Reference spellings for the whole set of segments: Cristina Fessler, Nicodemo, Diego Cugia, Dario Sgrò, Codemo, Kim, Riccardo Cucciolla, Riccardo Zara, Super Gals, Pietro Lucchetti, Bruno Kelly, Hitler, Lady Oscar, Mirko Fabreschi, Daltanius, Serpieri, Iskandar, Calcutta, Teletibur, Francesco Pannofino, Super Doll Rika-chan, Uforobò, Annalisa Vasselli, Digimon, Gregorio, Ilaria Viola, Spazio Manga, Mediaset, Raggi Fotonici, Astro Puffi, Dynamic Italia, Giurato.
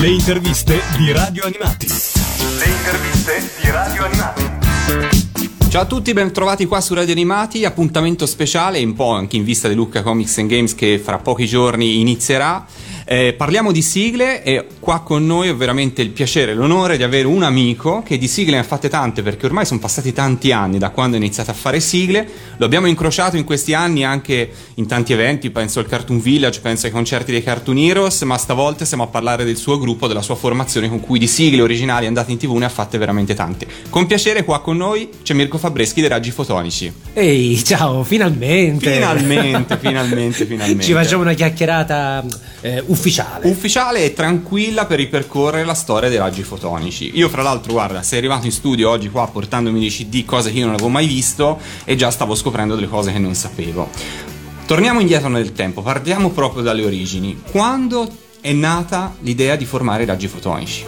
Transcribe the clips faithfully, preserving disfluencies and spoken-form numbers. Le interviste di Radio Animati. Le interviste di Radio Animati. Ciao a tutti, ben trovati qua su Radio Animati, appuntamento speciale un po' anche in vista di Lucca Comics and Games che fra pochi giorni inizierà. Eh, parliamo di sigle e qua con noi ho veramente il piacere e l'onore di avere un amico che di sigle ne ha fatte tante, perché ormai sono passati tanti anni da quando ha iniziato a fare sigle. Lo abbiamo incrociato in questi anni anche in tanti eventi, penso al Cartoon Village, penso ai concerti dei Cartoon Heroes, ma stavolta stiamo a parlare del suo gruppo, della sua formazione con cui di sigle originali andate in tv ne ha fatte veramente tante. Con piacere qua con noi c'è Mirko Fabreschi dei Raggi Fotonici. Ehi, ciao, finalmente! Finalmente, finalmente, finalmente. Ci facciamo una chiacchierata eh, ufficiale. Ufficiale e tranquilla per ripercorrere la storia dei Raggi Fotonici. Io, fra l'altro, guarda, sei arrivato in studio oggi qua portandomi dei C D, cose che io non avevo mai visto, e già stavo scoprendo delle cose che non sapevo. Torniamo indietro nel tempo, partiamo proprio dalle origini. Quando è nata l'idea di formare i Raggi Fotonici?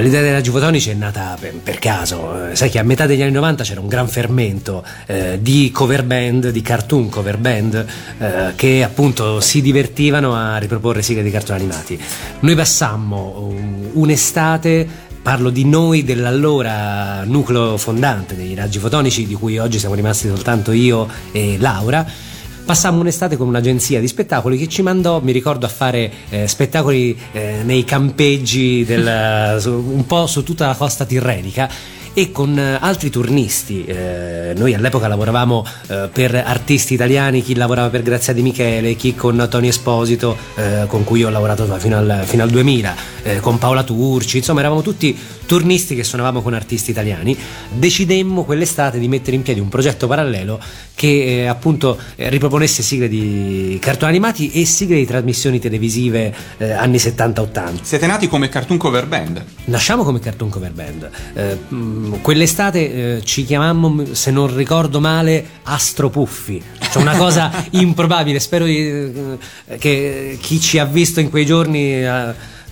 L'idea dei Raggi Fotonici è nata per, per caso. Sai che a metà degli anni novanta c'era un gran fermento eh, di cover band, di cartoon cover band eh, che appunto si divertivano a riproporre sigle di cartoni animati. Noi passammo um, un'estate, parlo di noi dell'allora nucleo fondante dei Raggi Fotonici, di cui oggi siamo rimasti soltanto io e Laura. Passammo un'estate con un'agenzia di spettacoli che ci mandò, mi ricordo, a fare eh, spettacoli eh, nei campeggi del, su, un po' su tutta la costa tirrenica, e con altri turnisti. Eh, noi all'epoca lavoravamo eh, per artisti italiani, chi lavorava per Grazia Di Michele, chi con Tony Esposito, eh, con cui ho lavorato fino al, fino al duemila, eh, con Paola Turci, insomma eravamo tutti turnisti che suonavamo con artisti italiani. Decidemmo quell'estate di mettere in piedi un progetto parallelo che eh, appunto eh, riproponesse sigle di cartoni animati e sigle di trasmissioni televisive eh, anni settanta ottanta. Siete nati come Cartoon Cover Band? Nasciamo come Cartoon Cover Band. Eh, Quell'estate eh, ci chiamammo, se non ricordo male, Astro Puffi, cioè una cosa improbabile. Spero di, eh, che chi ci ha visto in quei giorni, eh,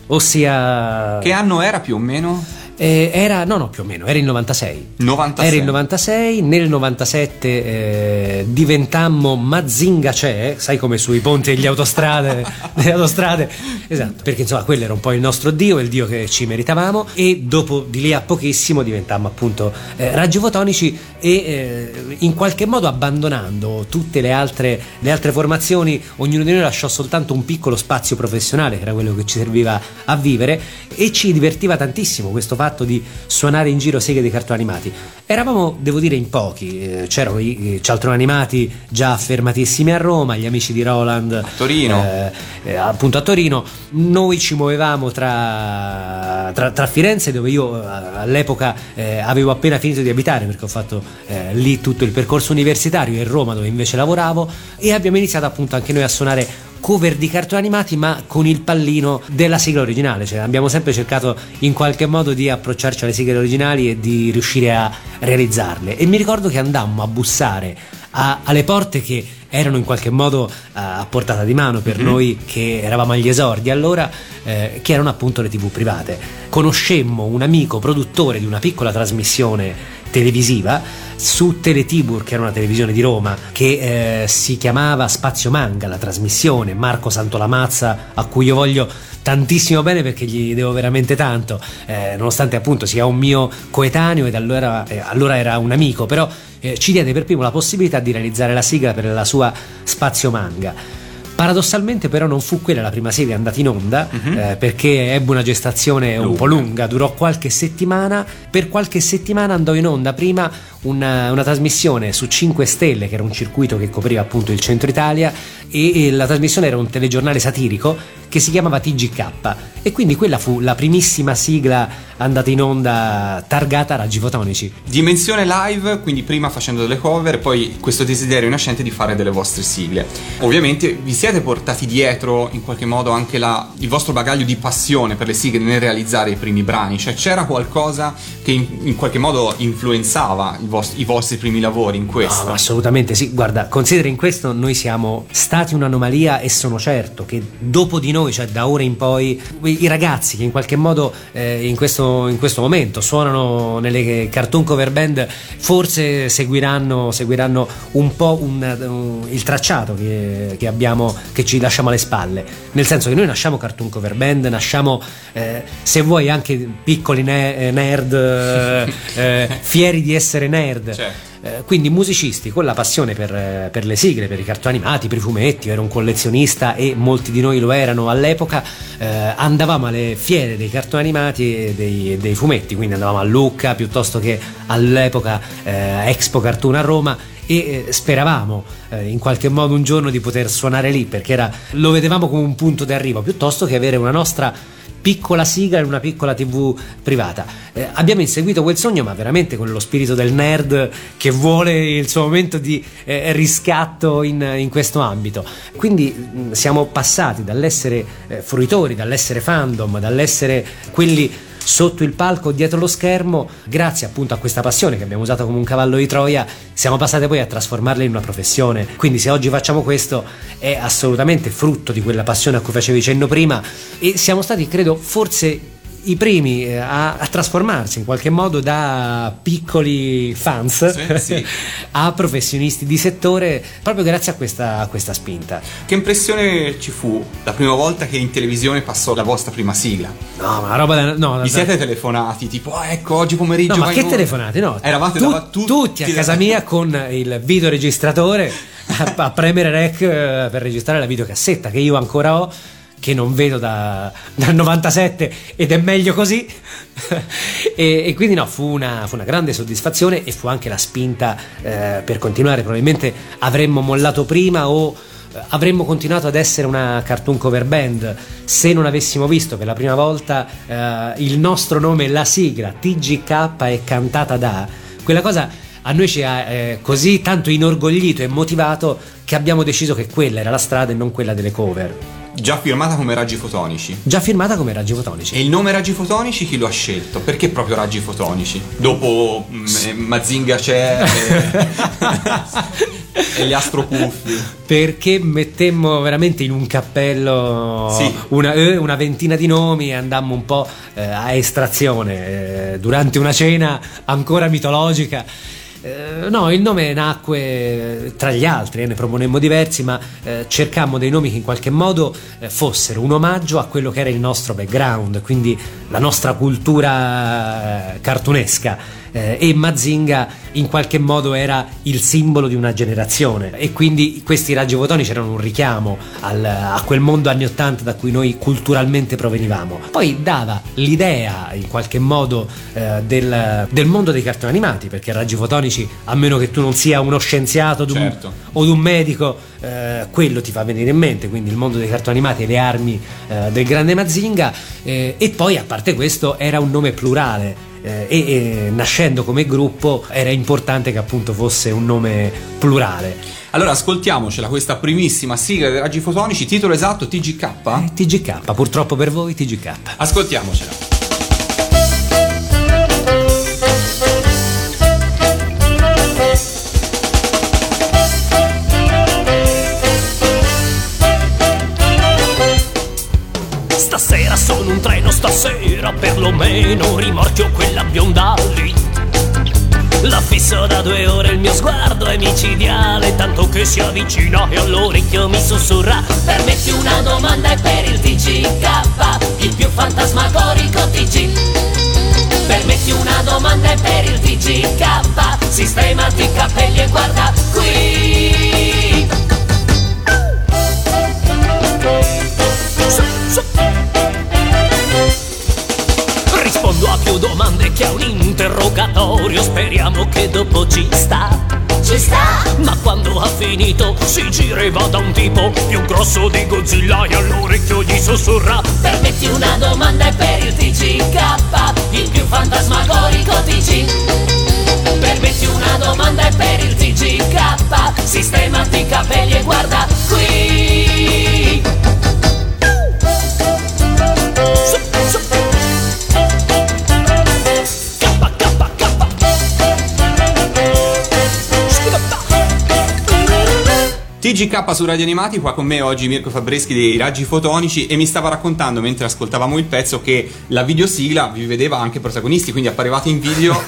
ossia... Che anno era più o meno? Eh, era, no no, più o meno, era il novantasei Era il novantasei, nel novantasette eh, diventammo Mazinga c'è, sai, come sui ponti e gli autostrade, delle autostrade, esatto, perché insomma quello era un po' il nostro dio, il dio che ci meritavamo, e dopo di lì a pochissimo diventammo appunto eh, Raggi Fotonici, e eh, in qualche modo abbandonando tutte le altre, le altre formazioni. Ognuno di noi lasciò soltanto un piccolo spazio professionale, che era quello che ci serviva a vivere, e ci divertiva tantissimo questo fatto di suonare in giro sigle dei cartoni animati. Eravamo, devo dire, in pochi. C'erano i cialtroni animati già affermatissimi a Roma, gli amici di Roland a Torino, eh, appunto a Torino. Noi ci muovevamo tra, tra, tra Firenze, dove io all'epoca eh, avevo appena finito di abitare, perché ho fatto eh, lì tutto il percorso universitario, e Roma, dove invece lavoravo, e abbiamo iniziato appunto anche noi a suonare cover di cartoni animati, ma con il pallino della sigla originale. Cioè abbiamo sempre cercato in qualche modo di approcciarci alle sigle originali e di riuscire a realizzarle, e mi ricordo che andammo a bussare a, alle porte che erano in qualche modo a portata di mano per mm-hmm. noi che eravamo agli esordi allora, eh, che erano appunto le tv private. Conoscemmo un amico produttore di una piccola trasmissione televisiva su Teletibur, che era una televisione di Roma, che eh, si chiamava Spazio Manga la trasmissione. Marco Santolamazza, a cui io voglio tantissimo bene perché gli devo veramente tanto, eh, nonostante appunto sia un mio coetaneo, ed allora, eh, allora era un amico, però eh, ci diede per primo la possibilità di realizzare la sigla per la sua Spazio Manga. Paradossalmente però non fu quella la prima sigla andata in onda, uh-huh. eh, perché ebbe una gestazione lunga. un po' lunga, durò qualche settimana. Per qualche settimana andò in onda prima una, una trasmissione su cinque Stelle, che era un circuito che copriva appunto il centro Italia, e, e la trasmissione era un telegiornale satirico che si chiamava T G K, e quindi quella fu la primissima sigla andata in onda targata Raggi Fotonici. Dimensione live, quindi prima facendo delle cover, poi questo desiderio nascente di fare delle vostre sigle. Ovviamente vi siete portati dietro in qualche modo anche la, il vostro bagaglio di passione per le sigle nel realizzare i primi brani, cioè c'era qualcosa che in, in qualche modo influenzava il vostri, i vostri primi lavori in questo. No, assolutamente sì, guarda, considera in questo noi siamo stati un'anomalia e sono certo che dopo di noi, cioè da ora in poi, i ragazzi che in qualche modo eh, in, questo, in questo momento suonano nelle cartoon cover band forse seguiranno, seguiranno un po' un, un, il tracciato che, che abbiamo, che ci lasciamo alle spalle, nel senso che noi nasciamo cartoon cover band, nasciamo eh, se vuoi anche piccoli ne- nerd eh, fieri di essere nerd, cioè. Eh, quindi musicisti con la passione per, per le sigle, per i cartoni animati, per i fumetti. Io ero un collezionista e molti di noi lo erano all'epoca. Eh, andavamo alle fiere dei cartoni animati e dei, dei fumetti, quindi andavamo a Lucca piuttosto che all'epoca eh, Expo Cartoon a Roma, e eh, speravamo eh, in qualche modo un giorno di poter suonare lì, perché era, lo vedevamo come un punto di arrivo piuttosto che avere una nostra piccola sigla in una piccola tivù privata. Eh, abbiamo inseguito quel sogno, ma veramente con lo spirito del nerd che vuole il suo momento di eh, riscatto in, in questo ambito. Quindi mh, siamo passati dall'essere eh, fruitori, dall'essere fandom, dall'essere quelli sotto il palco, dietro lo schermo, grazie appunto a questa passione che abbiamo usato come un cavallo di Troia, siamo passati poi a trasformarla in una professione. Quindi se oggi facciamo questo è assolutamente frutto di quella passione a cui facevi cenno prima, e siamo stati, credo, forse i primi a, a trasformarsi in qualche modo da piccoli fans sì, sì. a professionisti di settore, proprio grazie a questa, a questa spinta. Che impressione ci fu la prima volta che in televisione passò la vostra prima sigla? No, ma roba da, no, vi da, siete telefonati tipo ah, ecco oggi pomeriggio. No, ma che voi... telefonate? No, eravate tu, dav- tu, tutti a casa mia con il videoregistratore a, a premere rec per registrare la videocassetta che io ancora ho, che non vedo da, dal novantasette, ed è meglio così. e, e quindi no, fu una, fu una grande soddisfazione, e fu anche la spinta eh, per continuare. Probabilmente avremmo mollato prima o avremmo continuato ad essere una cartoon cover band se non avessimo visto per la prima volta eh, il nostro nome, la sigla T G K è cantata da... Quella cosa a noi ci ha eh, così tanto inorgoglito e motivato che abbiamo deciso che quella era la strada e non quella delle cover. Già firmata come Raggi Fotonici. Già firmata come Raggi Fotonici. E il nome Raggi Fotonici chi lo ha scelto? Perché proprio Raggi Fotonici? Dopo m- Mazinga c'è e... e gli Astro Puffi. Perché mettemmo veramente in un cappello sì. una, una ventina di nomi e andammo un po' a estrazione durante una cena ancora mitologica. No, il nome nacque tra gli altri, eh, ne proponemmo diversi, ma eh, cercammo dei nomi che in qualche modo eh, fossero un omaggio a quello che era il nostro background, quindi la nostra cultura eh, cartunesca. Eh, e Mazinga in qualche modo era il simbolo di una generazione, e quindi questi Raggi Fotonici erano un richiamo al, a quel mondo anni ottanta da cui noi culturalmente provenivamo. Poi dava l'idea in qualche modo eh, del, del mondo dei cartoni animati, perché Raggi Fotonici, a meno che tu non sia uno scienziato d'un, certo. o un medico, eh, quello ti fa venire in mente, quindi il mondo dei cartoni animati e le armi eh, del grande Mazinga. Eh, e poi a parte questo era un nome plurale, Eh, e, e nascendo come gruppo era importante che appunto fosse un nome plurale. Allora ascoltiamocela questa primissima sigla dei Raggi Fotonici, titolo esatto T G K? Eh, T G K, purtroppo per voi T G K. Ascoltiamocela. Stasera sono un treno, stasera perlomeno rimorchio quella bionda lì. La fisso da due ore, il mio sguardo è micidiale, tanto che si avvicina e all'orecchio mi sussurra: permetti una domanda, è per il T G K, il più fantasmagorico T G. Permetti una domanda, è per il T G K, sistemati i capelli e guarda qui. Rispondo a più domande che a un interrogatorio, speriamo che dopo ci sta. Ci sta! Ma quando ha finito si gira e va da un tipo più grosso di Godzilla e all'orecchio gli sussurra: permetti una domanda, è per il T G K, il più fantasmagorico T G. Permetti una domanda, è per il T G K, sistemati i capelli e guarda qui. K K K T G K su Radio Animati, qua con me oggi Mirko Fabreschi dei Raggi Fotonici, e mi stava raccontando mentre ascoltavamo il pezzo che la videosigla vi vedeva anche protagonisti, quindi apparivate in video.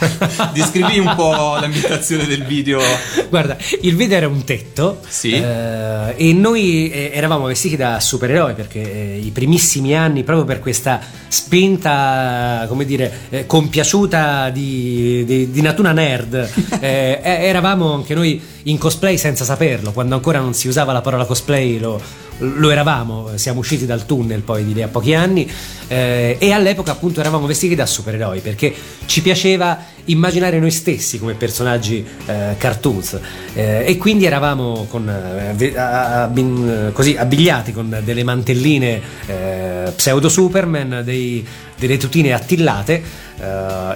Descrivi un po' l'ambientazione del video. Guarda, il video era un tetto, sì. eh, e noi eravamo vestiti da supereroi, perché i primissimi anni, proprio per questa spinta, come dire, compiaciuta di, di, di natura nerd, eh, eravamo anche noi in cosplay senza saperlo. Quando ancora non si usava la parola cosplay lo, lo eravamo, siamo usciti dal tunnel poi di lì a pochi anni, eh, e all'epoca appunto eravamo vestiti da supereroi perché ci piaceva immaginare noi stessi come personaggi eh, cartoons, eh, e quindi eravamo con, eh, abbin, così abbigliati con delle mantelline eh, pseudo Superman, dei, delle tutine attillate,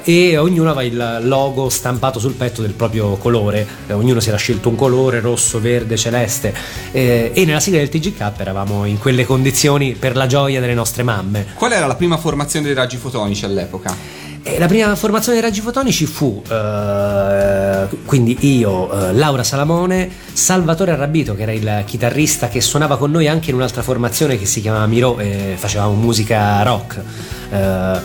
eh, e ognuno aveva il logo stampato sul petto del proprio colore, eh, ognuno si era scelto un colore, rosso, verde, celeste, eh, e nella sigla del T G K eravamo in quelle condizioni per la gioia delle nostre mamme. Qual era la prima formazione dei Raggi Fotonici all'epoca? La prima formazione dei Raggi Fotonici fu eh, quindi io, eh, Laura Salamone, Salvatore Arrabito, che era il chitarrista che suonava con noi anche in un'altra formazione che si chiamava Miro, e facevamo musica rock, eh,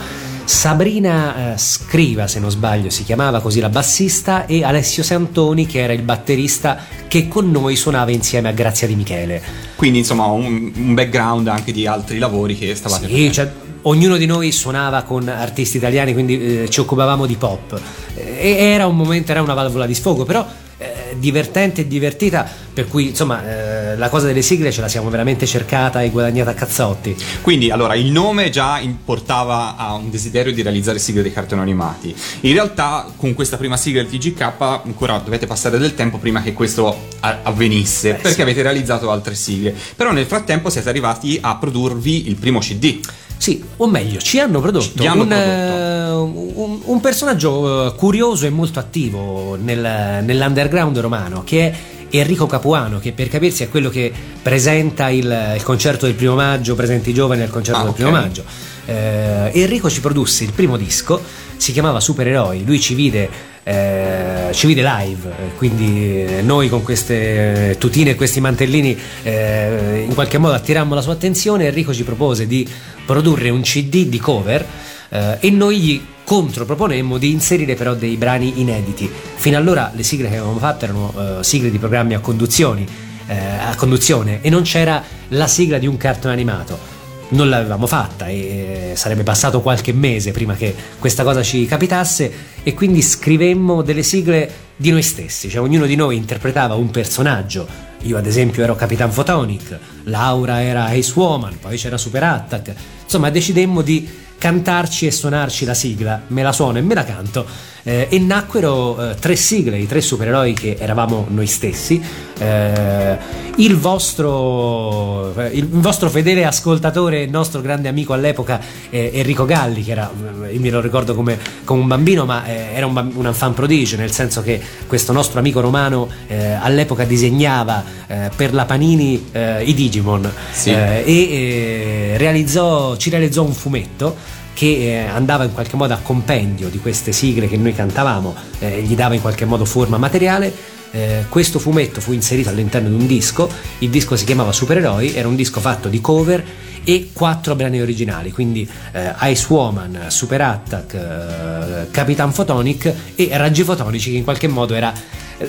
Sabrina eh, Scriva, se non sbaglio si chiamava così la bassista, e Alessio Santoni, che era il batterista, che con noi suonava insieme a Grazia Di Michele. Quindi insomma un, un background anche di altri lavori che stavate facendo. Sì, cioè, ognuno di noi suonava con artisti italiani, quindi eh, ci occupavamo di pop, e era un momento, era una valvola di sfogo, però eh, divertente e divertita, per cui insomma eh, la cosa delle sigle ce la siamo veramente cercata e guadagnata a cazzotti. Quindi allora il nome già portava a un desiderio di realizzare sigle dei cartoni animati. In realtà con questa prima sigla del T G K ancora dovete passare del tempo prima che questo a- avvenisse, eh, perché sì, avete realizzato altre sigle, però nel frattempo siete arrivati a produrvi il primo C D. Sì, o meglio, ci hanno prodotto, ci hanno un, prodotto. Uh, un, un personaggio uh, curioso e molto attivo nel, nell'underground romano, che è Enrico Capuano, che per capirsi è quello che presenta il, il concerto del primo maggio, presenta i giovani al concerto ah, del okay. primo maggio. Uh, Enrico ci produsse il primo disco, si chiamava Supereroi, lui ci vide... Eh, ci vide live, eh, quindi noi con queste eh, tutine e questi mantellini eh, in qualche modo attirammo la sua attenzione. Enrico ci propose di produrre un C D di cover, eh, e noi gli controproponemmo di inserire però dei brani inediti. Fino allora le sigle che avevamo fatto erano eh, sigle di programmi a conduzioni, eh, a conduzione, e non c'era la sigla di un cartone animato. Non l'avevamo fatta e sarebbe passato qualche mese prima che questa cosa ci capitasse, e quindi scrivemmo delle sigle di noi stessi, cioè ognuno di noi interpretava un personaggio. Io ad esempio ero Capitan Photonic, Laura era Ace Woman, poi c'era Super Attack, insomma decidemmo di cantarci e suonarci la sigla, me la suono e me la canto, eh, e nacquero eh, tre sigle, i tre supereroi che eravamo noi stessi. eh, il vostro eh, il vostro fedele ascoltatore, il nostro grande amico all'epoca, eh, Enrico Galli, che era, io me lo ricordo come, come un bambino, ma eh, era un, un fan prodigio, nel senso che questo nostro amico romano eh, all'epoca disegnava eh, per la Panini eh, i Digimon, sì. eh, e eh, realizzò, ci realizzò un fumetto che eh, andava in qualche modo a compendio di queste sigle che noi cantavamo, eh, gli dava in qualche modo forma materiale. eh, questo fumetto fu inserito all'interno di un disco, il disco si chiamava Supereroi, era un disco fatto di cover e quattro brani originali, quindi eh, Ice Woman, Super Attack, eh, Capitan Photonic e Raggi Fotonici, che in qualche modo era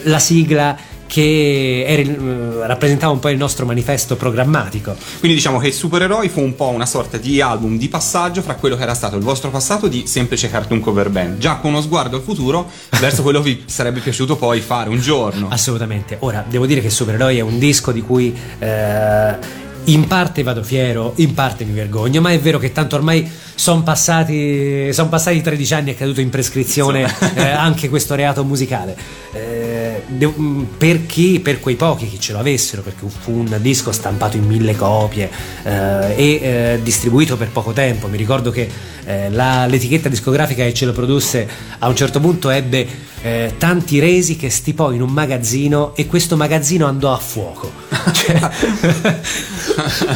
la sigla che era, rappresentava un po' il nostro manifesto programmatico. Quindi diciamo che Supereroi fu un po' una sorta di album di passaggio fra quello che era stato il vostro passato di semplice cartoon cover band, già con uno sguardo al futuro verso quello che vi sarebbe piaciuto poi fare un giorno. Assolutamente. Ora devo dire che Supereroi è un disco di cui eh, in parte vado fiero, in parte mi vergogno, ma è vero che tanto ormai sono passati son passati tredici anni, è caduto in prescrizione eh, anche questo reato musicale. eh, de- per chi, per quei pochi che ce lo avessero, perché fu un disco stampato in mille copie eh, e eh, distribuito per poco tempo. Mi ricordo che eh, la, l'etichetta discografica che ce lo produsse a un certo punto ebbe eh, tanti resi che stipò in un magazzino, e questo magazzino andò a fuoco. Cioè,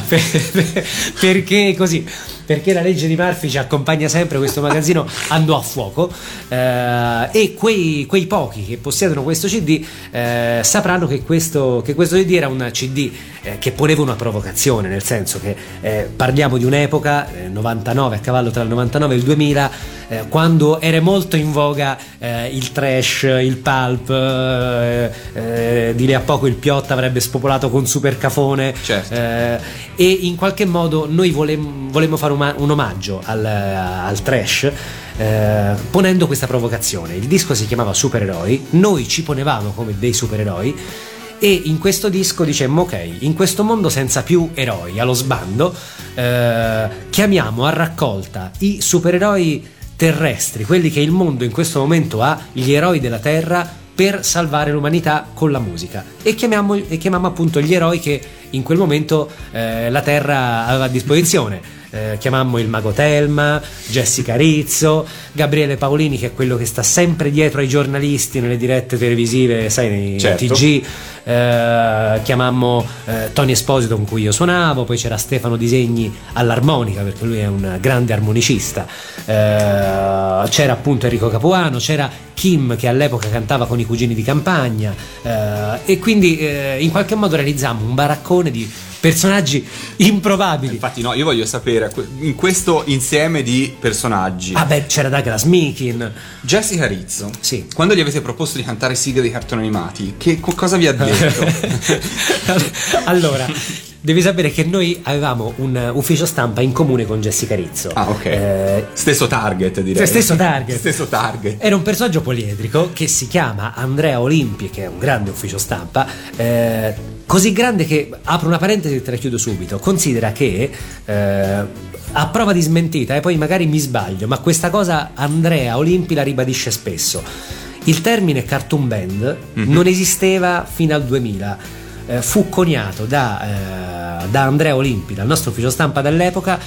per, per, perché così perché la legge di Murphy ci accompagna sempre, questo magazzino andò a fuoco, eh, e quei, quei pochi che possiedono questo C D eh, sapranno che questo, che questo C D era un C D eh, che poneva una provocazione, nel senso che eh, parliamo di un'epoca, eh, novantanove, a cavallo tra il novantanove e il duemila, eh, quando era molto in voga eh, il trash, il pulp, eh, eh, di lì a poco il Piotta avrebbe spopolato con Super Cafone, certo. eh, e in qualche modo noi volem- volemmo fare un, un omaggio al, al trash, eh, ponendo questa provocazione. Il disco si chiamava Supereroi, noi ci ponevamo come dei supereroi e in questo disco dicemmo: ok, in questo mondo senza più eroi allo sbando, eh, chiamiamo a raccolta i supereroi terrestri, quelli che il mondo in questo momento ha, gli eroi della terra, per salvare l'umanità con la musica, e chiamiamo, e chiamiamo appunto gli eroi che in quel momento eh, la terra aveva a disposizione. Eh, chiamammo il mago Telma, Jessica Rizzo, Gabriele Paolini, che è quello che sta sempre dietro ai giornalisti nelle dirette televisive, sai, nei certo. T G, eh, chiamammo eh, Tony Esposito, con cui io suonavo, poi c'era Stefano Disegni all'armonica, perché lui è un grande armonicista, eh, c'era appunto Enrico Capuano, c'era Kim, che all'epoca cantava con i Cugini di Campagna, eh, e quindi eh, in qualche modo realizzammo un baraccone di personaggi improbabili. Infatti no, io voglio sapere, in questo insieme di personaggi, ah beh, c'era anche la Smikin, Jessica Rizzo, sì. Quando gli avete proposto di cantare sigle di cartoni animati, che cosa vi ha detto? Allora, devi sapere che noi avevamo un ufficio stampa in comune con Jessica Rizzo. Ah, ok. Eh, stesso target, direi. Stesso target. Stesso target. Era un personaggio poliedrico che si chiama Andrea Olimpi, che è un grande ufficio stampa, eh, così grande che, apro una parentesi e te la chiudo subito, considera che, eh, a prova di smentita, e eh, poi magari mi sbaglio, ma questa cosa Andrea Olimpi la ribadisce spesso, il termine cartoon band mm-hmm. non esisteva fino al duemila. Fu coniato da, eh, da Andrea Olimpi, dal nostro ufficio stampa dell'epoca,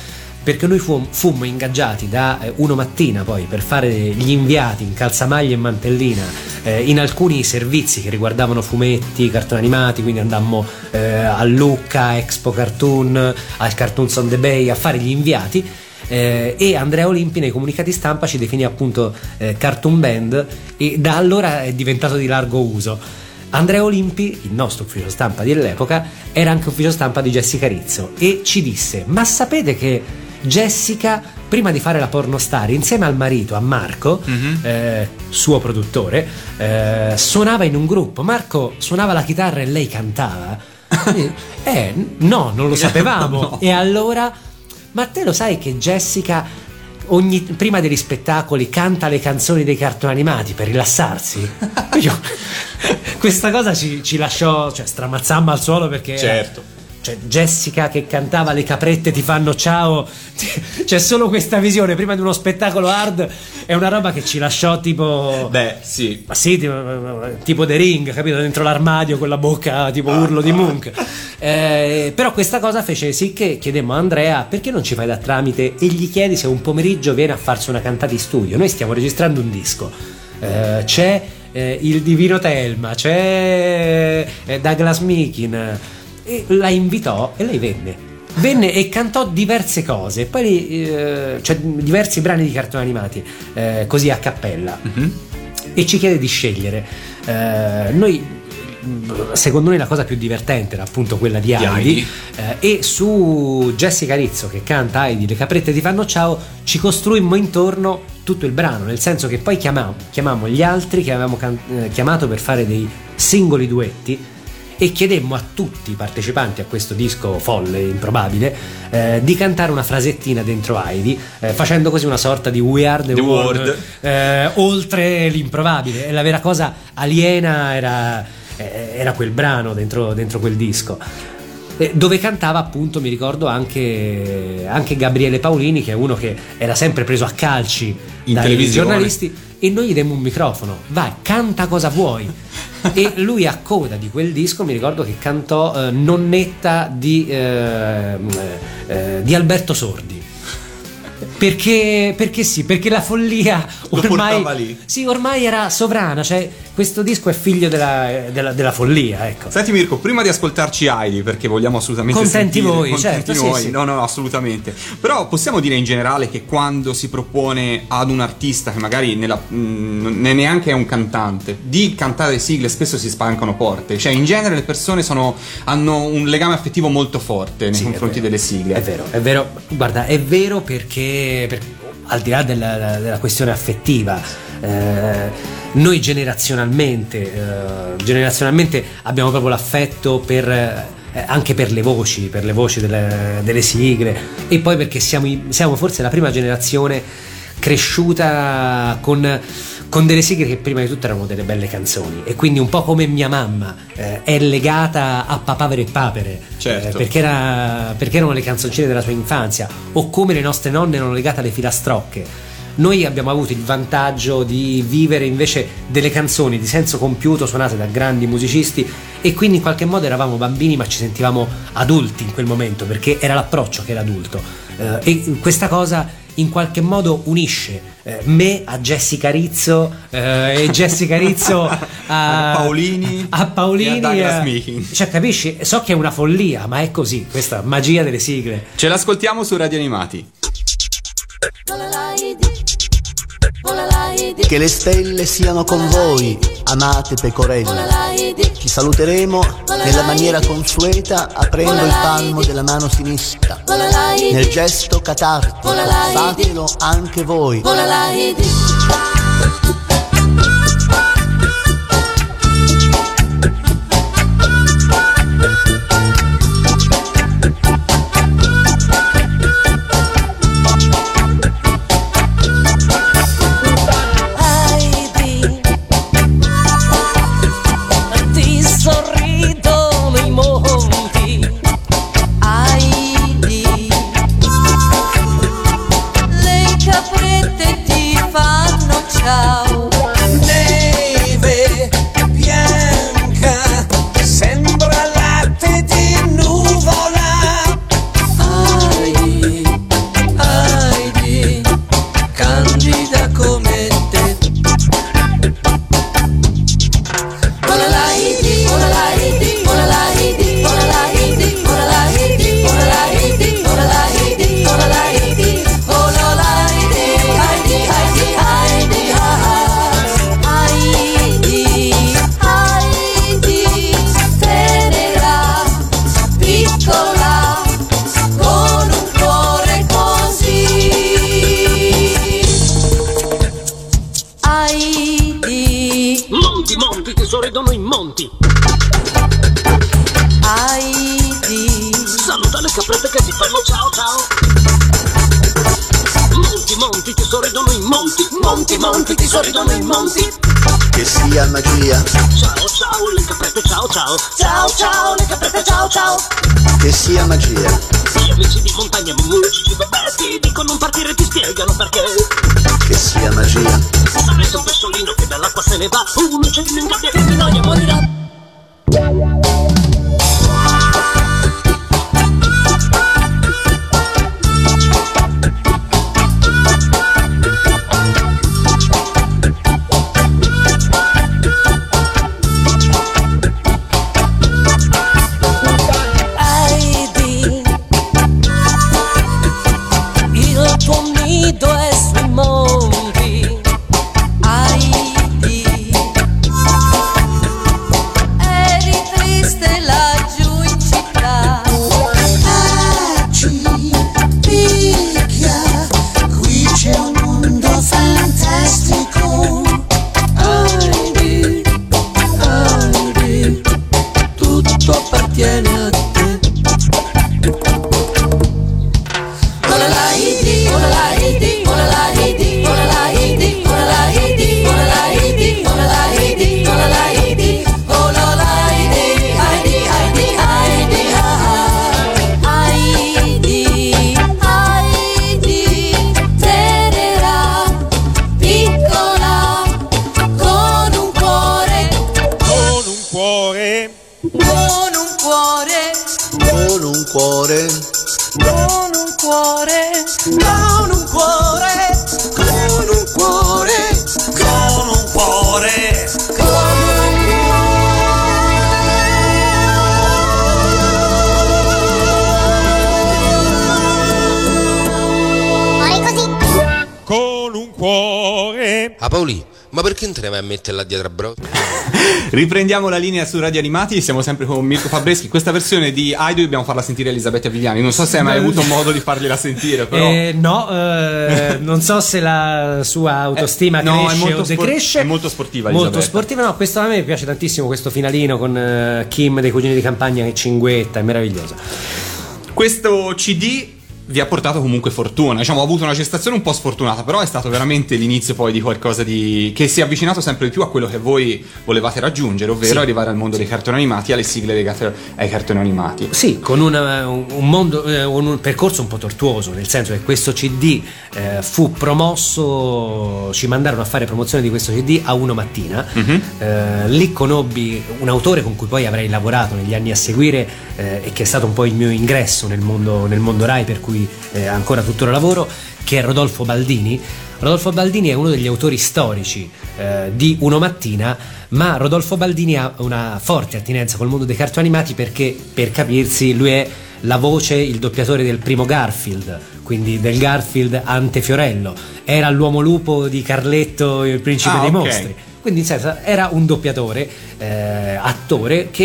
perché noi fu, fummo ingaggiati da eh, Uno Mattina poi per fare gli inviati in calzamaglia e mantellina eh, in alcuni servizi che riguardavano fumetti, cartoni animati, quindi andammo eh, a Lucca, Expo Cartoon, al Cartoon Sunday Bay a fare gli inviati. Eh, e Andrea Olimpi nei comunicati stampa ci definì appunto eh, cartoon band, e da allora è diventato di largo uso. Andrea Olimpi, il nostro ufficio stampa dell'epoca, era anche ufficio stampa di Jessica Rizzo, e ci disse: ma sapete che Jessica, prima di fare la pornostar, insieme al marito, a Marco, mm-hmm. eh, suo produttore, eh, suonava in un gruppo. Marco suonava la chitarra e lei cantava. Eh, no, non lo sapevamo. No. E allora, ma te lo sai che Jessica Ogni, prima degli spettacoli canta le canzoni dei cartoni animati per rilassarsi? Io, questa cosa ci, ci lasciò, cioè, stramazzammo al suolo, perché certo. Cioè, Jessica che cantava Le caprette ti fanno ciao, c'è solo questa visione prima di uno spettacolo hard, è una roba che ci lasciò tipo, beh sì, ma sì, tipo, tipo The Ring, capito, dentro l'armadio con la bocca tipo ah, urlo di Munch. Eh, però questa cosa fece sì che chiedemmo a Andrea: perché non ci fai da tramite e gli chiedi se un pomeriggio viene a farsi una cantata in studio? Noi stiamo registrando un disco, eh, c'è eh, il divino Telma, c'è eh, Douglas Mikin. E la invitò e lei venne venne e cantò diverse cose, poi eh, cioè diversi brani di cartoni animati, eh, così a cappella, mm-hmm. e ci chiede di scegliere. Eh, noi, secondo noi, la cosa più divertente era appunto quella di, di Heidi, Heidi. Eh, e su Jessica Rizzo che canta Heidi le caprette ti fanno ciao ci costruimmo intorno tutto il brano, nel senso che poi chiamammo, chiamammo gli altri che avevamo can- chiamato per fare dei singoli duetti, e chiedemmo a tutti i partecipanti a questo disco folle, improbabile, eh, di cantare una frasettina dentro Heidi, eh, facendo così una sorta di We Are The, the World, world. Eh, oltre l'improbabile. E la vera cosa aliena era, eh, era quel brano dentro, dentro quel disco, eh, dove cantava appunto, mi ricordo, anche, anche Gabriele Paolini, che è uno che era sempre preso a calci in dai giornalisti, e noi gli demmo un microfono: vai, canta cosa vuoi. E lui, a coda di quel disco, mi ricordo che cantò eh, Nonnetta di, eh, eh, di Alberto Sordi, perché perché sì, perché la follia ormai, lo portava lì. Sì, ormai era sovrana, cioè questo disco è figlio della, della, della follia, ecco. Senti Mirko, prima di ascoltarci Heidi, perché vogliamo assolutamente contenti sentire, voi, contenti certo, noi, sì, sì. no no assolutamente, però possiamo dire in generale che quando si propone ad un artista che magari nella, mh, neanche è un cantante di cantare sigle, spesso si spancano porte, cioè in genere le persone sono, hanno un legame affettivo molto forte nei sì, confronti delle sigle. È vero, è vero, guarda, è vero perché, perché al di là della, della questione affettiva, eh, noi generazionalmente eh, generazionalmente abbiamo proprio l'affetto per eh, anche per le voci, per le voci delle, delle sigle, e poi perché siamo, siamo forse la prima generazione cresciuta con, con delle sigle che prima di tutto erano delle belle canzoni, e quindi un po' come mia mamma eh, è legata a Papavere e Papere, certo. eh, perché, era, perché erano le canzoncine della sua infanzia, o come le nostre nonne erano legate alle filastrocche. Noi abbiamo avuto il vantaggio di vivere invece delle canzoni di senso compiuto suonate da grandi musicisti, e quindi in qualche modo eravamo bambini ma ci sentivamo adulti in quel momento, perché era l'approccio che era adulto, eh, e questa cosa in qualche modo unisce eh, me a Jessica Rizzo eh, e Jessica Rizzo a, a Paolini a Paolini e a Douglas Miking, cioè capisci? So che è una follia, ma è così, questa magia delle sigle. Ce l'ascoltiamo su Radio Animati. Che le stelle siano con voi, amate pecorelle. Ci saluteremo nella maniera consueta, aprendo il palmo della mano sinistra. Nel gesto catartico, fatelo anche voi. Con un cuore, con un cuore, con un cuore. cuore. Ah, Paolì, ma perché non te ne vai a metterla dietro a bro? Riprendiamo la linea su Radio Animati, siamo sempre con Mirko Fabreschi. Questa versione di Aido dobbiamo farla sentire Elisabetta Viviani. Non so se hai mai avuto modo di fargliela sentire, però eh, no, eh, non so se la sua autostima eh, cresce no, è molto o decresce sport- è molto sportiva Elisabetta. Molto sportiva, no, questo a me piace tantissimo, questo finalino con uh, Kim dei Cugini di Campagna che cinguetta, è meraviglioso. Questo C D vi ha portato comunque fortuna, diciamo, ha avuto una gestazione un po' sfortunata, però è stato veramente l'inizio poi di qualcosa di che si è avvicinato sempre di più a quello che voi volevate raggiungere, ovvero sì, arrivare al mondo dei cartoni animati, alle sigle legate ai cartoni animati. Sì, con una, un mondo, un percorso un po' tortuoso, nel senso che questo C D eh, fu promosso, ci mandarono a fare promozione di questo C D a Uno Mattina, mm-hmm. eh, lì conobbi un autore con cui poi avrei lavorato negli anni a seguire eh, e che è stato un po' il mio ingresso nel mondo, nel mondo Rai, per cui Eh, ancora tuttora lavoro, che è Rodolfo Baldini. Rodolfo Baldini è uno degli autori storici eh, di Uno Mattina, ma Rodolfo Baldini ha una forte attinenza col mondo dei cartoni animati perché, per capirsi, lui è la voce, il doppiatore del primo Garfield, quindi del Garfield ante Fiorello, era l'uomo lupo di Carletto, il principe ah, dei okay. mostri, quindi in senso era un doppiatore, eh, attore che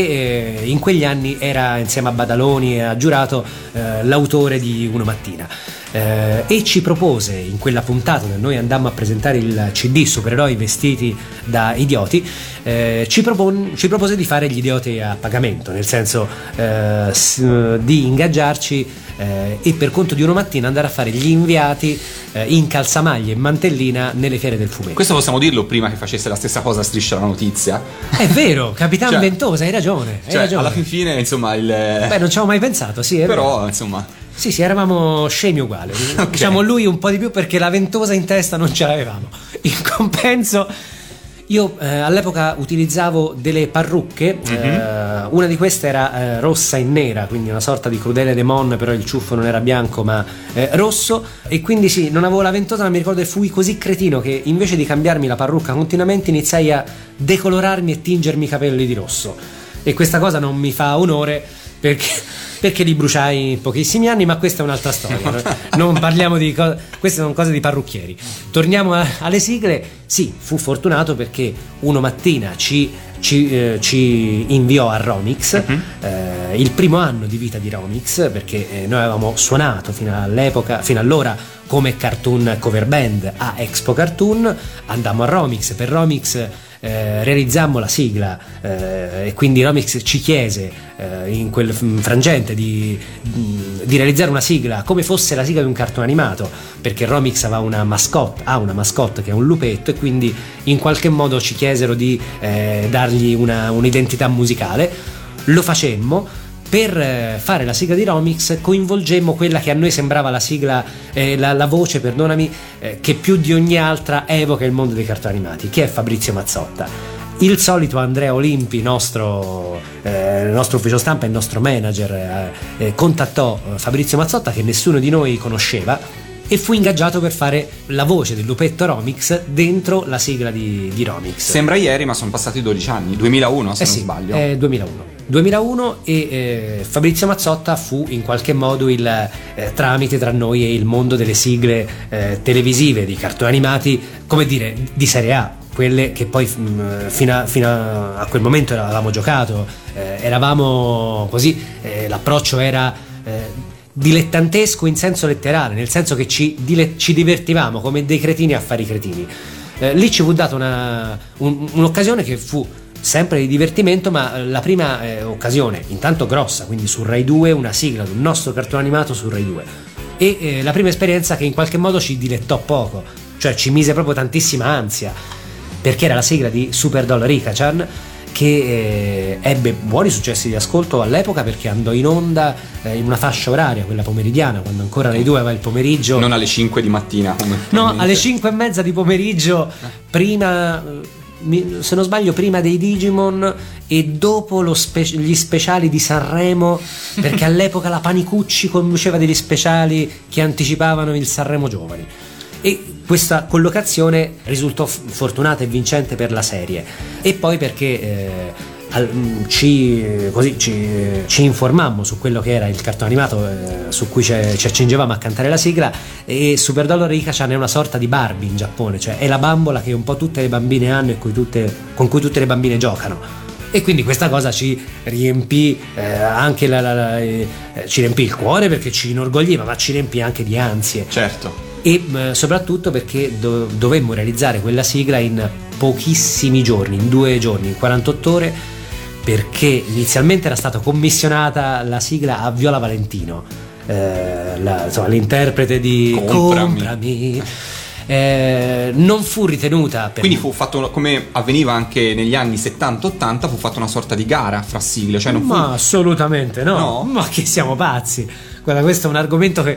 eh, in quegli anni era insieme a Badaloni e a Giurato eh, l'autore di Uno Mattina, eh, e ci propose in quella puntata dove noi andammo a presentare il C D Supereroi vestiti da idioti, eh, ci, propon- ci propose di fare gli idioti a pagamento, nel senso eh, s- di ingaggiarci eh, e per conto di Uno Mattina andare a fare gli inviati eh, in calzamaglie e mantellina nelle fiere del fumetto. Questo possiamo dirlo prima che facesse la stessa cosa Striscia la Notizia. È vero, Capitan, cioè, Ventosa, hai ragione, hai cioè, ragione. Alla fin fine, insomma, il... Beh, non ci avevo mai pensato, sì, è però, vero. Insomma... Sì, sì, eravamo scemi uguali. Okay. Diciamo lui un po' di più perché la Ventosa in testa non ce l'avevamo. In compenso... Io eh, all'epoca utilizzavo delle parrucche, mm-hmm. eh, una di queste era eh, rossa e nera, quindi una sorta di Crudele de Mon, però il ciuffo non era bianco ma eh, rosso, e quindi sì, non avevo la ventosa, ma mi ricordo che fui così cretino che invece di cambiarmi la parrucca continuamente iniziai a decolorarmi e tingermi i capelli di rosso, e questa cosa non mi fa onore perché, perché li bruciai in pochissimi anni, ma questa è un'altra storia, non parliamo di cose, queste sono cose di parrucchieri. Torniamo a, alle sigle. Sì, fu fortunato perché Uno Mattina ci, ci, eh, ci inviò a Romics, uh-huh. eh, il primo anno di vita di Romics, perché eh, noi avevamo suonato fino all'epoca, fino allora, come Cartoon cover band a Expo Cartoon. Andammo a Romics, per Romics Eh, realizzammo la sigla eh, e quindi Romics ci chiese eh, in quel frangente di, di realizzare una sigla come fosse la sigla di un cartone animato, perché Romics aveva una mascotte, ha una mascotte che è un lupetto, e quindi in qualche modo ci chiesero di eh, dargli una, un'identità musicale. Lo facemmo. Per fare la sigla di Romics coinvolgemmo quella che a noi sembrava la sigla, eh, la, la voce, perdonami, eh, che più di ogni altra evoca il mondo dei cartoni animati, che è Fabrizio Mazzotta. Il solito Andrea Olimpi, nostro, eh, nostro ufficio stampa e il nostro manager, eh, eh, contattò Fabrizio Mazzotta, che nessuno di noi conosceva, e fu ingaggiato per fare la voce del lupetto Romics dentro la sigla di, di Romics. Sembra ieri, ma sono passati dodici anni, duemilauno se eh non sì, sbaglio. Eh, duemilauno e eh, Fabrizio Mazzotta fu in qualche modo il eh, tramite tra noi e il mondo delle sigle eh, televisive di cartoni animati, come dire, di serie A, quelle che poi mh, fino, a, fino a quel momento avevamo giocato, eh, eravamo così, eh, l'approccio era... Eh, dilettantesco in senso letterale, nel senso che ci, dile- ci divertivamo come dei cretini a fare i cretini. Eh, lì ci fu data una, un, un'occasione che fu sempre di divertimento, ma la prima eh, occasione, intanto grossa, quindi su Rai due, una sigla di un nostro cartone animato su Rai due, e eh, la prima esperienza che in qualche modo ci dilettò poco, cioè ci mise proprio tantissima ansia, perché era la sigla di Super Doll Rika-chan, che eh, ebbe buoni successi di ascolto all'epoca, perché andò in onda eh, in una fascia oraria, quella pomeridiana, quando ancora alle due aveva il pomeriggio, non alle cinque di mattina come no, alle cinque e mezza di pomeriggio, prima, se non sbaglio, prima dei Digimon e dopo lo spe- gli speciali di Sanremo, perché all'epoca la Panicucci conduceva degli speciali che anticipavano il Sanremo Giovani, e questa collocazione risultò fortunata e vincente per la serie, e poi perché eh, ci, così, ci, ci informammo su quello che era il cartone animato eh, su cui ci, ci accingevamo a cantare la sigla, e Super Doll Rika-chan è una sorta di Barbie in Giappone, cioè è la bambola che un po' tutte le bambine hanno e cui tutte, con cui tutte le bambine giocano. E quindi questa cosa ci riempì eh, anche la, la, la, eh, ci riempì il cuore, perché ci inorgogliva, ma ci riempì anche di ansie. Certo. E eh, soprattutto perché do- dovemmo realizzare quella sigla in pochissimi giorni, in due giorni, in quarantotto ore, perché inizialmente era stata commissionata la sigla a Viola Valentino, eh, la, insomma, l'interprete di Comprami, Comprami. Eh, non fu ritenuta per... Quindi fu fatto una, come avveniva anche negli anni settanta ottanta, fu fatta una sorta di gara fra sigle, cioè non fu... Ma assolutamente no. no Ma che siamo pazzi. Guarda, questo è un argomento che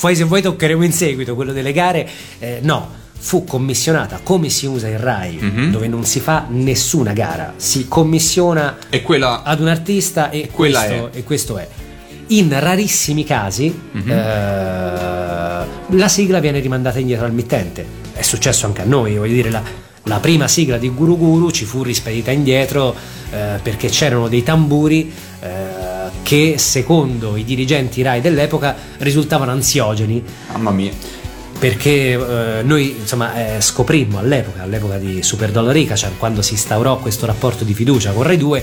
poi, se vuoi, toccheremo in seguito, quello delle gare. eh, No, fu commissionata come si usa in Rai, mm-hmm. dove non si fa nessuna gara, si commissiona e quella... ad un artista, e questo è. E questo è. In rarissimi casi mm-hmm. eh, la sigla viene rimandata indietro al mittente. È successo anche a noi, voglio dire, la, la prima sigla di Guru Guru ci fu rispedita indietro eh, perché c'erano dei tamburi eh, che secondo i dirigenti Rai dell'epoca risultavano ansiogeni. Mamma mia. Perché eh, noi insomma eh, scoprimmo all'epoca, all'epoca di Super Doll Rika-chan, quando si instaurò questo rapporto di fiducia con Rai due,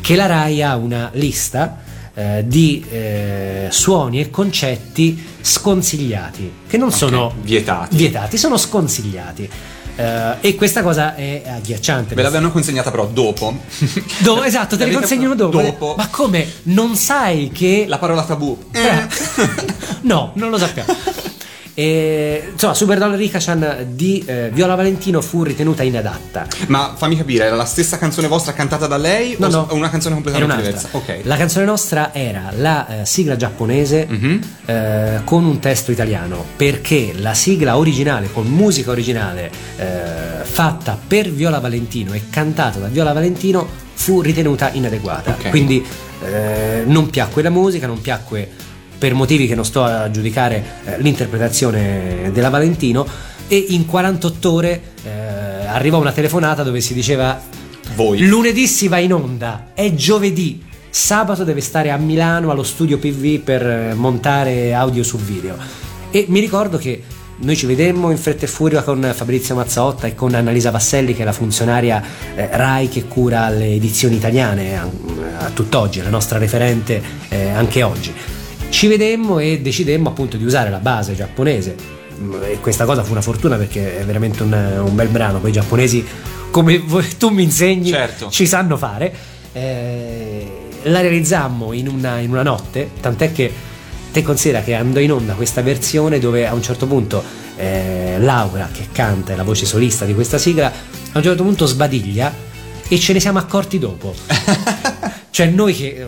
che la Rai ha una lista Eh, di eh, suoni e concetti sconsigliati, che non okay, sono vietati. vietati, sono sconsigliati. Eh, e questa cosa è agghiacciante. Ve l'avevano consegnata però dopo. Do- esatto, te li consegnano dopo. dopo. Ma come? Non sai che... La parola tabù. Eh. No, non lo sappiamo. E, insomma, Super Doll Rika-chan di eh, Viola Valentino fu ritenuta inadatta. Ma fammi capire, era la stessa canzone vostra cantata da lei? No, o no, una canzone completamente diversa? Okay. La canzone nostra era la eh, sigla giapponese mm-hmm. eh, con un testo italiano, perché la sigla originale con musica originale eh, fatta per Viola Valentino e cantata da Viola Valentino fu ritenuta inadeguata. Okay. Quindi eh, non piacque la musica, non piacque, per motivi che non sto a giudicare, eh, l'interpretazione della Valentino, e in quarantotto ore eh, arrivò una telefonata dove si diceva: voi lunedì si va in onda, è giovedì, sabato deve stare a Milano allo studio P V per montare audio su video. E mi ricordo che noi ci vedemmo in fretta e furia con Fabrizio Mazzotta e con Annalisa Vasselli, che è la funzionaria eh, Rai che cura le edizioni italiane a, a tutt'oggi, la nostra referente eh, anche oggi. Ci vedemmo e decidemmo appunto di usare la base giapponese, e questa cosa fu una fortuna perché è veramente un, un bel brano. Poi i giapponesi, come voi, tu mi insegni, certo, ci sanno fare. Eh, la realizzammo in una, in una notte, tant'è che te considera che andò in onda questa versione dove a un certo punto eh, Laura, che canta, è la voce solista di questa sigla, a un certo punto sbadiglia e ce ne siamo accorti dopo. Cioè noi che...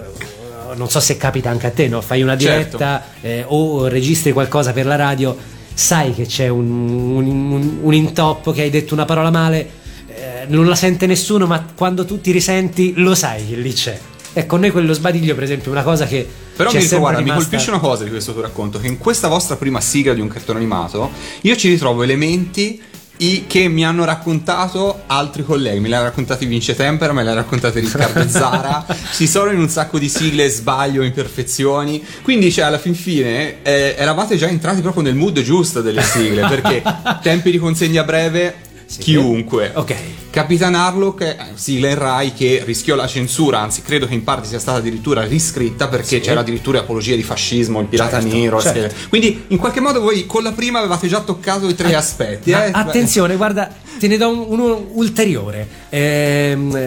Non so se capita anche a te, no? Fai una diretta, certo, eh, o registri qualcosa per la radio, sai che c'è un, un, un, un intoppo, che hai detto una parola male, eh, non la sente nessuno, ma quando tu ti risenti lo sai che lì c'è. Ecco, noi quello sbadiglio, per esempio, è una cosa che... Però mi, ricordo, guarda, rimasta... mi colpisce una cosa di questo tuo racconto, che in questa vostra prima sigla di un cartone animato io ci ritrovo elementi I che mi hanno raccontato altri colleghi. Me l'ha raccontato Vince Tempera, me l'ha raccontato Riccardo Zara. Ci sono in un sacco di sigle sbaglio, imperfezioni. Quindi, cioè, alla fin fine eh, eravate già entrati proprio nel mood giusto delle sigle. Perché tempi di consegna breve, sì, chiunque, ok. Capitan Harlock, sigla in Rai che rischiò la censura, anzi credo che in parte sia stata addirittura riscritta, perché sì, c'era addirittura apologia di fascismo, il pirata, certo, nero, certo. Quindi in qualche modo voi con la prima avevate già toccato i tre a- aspetti a- eh? Attenzione, guarda, te ne do un, uno ulteriore. ehm,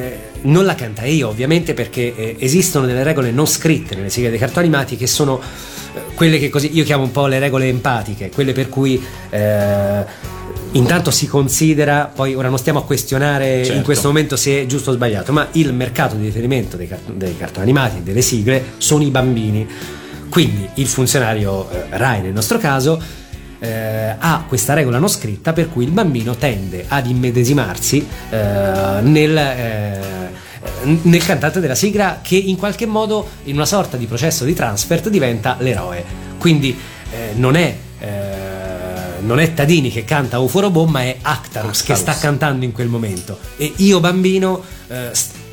non la canta io ovviamente, perché eh, esistono delle regole non scritte nelle sigle dei cartoni animati, che sono eh, quelle che così io chiamo un po' le regole empatiche, quelle per cui eh, intanto si considera, poi ora non stiamo a questionare, certo, in questo momento se è giusto o sbagliato, ma il mercato di riferimento dei, cart- dei cartoni animati e delle sigle sono i bambini. Quindi il funzionario eh, Rai nel nostro caso eh, ha questa regola non scritta per cui il bambino tende ad immedesimarsi eh, nel, eh, nel cantante della sigla, che in qualche modo, in una sorta di processo di transfert, diventa l'eroe. Quindi eh, non è... Eh, non è Tadini che canta Uforobò, ma è Actarus, Actarus che sta cantando in quel momento. E io bambino eh,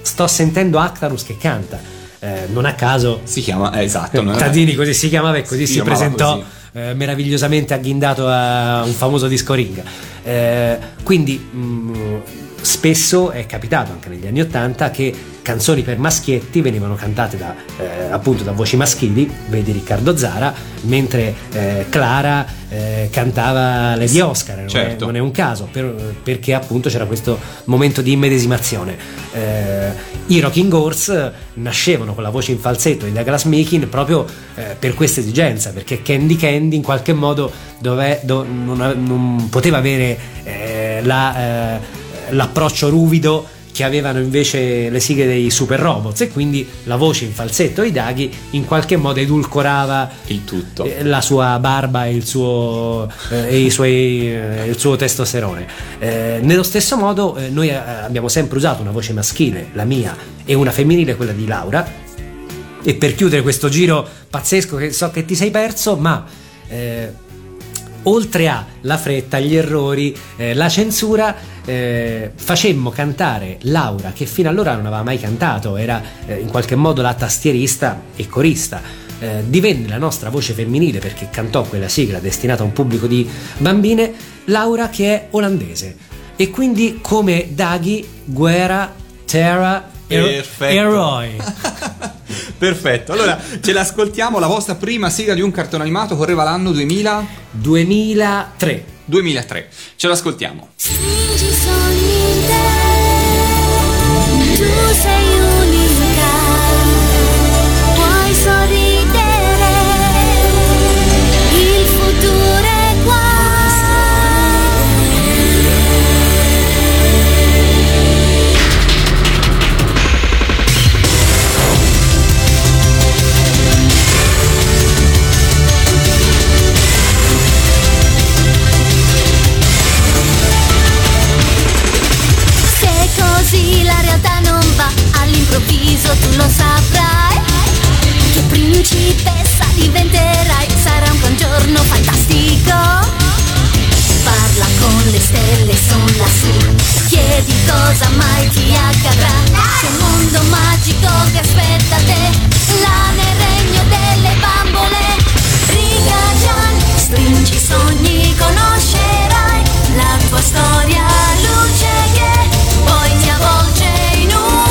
sto sentendo Actarus che canta, eh, non a caso si chiama, eh, esatto, non Tadini così si chiamava e così si, si presentò così. Eh, meravigliosamente agghindato a un famoso disco Ring, eh, quindi mh, spesso è capitato anche negli anni ottanta che canzoni per maschietti venivano cantate da, eh, appunto da voci maschili, vedi Riccardo Zara, mentre eh, Clara eh, cantava Lady Oscar, non, certo. è, non è un caso, per, perché appunto c'era questo momento di immedesimazione. Eh, i Rocking Horse nascevano con la voce in falsetto e da glass making proprio eh, per questa esigenza, perché Candy Candy in qualche modo dove, do, non, non poteva avere eh, la, eh, l'approccio ruvido che avevano invece le sigle dei Super Robots, e quindi la voce in falsetto ai daghi in qualche modo edulcorava il tutto, la sua barba e il suo, eh, e i suoi, eh, il suo testosterone. Eh, nello stesso modo eh, noi eh, abbiamo sempre usato una voce maschile, la mia, e una femminile, quella di Laura. E per chiudere questo giro pazzesco che so che ti sei perso, ma eh, oltre a la fretta, gli errori, eh, la censura, Eh, facemmo cantare Laura, che fino allora non aveva mai cantato, era eh, in qualche modo la tastierista e corista, eh, divenne la nostra voce femminile perché cantò quella sigla destinata a un pubblico di bambine, Laura, che è olandese, e quindi come Daghi, guerra, terra, er- eroi. Perfetto, allora ce l'ascoltiamo, la vostra prima sigla di un cartone animato, correva l'anno duemila duemilatré duemilatré, ce l'ascoltiamo. Stringi sogni in te, tu sei unica, puoi sorridere, il futuro è qua. Tu lo saprai, che principessa diventerai, sarà un buon giorno fantastico. Parla con le stelle, sono lassù, chiedi cosa mai ti accadrà. C'è un mondo magico che aspetta te, là nel regno delle bambole. Rika-chan, stringi sogni, conoscerai la tua storia, luce che poi ti avvolge in una.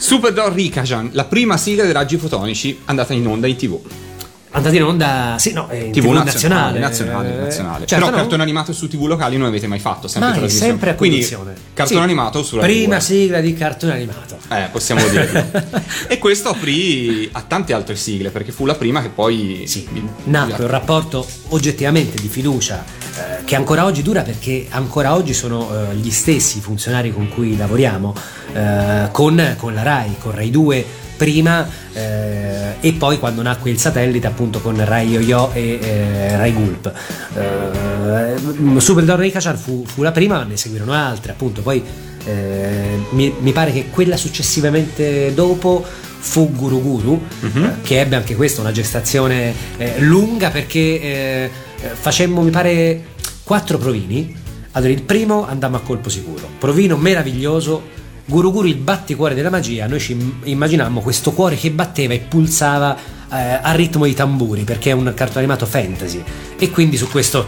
Super Doll Rika-chan, la prima sigla dei Raggi Fotonici, andata in onda in TV. Andata in onda, sì, no, in TV, TV nazionale, nazionale, nazionale, nazionale. Certo, però no, cartone animato su T V locali non avete mai fatto, sempre mai, televisione. Sempre a condizione. Quindi cartone sì, animato sulla prima T V. Sigla di cartone animato. Eh, possiamo dirlo. E questo aprì a tante altre sigle, perché fu la prima che poi sì, nacque un rapporto oggettivamente di fiducia eh, che ancora oggi dura, perché ancora oggi sono eh, gli stessi funzionari con cui lavoriamo. Uh, con, con la Rai, con Rai due prima uh, e poi quando nacque il satellite appunto con Rai Yo-Yo e eh, Rai Gulp. uh, Super Doll Rika-chan fu, fu la prima, ma ne seguirono altre appunto, poi eh, mi, mi pare che quella successivamente dopo fu Guru Guru, uh-huh. uh, che ebbe anche questa una gestazione eh, lunga, perché eh, facemmo mi pare quattro provini. Allora il primo andammo a colpo sicuro, provino meraviglioso, Guru Guru il batticuore della magia. Noi ci immaginammo questo cuore che batteva e pulsava eh, al ritmo dei tamburi, perché è un cartone animato fantasy, e quindi su questo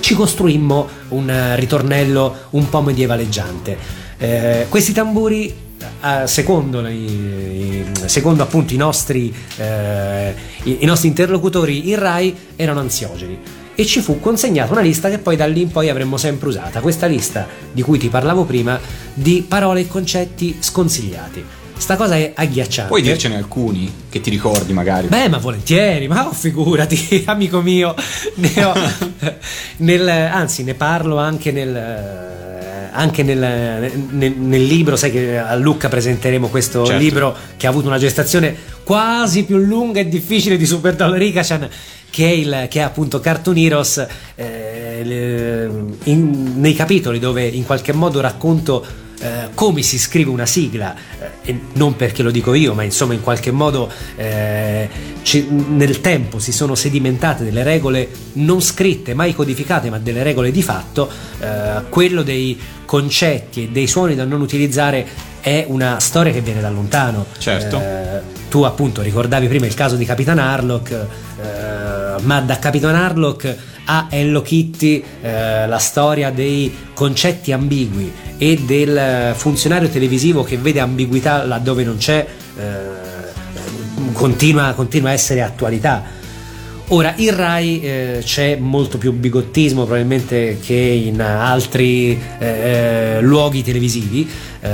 ci costruimmo un ritornello un po' medievaleggiante. Eh, questi tamburi secondo i, secondo appunto i nostri eh, i, i nostri interlocutori in Rai erano ansiogeni, e ci fu consegnata una lista che poi da lì in poi avremmo sempre usata, questa lista di cui ti parlavo prima, di parole e concetti sconsigliati. Sta cosa è agghiacciante. Puoi dircene alcuni che ti ricordi magari? Beh, ma volentieri, ma oh, figurati, amico mio, ne ho, nel, anzi ne parlo anche nel anche nel, nel, nel libro, sai che a Lucca presenteremo questo certo. libro che ha avuto una gestazione quasi più lunga e difficile di Super Doll Rika-chan, che è il, che è appunto Cartoon Heroes, eh, le, in, nei capitoli dove in qualche modo racconto Uh, come si scrive una sigla, uh, e non perché lo dico io, ma insomma in qualche modo uh, ci, nel tempo si sono sedimentate delle regole non scritte, mai codificate, ma delle regole di fatto. Uh, quello dei concetti e dei suoni da non utilizzare è una storia che viene da lontano. Certo. Uh, tu appunto ricordavi prima il caso di Capitan Harlock, uh, ma da Capitan Harlock a Hello Kitty, eh, la storia dei concetti ambigui e del funzionario televisivo che vede ambiguità laddove non c'è, eh, continua, continua a essere attualità. Ora in Rai eh, c'è molto più bigottismo probabilmente che in altri eh, luoghi televisivi, eh,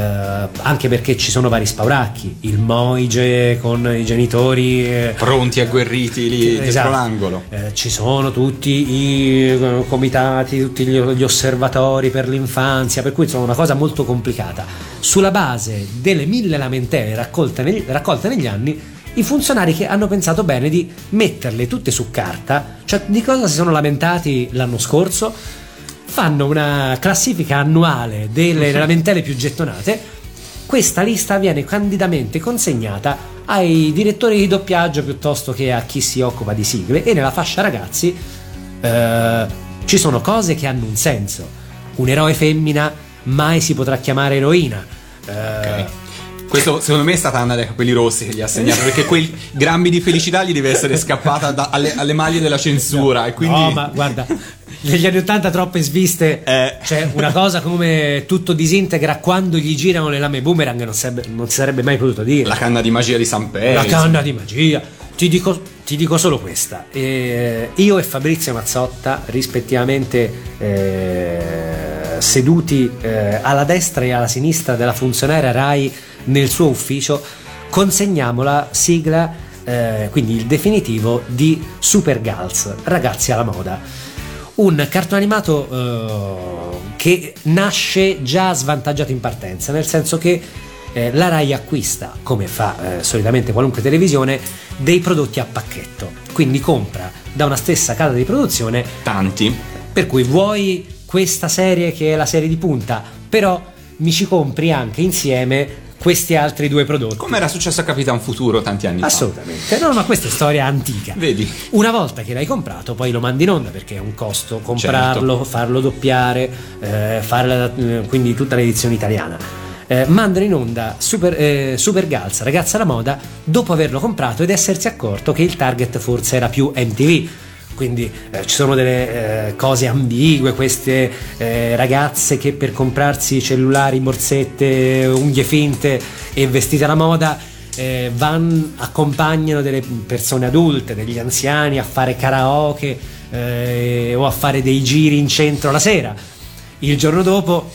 anche perché ci sono vari spauracchi, il Moige con i genitori eh, pronti agguerriti lì eh, esatto. dietro l'angolo, eh, ci sono tutti i comitati, tutti gli, gli osservatori per l'infanzia, per cui insomma una cosa molto complicata. Sulla base delle mille lamentele raccolte neg- raccolte negli anni, i funzionari che hanno pensato bene di metterle tutte su carta, cioè di cosa si sono lamentati l'anno scorso, fanno una classifica annuale delle lamentele più gettonate. Questa lista viene candidamente consegnata ai direttori di doppiaggio piuttosto che a chi si occupa di sigle, e nella fascia ragazzi eh, ci sono cose che hanno un senso. Un eroe femmina mai si potrà chiamare eroina, eh, okay. Questo secondo me è stata Anna dei capelli rossi che gli ha segnato, perché quei grammi di felicità gli deve essere scappata da, alle, alle maglie della censura. No, e quindi... no, ma guarda, negli anni ottanta troppe sviste, eh. cioè una cosa come tutto disintegra quando gli girano le lame boomerang non, sarebbe, non si sarebbe mai potuto dire. La canna di magia di San Pedro. La canna di magia. Ti dico, ti dico solo questa. Eh, io e Fabrizio Mazzotta, rispettivamente eh, seduti eh, alla destra e alla sinistra della funzionaria Rai nel suo ufficio, consegniamo la sigla, eh, quindi il definitivo di Super Gals, Ragazzi alla moda, un cartone animato eh, che nasce già svantaggiato in partenza, nel senso che eh, la Rai acquista, come fa eh, solitamente qualunque televisione, dei prodotti a pacchetto, quindi compra da una stessa casa di produzione tanti, per cui vuoi questa serie che è la serie di punta, però mi ci compri anche insieme questi altri due prodotti. Come era successo a Capitan Futuro tanti anni fa. Assolutamente. No, ma questa è storia antica. Vedi? Una volta che l'hai comprato, poi lo mandi in onda, perché è un costo comprarlo, certo. farlo doppiare, eh, farla, eh, quindi tutta l'edizione italiana. Eh, mandano in onda Super, eh, Super Gals, Ragazza alla moda, dopo averlo comprato ed essersi accorto che il target forse era più M T V. Quindi eh, ci sono delle eh, cose ambigue, queste eh, ragazze che per comprarsi cellulari, morsette, unghie finte e vestite alla moda eh, van, accompagnano delle persone adulte, degli anziani a fare karaoke eh, o a fare dei giri in centro la sera. Il giorno dopo,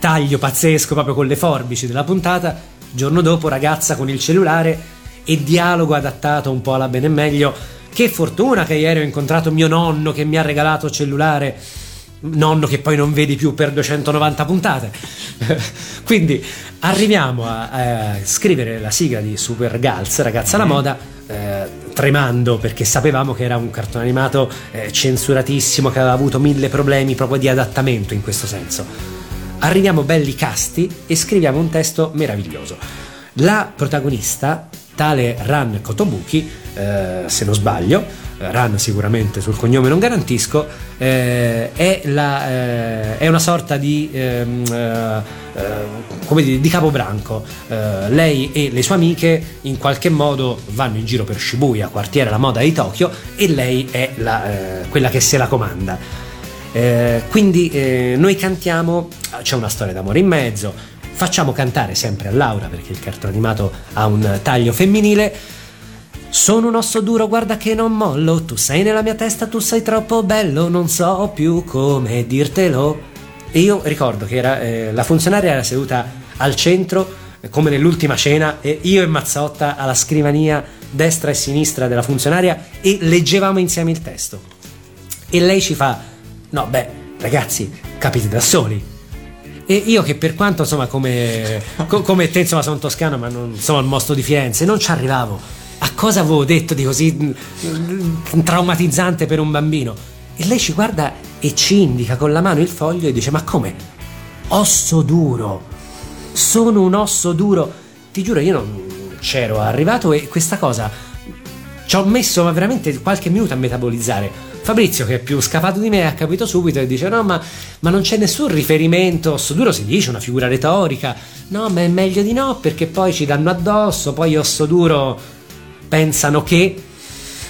taglio pazzesco proprio con le forbici della puntata, giorno dopo ragazza con il cellulare e dialogo adattato un po' alla bene e meglio. Che fortuna che ieri ho incontrato mio nonno che mi ha regalato cellulare, nonno che poi non vedi più per duecentonovanta puntate. Quindi arriviamo a, a scrivere la sigla di Super Gals, Ragazza alla moda, eh, tremando, perché sapevamo che era un cartone animato eh, censuratissimo, che aveva avuto mille problemi proprio di adattamento in questo senso. Arriviamo belli casti e scriviamo un testo meraviglioso. La protagonista, tale Ran Kotobuki, eh, se non sbaglio, Ran sicuramente, sul cognome non garantisco, eh, è, la, eh, è una sorta di, eh, eh, come dire, di capobranco. Eh, lei e le sue amiche in qualche modo vanno in giro per Shibuya, quartiere alla moda di Tokyo, e lei è la, eh, quella che se la comanda. Eh, quindi eh, noi cantiamo, c'è una storia d'amore in mezzo, facciamo cantare sempre a Laura perché il cartone animato ha un taglio femminile. Sono un osso duro, guarda che non mollo, tu sei nella mia testa, tu sei troppo bello, non so più come dirtelo. E io ricordo che era, eh, la funzionaria era seduta al centro come nell'ultima cena, e io e Mazzotta alla scrivania destra e sinistra della funzionaria, e leggevamo insieme il testo, e lei ci fa: no beh ragazzi, capite da soli. E io che per quanto insomma come, co- come te insomma sono toscano ma non sono al mostro di Firenze, non ci arrivavo. A cosa avevo detto di così traumatizzante per un bambino? E lei ci guarda e ci indica con la mano il foglio e dice: ma come? Osso duro, sono un osso duro. Ti giuro, io non c'ero arrivato e questa cosa ci ho messo ma veramente qualche minuto a metabolizzare. Fabrizio, che è più scapato di me, ha capito subito e dice: no, ma, ma non c'è nessun riferimento, osso duro si dice, una figura retorica. No, ma è meglio di no, perché poi ci danno addosso, poi osso duro pensano che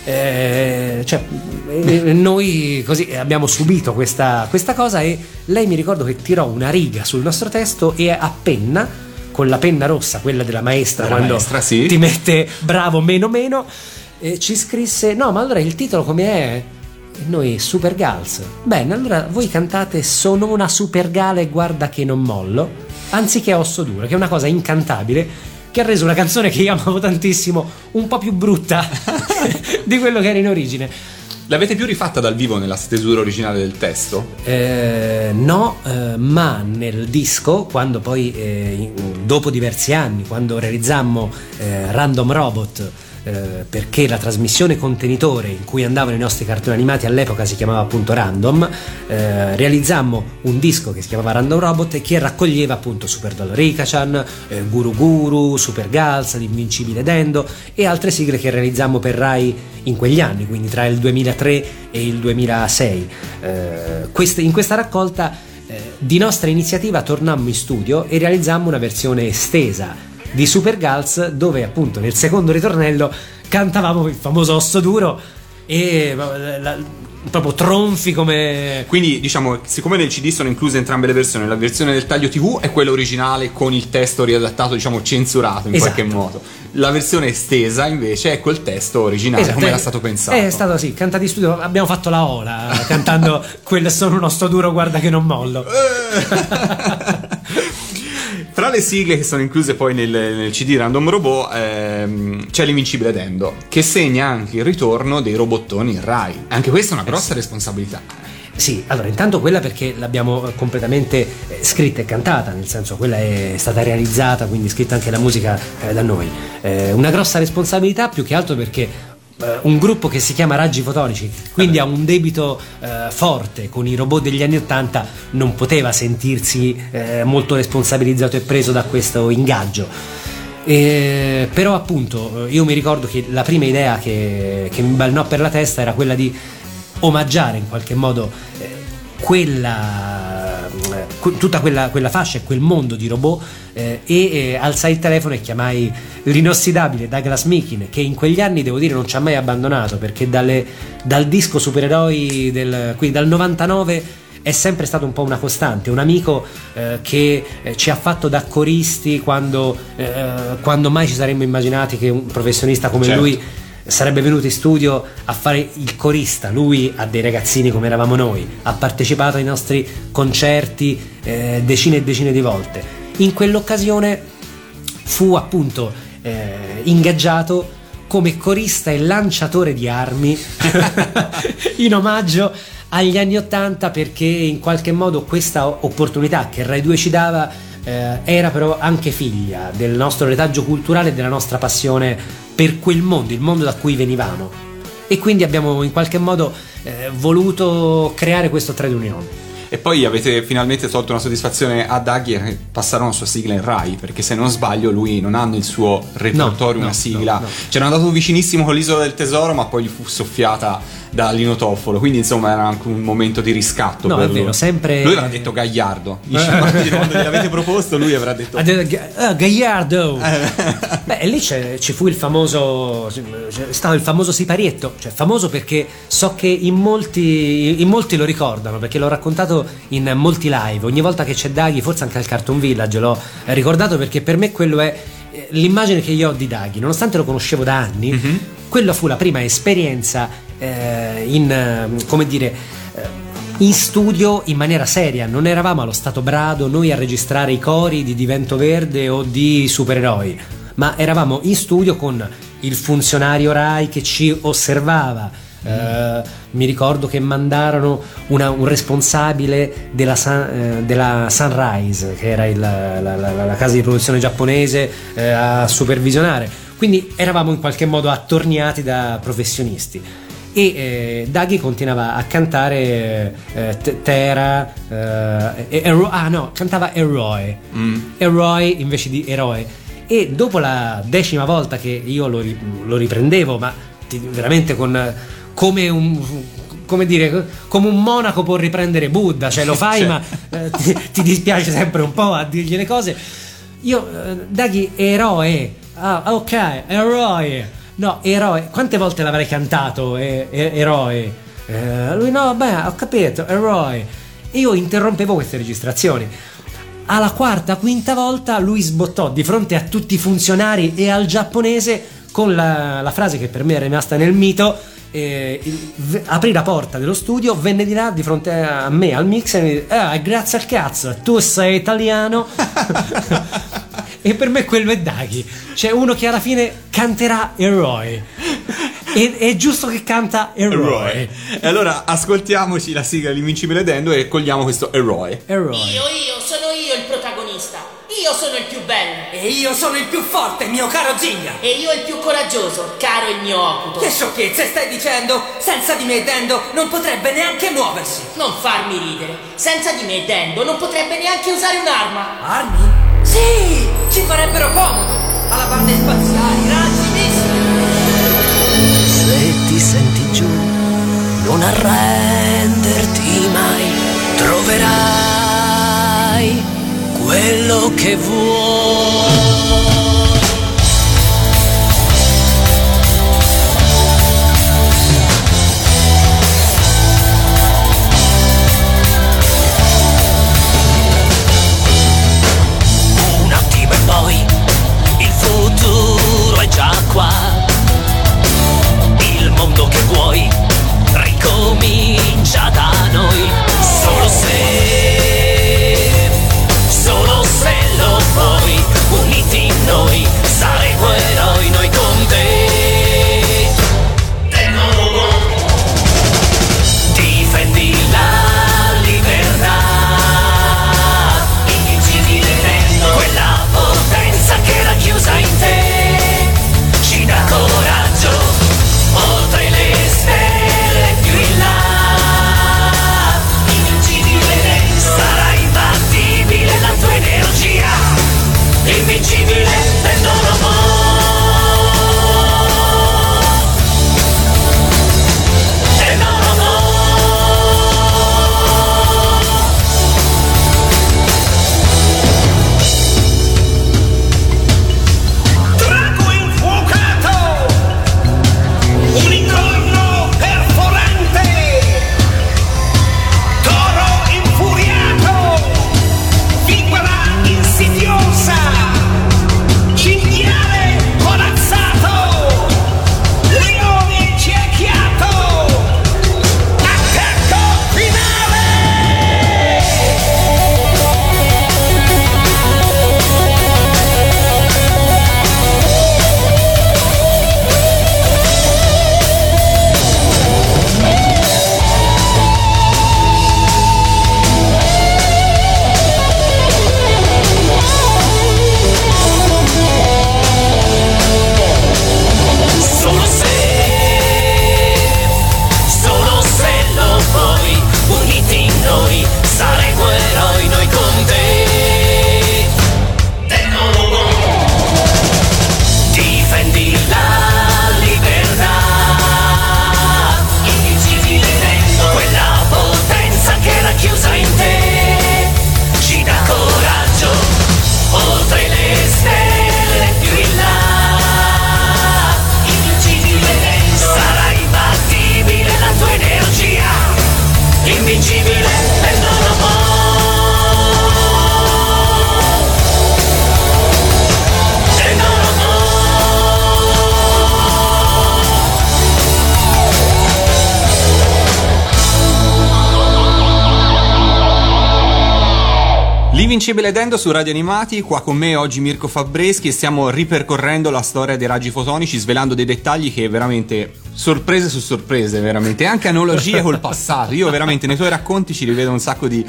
eh, cioè eh, noi così abbiamo subito questa, questa cosa. E lei, mi ricordo che tirò una riga sul nostro testo e a penna, con la penna rossa, quella della maestra, della quando maestra, sì, ti mette bravo meno meno, eh, ci scrisse: no, ma allora il titolo come è? Noi Super Gals. Bene, allora voi cantate "Sono una super gala e guarda che non mollo", anziché "Osso duro", che è una cosa incantabile che ha reso una canzone che io amavo tantissimo un po' più brutta di quello che era in origine. L'avete più rifatta dal vivo nella stesura originale del testo? Eh, no, eh, ma nel disco, quando poi eh, dopo diversi anni, quando realizzammo eh, Random Robot, Eh, perché la trasmissione contenitore in cui andavano i nostri cartoni animati all'epoca si chiamava appunto Random, eh, realizzammo un disco che si chiamava Random Robot e che raccoglieva appunto Super Doll Rika-chan, eh, Guru Guru, Super Gals, L'Invincibile Dendo e altre sigle che realizzammo per Rai in quegli anni, quindi tra il duemilatré e il duemilasei. Eh, quest- in questa raccolta eh, di nostra iniziativa tornammo in studio e realizzammo una versione estesa di Super Gals, dove appunto nel secondo ritornello cantavamo il famoso osso duro e la, la, proprio tronfi come... Quindi diciamo, siccome nel C D sono incluse entrambe le versioni, la versione del taglio tivù è quella originale con il testo riadattato, diciamo censurato in esatto. qualche modo. La versione estesa invece è quel testo originale, esatto, come era stato pensato. È stato sì, cantati in studio, abbiamo fatto la ola cantando quel "sono un osso duro, guarda che non mollo". Tra le sigle che sono incluse poi nel, nel C D Random Robot ehm, c'è L'Invincibile Dendo, che segna anche il ritorno dei robottoni in Rai. Anche questa è una grossa eh sì. responsabilità. Sì, allora intanto quella perché l'abbiamo completamente scritta e cantata, nel senso quella è stata realizzata, quindi scritta anche la musica eh, da noi. Eh, una grossa responsabilità più che altro perché un gruppo che si chiama Raggi Fotonici, quindi ha un debito eh, forte con i robot degli anni ottanta, non poteva sentirsi eh, molto responsabilizzato e preso da questo ingaggio. E, però appunto io mi ricordo che la prima idea che, che mi balenò per la testa era quella di omaggiare in qualche modo eh, quella eh, tutta quella, quella fascia e quel mondo di robot. Eh, e eh, alzai il telefono e chiamai l'inossidabile Douglas Mikin, che in quegli anni devo dire non ci ha mai abbandonato, perché dalle, dal disco Supereroi del, quindi dal novantanove è sempre stato un po' una costante, un amico eh, che ci ha fatto da coristi quando, eh, quando mai ci saremmo immaginati che un professionista come certo. lui sarebbe venuto in studio a fare il corista, lui a dei ragazzini come eravamo noi. Ha partecipato ai nostri concerti eh, decine e decine di volte. In quell'occasione fu appunto eh, ingaggiato come corista e lanciatore di armi in omaggio agli anni ottanta, perché in qualche modo questa opportunità che Rai due ci dava eh, era però anche figlia del nostro retaggio culturale e della nostra passione per quel mondo, il mondo da cui venivamo, e quindi abbiamo in qualche modo eh, voluto creare questo trade union. E poi avete finalmente tolto una soddisfazione a Daghi e passarono la sua sigla in Rai, perché se non sbaglio lui non ha nel suo repertorio no, una no, sigla. No, no. C'era andato vicinissimo con l'Isola del Tesoro, ma poi gli fu soffiata da Lino Toffolo, quindi insomma era anche un momento di riscatto. No, per è vero, lui. Sempre... lui l'ha detto Gagliardo. Dice, quando gliel'avete proposto lui avrà detto... Uh, Gagliardo! Beh, e lì c'è, ci fu il famoso... stava il famoso siparietto, cioè famoso perché so che in molti, in molti lo ricordano, perché l'ho raccontato in molti live, ogni volta che c'è Daghi, forse anche al Cartoon Village l'ho ricordato, perché per me quello è l'immagine che io ho di Daghi, nonostante lo conoscevo da anni. Mm-hmm. Quella fu la prima esperienza eh, in come dire eh, in studio in maniera seria. Non eravamo allo stato brado noi a registrare i cori di Divento Verde o di Supereroi, ma eravamo in studio con il funzionario Rai che ci osservava, Mm. Uh, mi ricordo che mandarono una, un responsabile della, San, uh, della Sunrise, che era il, la, la, la, la casa di produzione giapponese, uh, a supervisionare. Quindi eravamo in qualche modo attorniati da professionisti. E eh, Daghi continuava a cantare eh, t- Terra eh, ero- ah no, cantava Eroi mm. Eroi invece di Eroe. E dopo la decima volta che io lo, ri- lo riprendevo, ma ti- veramente con come un come dire come un monaco può riprendere Buddha, cioè lo fai cioè. ma eh, ti-, ti dispiace sempre un po' a dirgli le cose. Io eh, Daghi Eroe, ah ok, Eroe. No, Eroe, quante volte l'avrei cantato eh, eh, Eroe? Eh, lui no, beh, ho capito, Eroe. E io interrompevo queste registrazioni. Alla quarta, quinta volta lui sbottò di fronte a tutti i funzionari e al giapponese con la, la frase che per me è rimasta nel mito, eh, v- aprì la porta dello studio, venne di là di fronte a me, al mix, e mi disse, ah, grazie al cazzo, tu sei italiano. E per me quello è Daghi, c'è uno che alla fine canterà Eroi, e è giusto che canta Eroi. E allora ascoltiamoci la sigla L'Invincibile Dendo e cogliamo questo Eroi. Eroi. Io, io, sono io il protagonista, io sono il più bello. E io sono il più forte, mio caro Zinga. E io il più coraggioso, caro il mio Okuto. Che sciocchezze stai dicendo? Senza di me Dendo non potrebbe neanche muoversi. Non farmi ridere, senza di me Dendo non potrebbe neanche usare un'arma. Armi? Sì, ci farebbero comodo, alla parte spaziali, raggi, missili. Se ti senti giù, non arrenderti mai, troverai quello che vuoi. Solo se, solo se lo vuoi. L'Invincibile Dendo su Radio Animati, qua con me oggi Mirko Fabreschi, e stiamo ripercorrendo la storia dei raggi fotonici, svelando dei dettagli che veramente sorprese su sorprese, veramente, e anche analogie col passato. Io veramente nei tuoi racconti ci rivedo un sacco di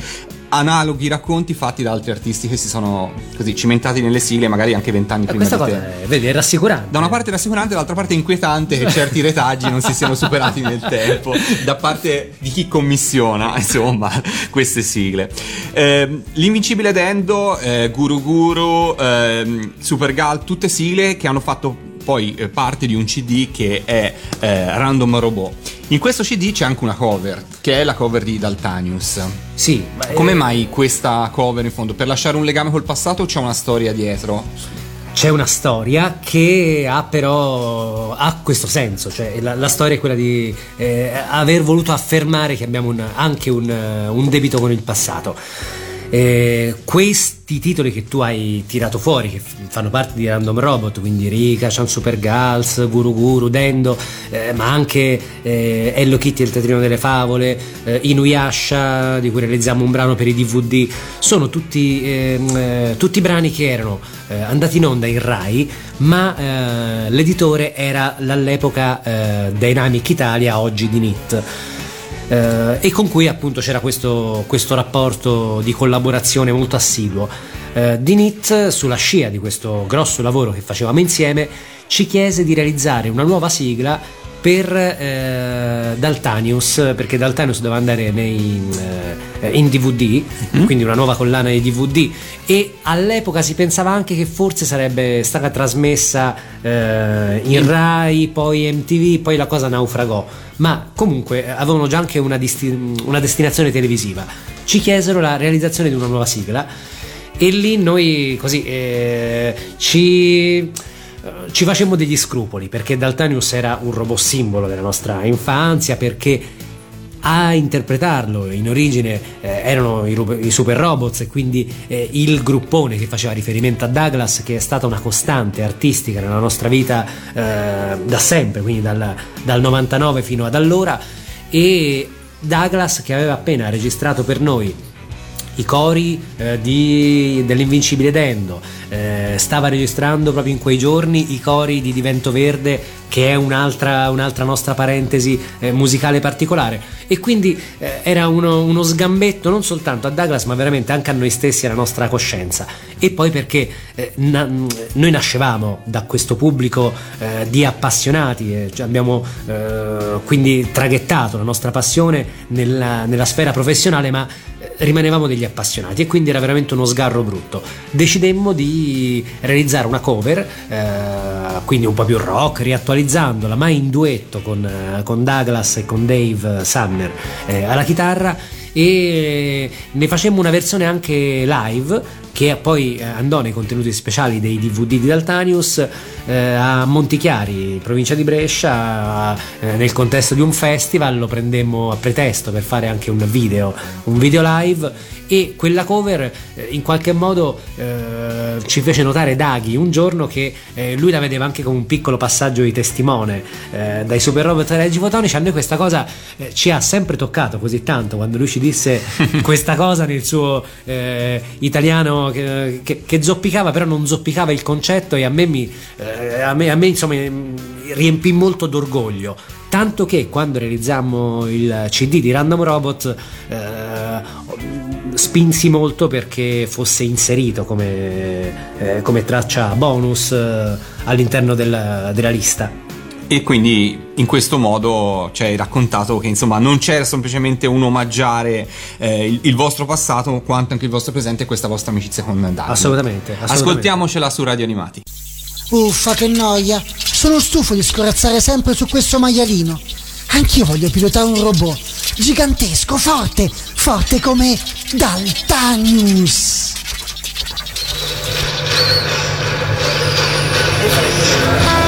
analoghi racconti fatti da altri artisti che si sono così cimentati nelle sigle magari anche vent'anni prima di te. Questa cosa, vedi, è rassicurante. Da una parte rassicurante, dall'altra parte inquietante che certi retaggi non si siano superati nel tempo da parte di chi commissiona, insomma, queste sigle. Eh, L'Invincibile Dendo, eh, Guru Guru, eh, Super Gals, tutte sigle che hanno fatto poi eh, parte di un C D che è eh, Random Robot. In questo C D c'è anche una cover, che è la cover di Daltanius. Sì. Come è... mai questa cover in fondo? Per lasciare un legame col passato o c'è una storia dietro? C'è una storia che ha però ha questo senso, cioè la, la storia è quella di eh, aver voluto affermare che abbiamo un, anche un, un debito con il passato. Eh, questi titoli che tu hai tirato fuori, che f- fanno parte di Random Robot, quindi Rika-chan, Super Gals, Guru Guru, Dendo, eh, ma anche eh, Hello Kitty e il teatrino delle favole, eh, Inuyasha, di cui realizziamo un brano per i D V D, sono tutti, eh, tutti brani che erano eh, andati in onda in Rai, ma eh, l'editore era all'epoca eh, Dynamic Italia, oggi di N I T. Uh, e con cui appunto c'era questo, questo rapporto di collaborazione molto assiduo. Uh, di N I T, sulla scia di questo grosso lavoro che facevamo insieme, ci chiese di realizzare una nuova sigla per eh, Daltanius, perché Daltanius doveva andare nei, eh, in D V D, mm-hmm. quindi una nuova collana di D V D, e all'epoca si pensava anche che forse sarebbe stata trasmessa eh, in Rai, poi M T V, poi la cosa naufragò, ma comunque avevano già anche una, disti- una destinazione televisiva. Ci chiesero la realizzazione di una nuova sigla e lì noi così eh, ci... ci facemmo degli scrupoli, perché Daltanius era un robot simbolo della nostra infanzia, perché a interpretarlo in origine eh, erano i, i Super Robots, e quindi eh, il gruppone che faceva riferimento a Douglas, che è stata una costante artistica nella nostra vita eh, da sempre, quindi dal, dal novantanove fino ad allora. E Douglas, che aveva appena registrato per noi i cori eh, di, dell'Invincibile Dendo, eh, stava registrando proprio in quei giorni i cori di Divento Verde, che è un'altra, un'altra nostra parentesi eh, musicale particolare, e quindi eh, era uno, uno sgambetto non soltanto a Douglas, ma veramente anche a noi stessi e alla nostra coscienza. E poi perché eh, na- noi nascevamo da questo pubblico eh, di appassionati, eh, cioè abbiamo eh, quindi traghettato la nostra passione nella, nella sfera professionale, ma rimanevamo degli appassionati, e quindi era veramente uno sgarro brutto. Decidemmo di realizzare una cover, eh, quindi un po' più rock, riattualizzandola, ma in duetto con, con Douglas e con Dave Sumner eh, alla chitarra, e ne facemmo una versione anche live, che poi andò nei contenuti speciali dei D V D di Daltanius eh, a Montichiari, provincia di Brescia, eh, nel contesto di un festival. Lo prendemmo a pretesto per fare anche un video, un video live, e quella cover eh, in qualche modo eh, ci fece notare Daghi un giorno che eh, lui la vedeva anche come un piccolo passaggio di testimone eh, dai Super Robot ai Raggi Fotonici. A noi questa cosa eh, ci ha sempre toccato così tanto, quando lui ci disse questa cosa nel suo eh, italiano Che, che, che zoppicava, però non zoppicava il concetto, e a me, mi, eh, a me, a me insomma riempì molto d'orgoglio, tanto che quando realizzammo il C D di Random Robot eh, spinsi molto perché fosse inserito come, eh, come traccia bonus eh, all'interno del, della lista. E quindi in questo modo ci hai raccontato che insomma non c'era semplicemente un omaggiare eh, il, il vostro passato, quanto anche il vostro presente e questa vostra amicizia con Dario. Assolutamente, assolutamente. Ascoltiamocela su Radio Animati. Uffa, che noia! Sono stufo di scorazzare sempre su questo maialino. Anch'io voglio pilotare un robot gigantesco, forte, forte come Daltanius. We'll be right back.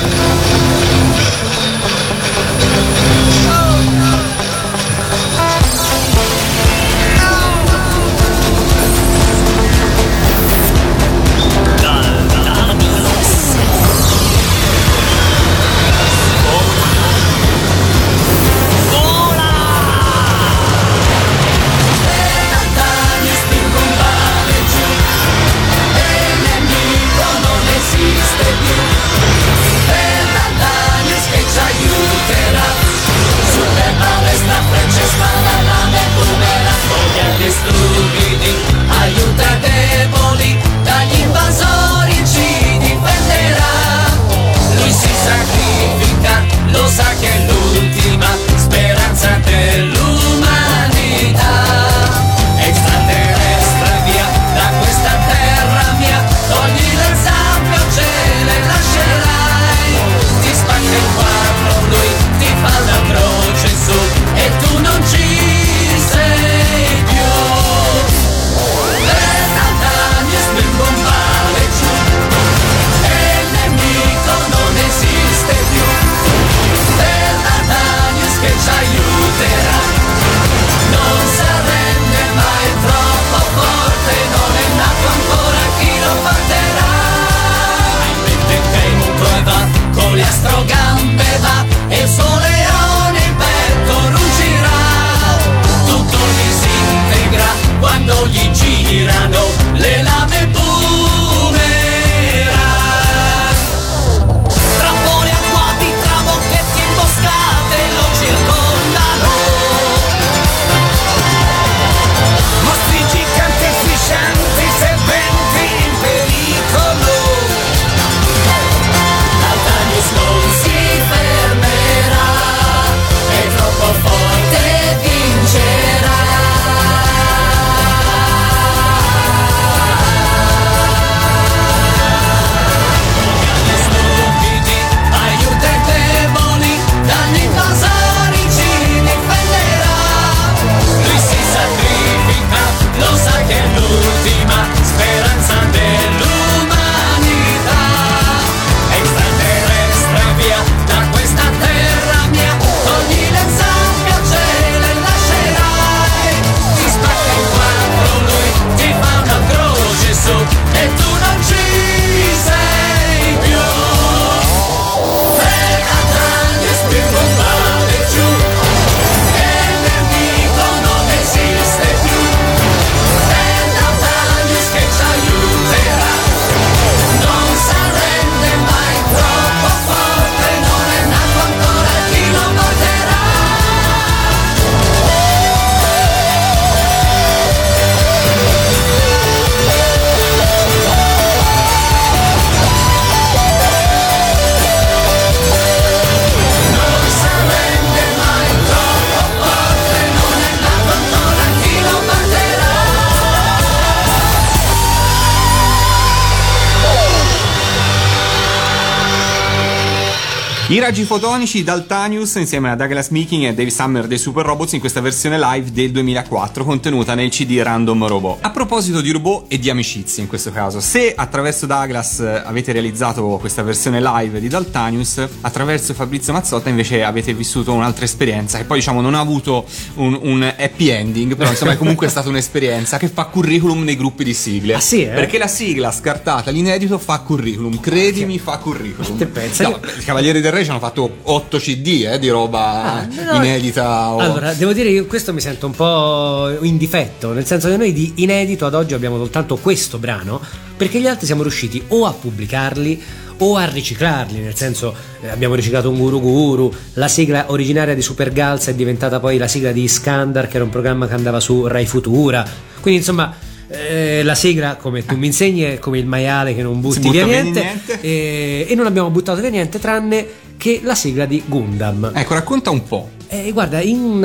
I Raggi Fotonici, Daltanius, insieme a Douglas Meeking e Dave Summer dei Super Robots, in questa versione live del duemilaquattro contenuta nel C D Random Robot. A proposito di robot e di amicizie, in questo caso, se attraverso Douglas avete realizzato questa versione live di Daltanius, attraverso Fabrizio Mazzotta invece avete vissuto un'altra esperienza che poi, diciamo, non ha avuto un, un happy ending, però insomma è comunque stata un'esperienza che fa curriculum nei gruppi di sigle. Ah, sì, eh? Perché la sigla scartata, l'inedito, fa curriculum, credimi, fa curriculum. Te pensi? No, i Cavalieri del Re ci hanno fatto otto C D eh, di roba ah, no, inedita o... Allora, devo dire che questo mi sento un po' in difetto, nel senso che noi di inedito ad oggi abbiamo soltanto questo brano, perché gli altri siamo riusciti o a pubblicarli o a riciclarli, nel senso eh, abbiamo riciclato un Guru Guru, la sigla originaria di Super Gals è diventata poi la sigla di Iskandar, che era un programma che andava su Rai Futura, quindi insomma eh, la sigla, come tu mi insegni, è come il maiale che non butti via niente, niente. E, e non abbiamo buttato via niente tranne che la sigla di Gundam. Ecco, racconta un po'. Eh, guarda, in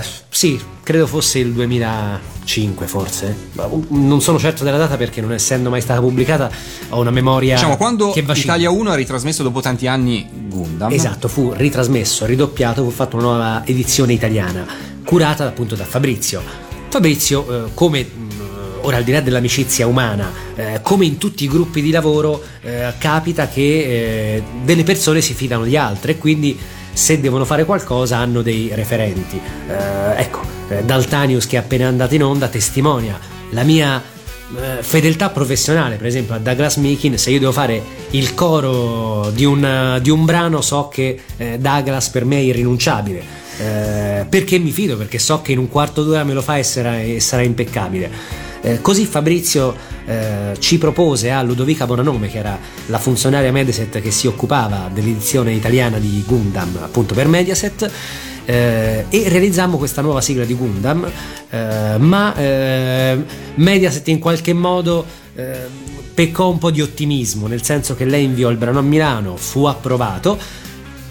uh, sì, credo fosse il duemilacinque forse, ma non sono certo della data perché non essendo mai stata pubblicata ho una memoria, diciamo, quando che vacina. Italia uno ha ritrasmesso dopo tanti anni Gundam. Esatto, fu ritrasmesso, ridoppiato, fu fatta una nuova edizione italiana curata appunto da Fabrizio. Fabrizio, eh, come... Ora, al di là dell'amicizia umana, eh, come in tutti i gruppi di lavoro, eh, capita che eh, delle persone si fidano di altre e quindi se devono fare qualcosa hanno dei referenti. Eh, ecco, eh, Daltanius, che è appena andato in onda, testimonia la mia eh, fedeltà professionale, per esempio, a Douglas Meekin. Se io devo fare il coro di un, di un brano, so che eh, Douglas per me è irrinunciabile. Eh, perché mi fido? Perché so che in un quarto d'ora me lo fa e sarà, e sarà impeccabile. Eh, così Fabrizio eh, ci propose a Ludovica Bonanome, che era la funzionaria Mediaset che si occupava dell'edizione italiana di Gundam appunto per Mediaset, eh, e realizzammo questa nuova sigla di Gundam, eh, ma eh, Mediaset in qualche modo eh, peccò un po' di ottimismo, nel senso che lei inviò il brano a Milano, fu approvato,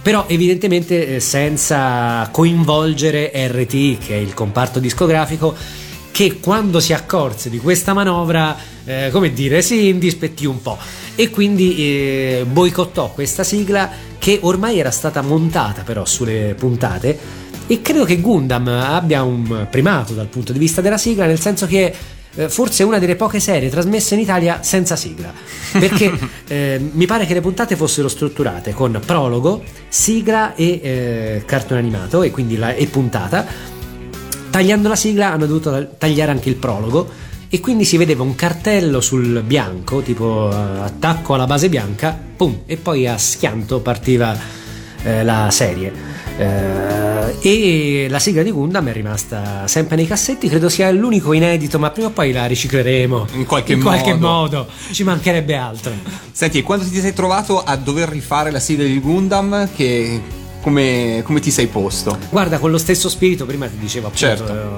però evidentemente senza coinvolgere erre ti i, che è il comparto discografico, che quando si accorse di questa manovra, eh, come dire, si indispettì un po' e quindi eh, boicottò questa sigla, che ormai era stata montata però sulle puntate, e credo che Gundam abbia un primato dal punto di vista della sigla, nel senso che eh, forse è una delle poche serie trasmesse in Italia senza sigla, perché eh, mi pare che le puntate fossero strutturate con prologo, sigla e eh, cartone animato, e quindi la e puntata. Tagliando la sigla hanno dovuto tagliare anche il prologo e quindi si vedeva un cartello sul bianco tipo uh, attacco alla base bianca, pum, e poi a schianto partiva uh, la serie, uh, e la sigla di Gundam è rimasta sempre nei cassetti, credo sia l'unico inedito, ma prima o poi la ricicleremo in qualche, in qualche modo. modo ci mancherebbe altro. Senti, quando ti sei trovato a dover rifare la sigla di Gundam, che... Come, come ti sei posto? Guarda, con lo stesso spirito, prima ti dicevo appunto, certo.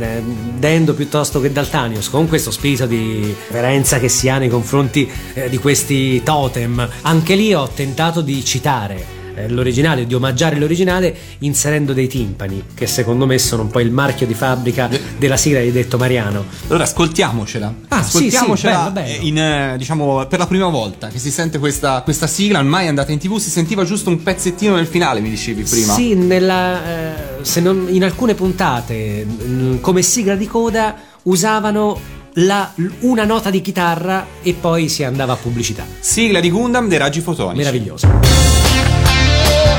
eh, Dendo piuttosto che Daltanius, con questo spirito di reverenza che si ha nei confronti eh, di questi totem. Anche lì ho tentato di citare eh, l'originale, di omaggiare l'originale inserendo dei timpani, che secondo me sono un po' il marchio di fabbrica della sigla di Detto Mariano. Allora ascoltiamocela. Ah, ascoltiamocela, sì, sì, bello, bello. In, eh, diciamo, per la prima volta che si sente questa, questa sigla, ormai è andata in tivù, si sentiva giusto un pezzettino nel finale, mi dicevi prima. Sì, nella, eh, se non, in alcune puntate mh, come sigla di coda usavano la, una nota di chitarra e poi si andava a pubblicità. Sigla di Gundam dei Raggi Fotonici. Meraviglioso. Thank you.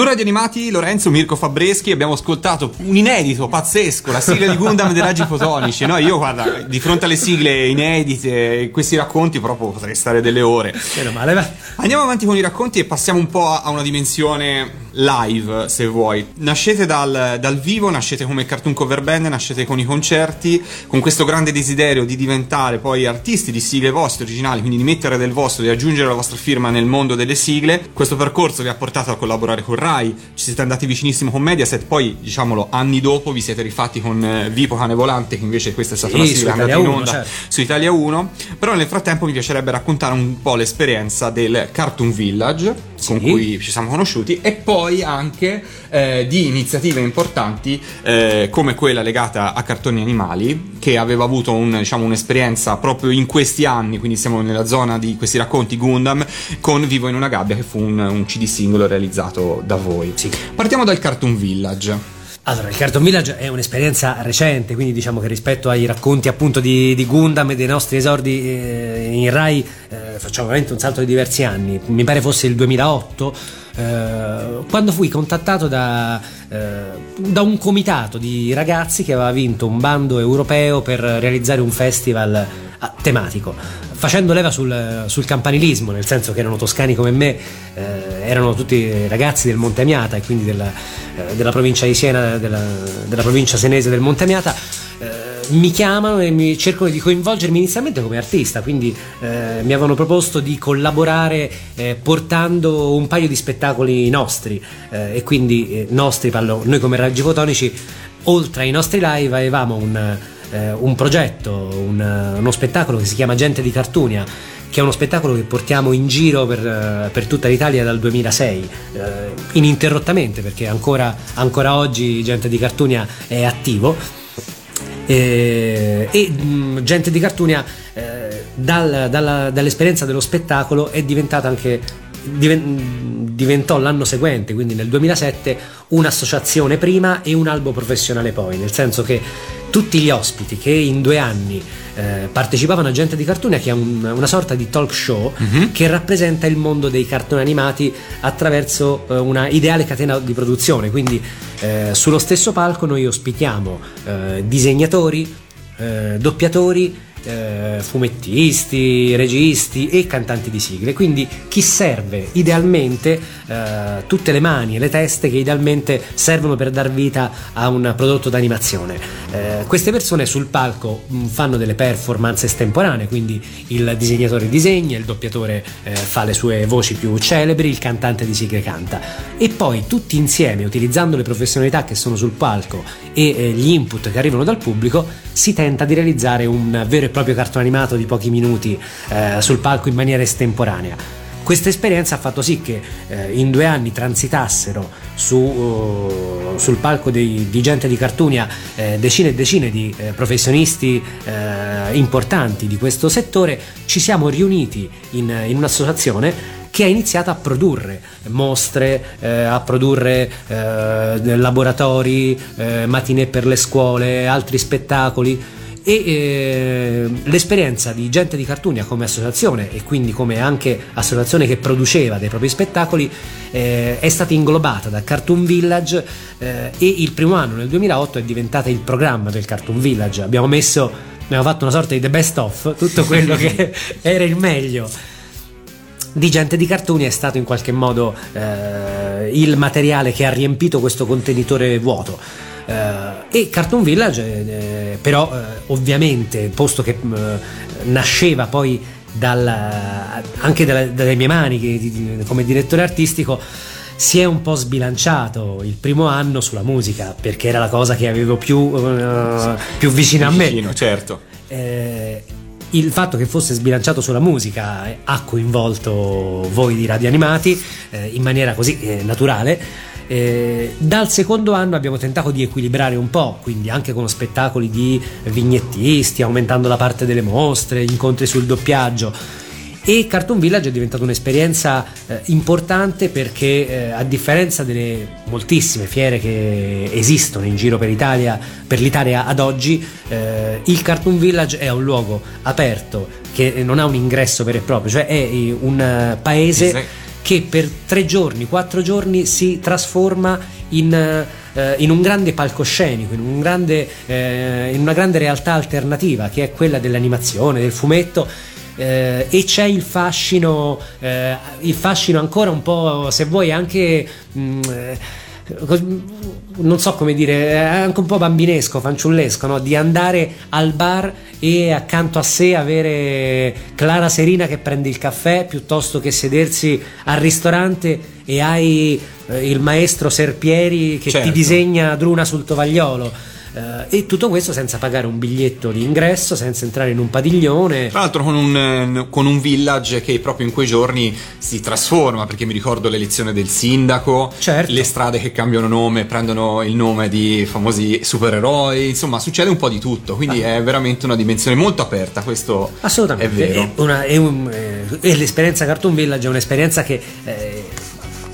Su Radio Animati, Lorenzo, Mirko Fabreschi, abbiamo ascoltato un inedito pazzesco, la sigla di Gundam dei Raggi Fotonici. No, io guarda, di fronte alle sigle inedite, questi racconti proprio potrei stare delle ore. Meno male, va. Andiamo avanti con i racconti e passiamo un po' a una dimensione live, se vuoi. Nascete dal, dal vivo, nascete come cartoon cover band, nascete con i concerti, con questo grande desiderio di diventare poi artisti di sigle vostre originali, quindi di mettere del vostro, di aggiungere la vostra firma nel mondo delle sigle. Questo percorso vi ha portato a collaborare con Rai, ci siete andati vicinissimo con Mediaset, poi diciamolo anni dopo vi siete rifatti con eh, Vipo Cane Volante, che invece questa è stata sì, la sigla andata in onda, certo, su Italia uno. Però nel frattempo mi piacerebbe raccontare un po' l'esperienza del Cartoon Village, sì, con cui ci siamo conosciuti, e poi anche eh, di iniziative importanti eh, come quella legata a cartoni animali, che aveva avuto un, diciamo, un'esperienza proprio in questi anni, quindi siamo nella zona di questi racconti Gundam, con Vivo in una gabbia, che fu un, un C D singolo realizzato da voi. Sì. Partiamo dal Cartoon Village. Allora, il Cartoon Village è un'esperienza recente, quindi diciamo che rispetto ai racconti appunto di, di Gundam e dei nostri esordi eh, in Rai eh, facciamo veramente un salto di diversi anni. Mi pare fosse il duemilaotto eh, quando fui contattato da, eh, da un comitato di ragazzi che aveva vinto un bando europeo per realizzare un festival tematico, facendo leva sul, sul campanilismo, nel senso che erano toscani come me, eh, erano tutti ragazzi del Monte Amiata e quindi della, eh, della provincia di Siena, della, della provincia senese del Monte Amiata. Eh, mi chiamano e mi cercano di coinvolgermi inizialmente come artista, quindi eh, mi avevano proposto di collaborare eh, portando un paio di spettacoli nostri, eh, e quindi eh, nostri, parlo, noi come Raggi Fotonici, oltre ai nostri live avevamo un Eh, un progetto, un, uno spettacolo che si chiama Gente di Cartunia, che è uno spettacolo che portiamo in giro per, per tutta l'Italia dal duemilasei eh, ininterrottamente, perché ancora, ancora oggi Gente di Cartunia è attivo, eh, e mh, Gente di Cartunia eh, dal, dalla, dall'esperienza dello spettacolo è diventata anche diven, diventò l'anno seguente, quindi nel duemilasette, un'associazione prima e un albo professionale poi, nel senso che tutti gli ospiti che in due anni eh, partecipavano a Gente di Cartunia, che è un, una sorta di talk show, mm-hmm, che rappresenta il mondo dei cartoni animati attraverso eh, una ideale catena di produzione, quindi eh, sullo stesso palco noi ospitiamo eh, disegnatori, eh, doppiatori, eh, fumettisti, registi e cantanti di sigle, quindi chi serve idealmente eh, tutte le mani e le teste che idealmente servono per dar vita a un prodotto d'animazione. Eh, queste persone sul palco mh, fanno delle performance estemporanee, quindi il disegnatore disegna, il doppiatore eh, fa le sue voci più celebri, il cantante di sigle canta, e poi tutti insieme, utilizzando le professionalità che sono sul palco e eh, gli input che arrivano dal pubblico, si tenta di realizzare un vero e proprio cartone animato di pochi minuti eh, sul palco in maniera estemporanea. Questa esperienza ha fatto sì che eh, in due anni transitassero su, uh, sul palco dei, di Gente di Cartunia eh, decine e decine di eh, professionisti eh, importanti di questo settore. Ci siamo riuniti in, in un'associazione che ha iniziato a produrre mostre, eh, a produrre eh, laboratori, eh, matinée per le scuole, altri spettacoli. E eh, l'esperienza di Gente di Cartunia come associazione, e quindi come anche associazione che produceva dei propri spettacoli, eh, è stata inglobata da Cartoon Village, eh, e il primo anno, nel duemilaotto, è diventata il programma del Cartoon Village. Abbiamo messo, abbiamo fatto una sorta di the best of, tutto quello che era il meglio di Gente di Cartunia è stato in qualche modo eh, il materiale che ha riempito questo contenitore vuoto. Uh, e Cartoon Village eh, però eh, ovviamente, posto che eh, nasceva poi dalla, anche dalla, dalle mie mani che, di, come direttore artistico, si è un po' sbilanciato il primo anno sulla musica, perché era la cosa che avevo più, eh, più vicina a me, vicino, certo. eh, Il fatto che fosse sbilanciato sulla musica ha coinvolto voi di Radio Animati eh, in maniera così eh, naturale. Eh, dal secondo anno abbiamo tentato di equilibrare un po', quindi anche con spettacoli di vignettisti, aumentando la parte delle mostre, incontri sul doppiaggio, e Cartoon Village è diventata un'esperienza eh, importante, perché eh, a differenza delle moltissime fiere che esistono in giro per l'Italia, per l'Italia ad oggi, eh, il Cartoon Village è un luogo aperto che non ha un ingresso vero e proprio, cioè è un paese che per tre giorni, quattro giorni si trasforma in, eh, in un grande palcoscenico, in, un grande, eh, in una grande realtà alternativa che è quella dell'animazione, del fumetto. Eh, e c'è il fascino, eh, il fascino ancora un po', se vuoi, anche mh, non so come dire, anche un po' bambinesco, fanciullesco, no? Di andare al bar e accanto a sé avere Clara Serina che prende il caffè, piuttosto che sedersi al ristorante e hai eh, il maestro Serpieri che certo. ti disegna Druna sul tovagliolo. Uh, e tutto questo senza pagare un biglietto di ingresso, senza entrare in un padiglione, tra l'altro con un, con un village che proprio in quei giorni si trasforma, perché mi ricordo l'elezione del sindaco, certo. le strade che cambiano nome, prendono il nome di famosi supereroi, insomma succede un po' di tutto, quindi ah. è veramente una dimensione molto aperta, questo assolutamente è vero. È, una, è, un, è l'esperienza Cartoon Village, è un'esperienza che eh,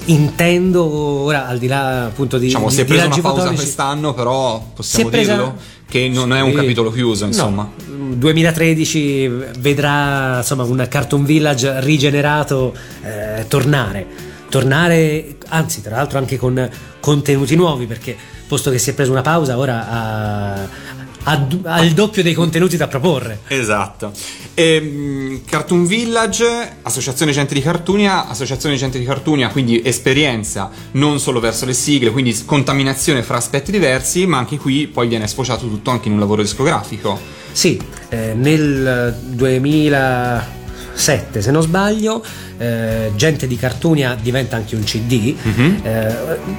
intendo ora, al di là appunto di, diciamo, di, si è presa una pausa Fotonici. Quest'anno però possiamo presa... dirlo che non è un capitolo chiuso, insomma. No, duemilatredici vedrà insomma un Cartoon Village rigenerato eh, tornare tornare anzi tra l'altro anche con contenuti nuovi, perché posto che si è presa una pausa ora ha al doppio dei contenuti da proporre. Esatto. E, Cartoon Village, Associazione Gente di Cartunia, Associazione Gente di Cartunia, quindi esperienza non solo verso le sigle, quindi contaminazione fra aspetti diversi, ma anche qui poi viene sfociato tutto anche in un lavoro discografico. Sì, eh, nel duemilasette se non sbaglio eh, Gente di Cartunia diventa anche un C D, mm-hmm. eh,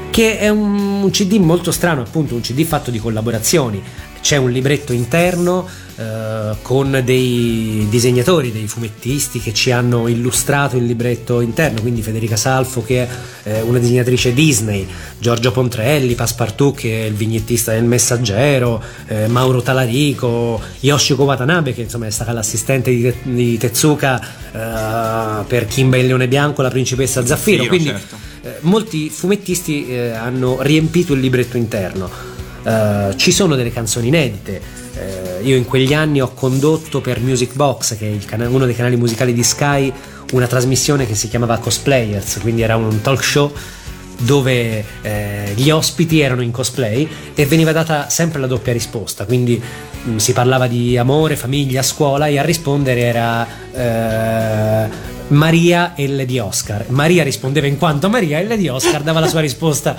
che è un, un C D molto strano, appunto un C D fatto di collaborazioni. C'è un libretto interno eh, con dei disegnatori, dei fumettisti che ci hanno illustrato il libretto interno, quindi Federica Salfo che è eh, una disegnatrice Disney, Giorgio Pontrelli, Passepartout che è il vignettista del Messaggero, eh, Mauro Talarico, Yoshiko Watanabe che insomma è stata l'assistente di, di Tezuka eh, per Kimba e il Leone Bianco, la principessa Zaffiro, Zaffiro quindi certo. eh, molti fumettisti eh, hanno riempito il libretto interno. Uh, ci sono delle canzoni inedite. Uh, io in quegli anni ho condotto per Music Box, che è il can- uno dei canali musicali di Sky, una trasmissione che si chiamava Cosplayers, quindi era un talk show dove eh, gli ospiti erano in cosplay e veniva data sempre la doppia risposta, quindi mh, si parlava di amore, famiglia, scuola e a rispondere era eh, Maria e Lady Oscar. Maria rispondeva in quanto Maria e Lady Oscar dava la sua risposta.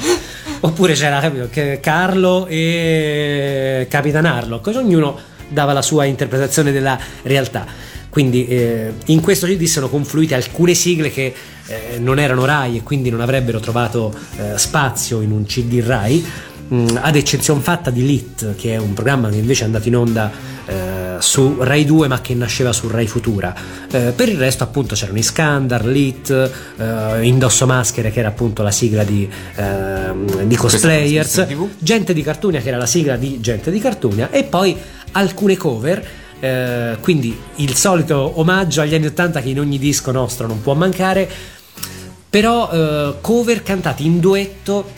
Oppure c'era, capito, che Carlo e Capitan Harlock, ognuno dava la sua interpretazione della realtà. Quindi eh, in questo C D sono confluite alcune sigle che eh, non erano Rai e quindi non avrebbero trovato eh, spazio in un C D Rai, mh, ad eccezione fatta di Lit, che è un programma che invece è andato in onda eh, su Rai due ma che nasceva su Rai Futura. Eh, per il resto appunto c'erano Iskandar, Lit, eh, Indosso Maschere che era appunto la sigla di, eh, di Cosplayers, Gente di Cartunia che era la sigla di Gente di Cartunia e poi alcune cover, eh, quindi il solito omaggio agli anni ottanta che in ogni disco nostro non può mancare, però eh, cover cantati in duetto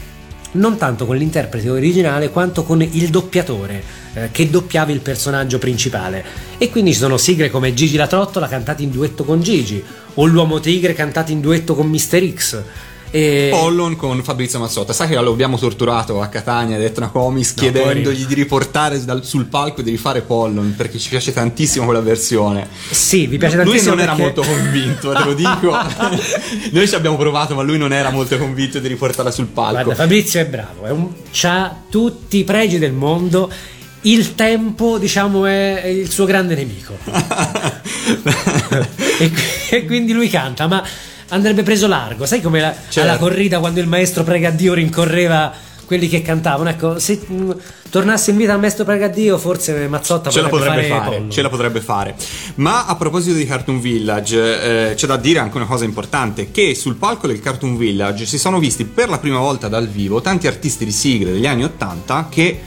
non tanto con l'interprete originale quanto con il doppiatore eh, che doppiava il personaggio principale, e quindi ci sono sigle come Gigi la Trottola cantata in duetto con Gigi, o L'Uomo Tigre cantato in duetto con mister X e... Pollon con Fabrizio Mazzotta. Sai che lo abbiamo torturato a Catania ad Etna Comics, no, chiedendogli di riportare dal, sul palco e di rifare Pollon perché ci piace tantissimo quella versione. Sì, vi piace tantissimo. Lui non perché... era molto convinto, te lo dico. Noi ci abbiamo provato ma lui non era molto convinto di riportarla sul palco. Guarda, Fabrizio è bravo, è un... c'ha tutti i pregi del mondo. Il tempo, diciamo, è il suo grande nemico. e, e quindi lui canta, ma andrebbe preso largo, sai come la, certo. alla corrida quando il maestro prega a Dio rincorreva quelli che cantavano, ecco, se mh, tornasse in vita al maestro prega a Dio forse Mazzotta ce potrebbe la potrebbe fare, fare ce la potrebbe fare. Ma a proposito di Cartoon Village eh, c'è da dire anche una cosa importante, che sul palco del Cartoon Village si sono visti per la prima volta dal vivo tanti artisti di sigle degli anni ottanta che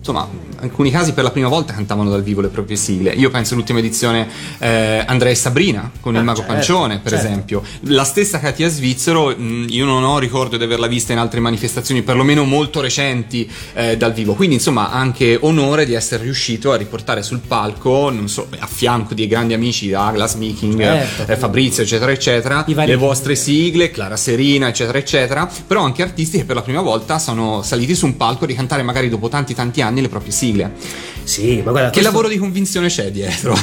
insomma, in alcuni casi per la prima volta cantavano dal vivo le proprie sigle. Io penso all'ultima edizione eh, Andrea e Sabrina con ah, il Mago certo, Pancione, per certo. esempio. La stessa Katia Svizzero mh, io non ho ricordo di averla vista in altre manifestazioni, perlomeno molto recenti, eh, dal vivo. Quindi insomma anche onore di essere riuscito a riportare sul palco, non so, a fianco di grandi amici, Douglas, Miking, certo. eh, Fabrizio eccetera eccetera, le vostre sigle, Clara Serina eccetera eccetera, però anche artisti che per la prima volta sono saliti su un palco a ricantare magari dopo tanti tanti anni le proprie sigle. Sì, ma guarda, che questo... lavoro di convinzione c'è dietro?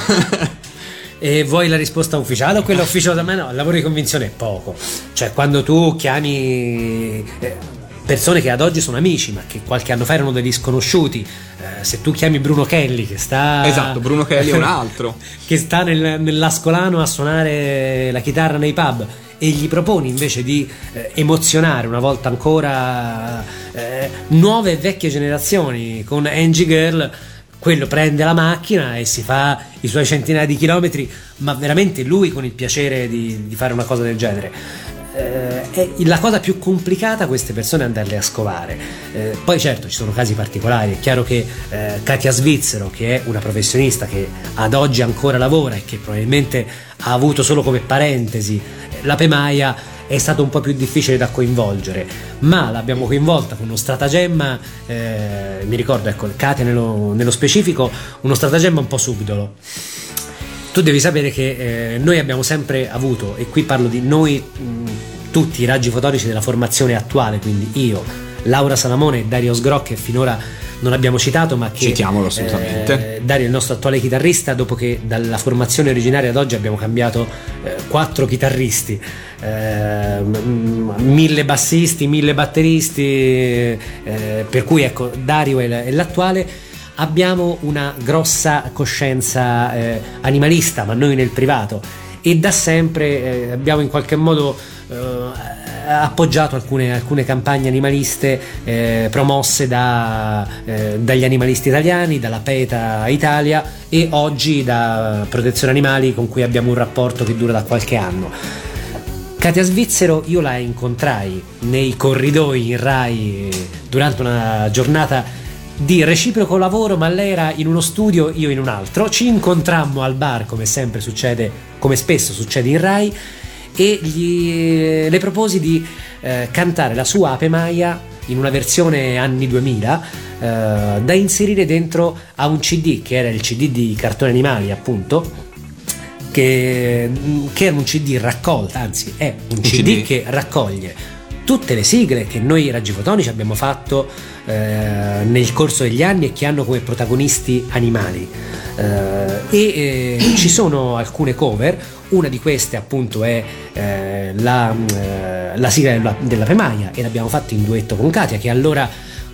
E vuoi la risposta ufficiale o quella ufficiosa? Ma no, il lavoro di convinzione è poco. Cioè, quando tu chiami persone che ad oggi sono amici ma che qualche anno fa erano degli sconosciuti, eh, se tu chiami Bruno Kelly che sta esatto Bruno Kelly è un altro che sta nel, nell'Ascolano a suonare la chitarra nei pub, e gli proponi invece di eh, emozionare una volta ancora eh, nuove e vecchie generazioni con Angie Girl, quello prende la macchina e si fa i suoi centinaia di chilometri, ma veramente lui con il piacere di, di fare una cosa del genere. Eh, è la cosa più complicata, queste persone andarle a scovare. Eh, poi certo ci sono casi particolari, è chiaro che eh, Katia Svizzero, che è una professionista che ad oggi ancora lavora e che probabilmente ha avuto solo come parentesi la Pemaia, è stato un po' più difficile da coinvolgere, ma l'abbiamo coinvolta con uno stratagemma, eh, mi ricordo, ecco, Katia nello, nello specifico, uno stratagemma un po' subdolo. Tu devi sapere che eh, noi abbiamo sempre avuto, e qui parlo di noi mh, tutti i Raggi Fotonici della formazione attuale, quindi io, Laura Salamone e Dario Sgrò, che finora non abbiamo citato ma che citiamolo assolutamente. eh, Dario è il nostro attuale chitarrista, dopo che dalla formazione originaria ad oggi abbiamo cambiato eh, quattro chitarristi, eh, mille bassisti, mille batteristi, eh, per cui ecco Dario è, l- è l'attuale. Abbiamo una grossa coscienza eh, animalista, ma noi nel privato, e da sempre eh, abbiamo in qualche modo eh, appoggiato alcune, alcune campagne animaliste eh, promosse da, eh, dagli animalisti italiani, dalla PETA Italia e oggi da Protezione Animali, con cui abbiamo un rapporto che dura da qualche anno. Katia Svizzero io la incontrai nei corridoi in Rai durante una giornata di reciproco lavoro, ma lei era in uno studio, io in un altro. Ci incontrammo al bar, come sempre succede, come spesso succede in Rai, e gli, le proposi di eh, cantare la sua Ape Maia in una versione anni duemila eh, da inserire dentro a un C D che era il C D di Cartone Animali, appunto, che, che era un C D raccolta, anzi è un, un C D, C D che raccoglie tutte le sigle che noi Raggi Fotonici abbiamo fatto eh, nel corso degli anni e che hanno come protagonisti animali. Eh, e eh, ci sono alcune cover, una di queste appunto è eh, la, eh, la sigla della, della Pemaia, e l'abbiamo fatta in duetto con Katia, che allora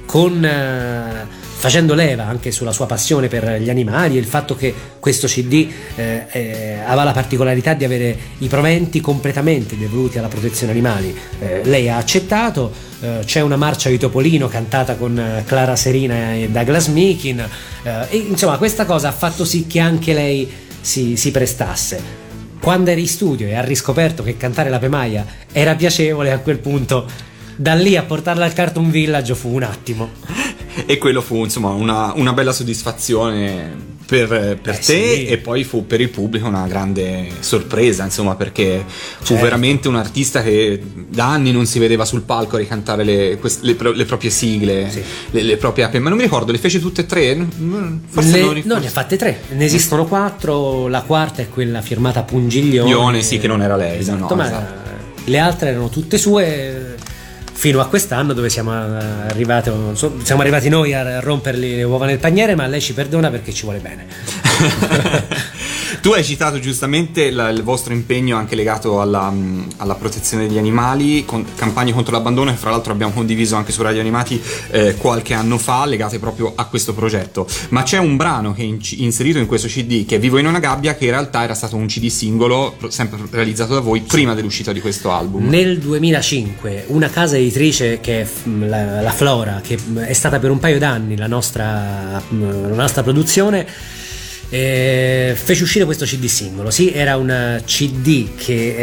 con... Eh, facendo leva anche sulla sua passione per gli animali e il fatto che questo C D eh, eh, aveva la particolarità di avere i proventi completamente devoluti alla protezione animali, eh, lei ha accettato. Eh, c'è una marcia di Topolino cantata con Clara Serina e Douglas Mikin, eh, e insomma questa cosa ha fatto sì che anche lei si, si prestasse. Quando eri in studio e ha riscoperto che cantare la Pemaia era piacevole, a quel punto da lì a portarla al Cartoon Village fu un attimo. E quello fu insomma una, una bella soddisfazione per, per eh, te sì. E poi fu per il pubblico una grande sorpresa, insomma, perché certo. fu veramente un artista che da anni non si vedeva sul palco a ricantare le, le, le proprie sigle, sì. le, le proprie app, ma non mi ricordo, le fece tutte e tre? Forse le, non no, ne ha fatte tre, ne esistono quattro, la quarta è quella firmata Pungiglione. Pungiglione, sì, che non era lei, esatto, no, ma esatto. Le altre erano tutte sue, fino a quest'anno dove siamo arrivati, siamo arrivati noi a rompergli le uova nel paniere, ma lei ci perdona perché ci vuole bene. Tu hai citato giustamente la, il vostro impegno anche legato alla, alla protezione degli animali, con campagne contro l'abbandono che fra l'altro abbiamo condiviso anche su Radio Animati eh, qualche anno fa, legate proprio a questo progetto. Ma c'è un brano che è in, inserito in questo C D, che è Vivo in una gabbia, che in realtà era stato un C D singolo sempre realizzato da voi prima dell'uscita di questo album. Nel duemilacinque una casa editrice che è la, la Flora, che è stata per un paio d'anni la nostra, la nostra produzione, Eh, fece uscire questo C D singolo. Sì, era un C D che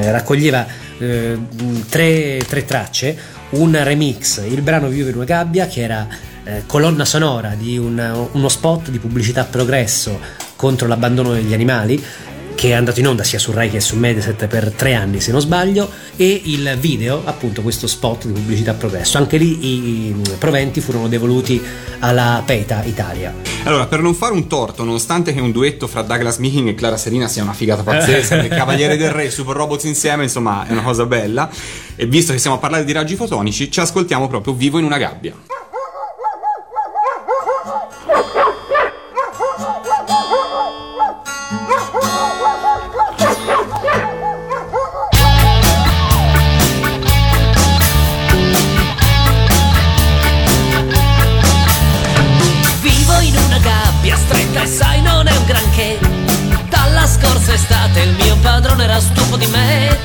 eh, raccoglieva eh, tre, tre tracce, un remix, il brano Vivo in una gabbia, che era eh, colonna sonora di un, uno spot di pubblicità progresso contro l'abbandono degli animali, che è andato in onda sia su Rai che su Mediaset per tre anni se non sbaglio, e il video, appunto questo spot di pubblicità progresso. Anche lì i proventi furono devoluti alla PETA Italia. Allora, per non fare un torto, nonostante che un duetto fra Douglas Meeking e Clara Serina sia una figata pazzesca, il Cavaliere del Re, Super Robots insieme, insomma è una cosa bella, e visto che stiamo a parlare di raggi fotonici, ci ascoltiamo proprio Vivo in una gabbia. Estate, il mio padrone era stufo di me.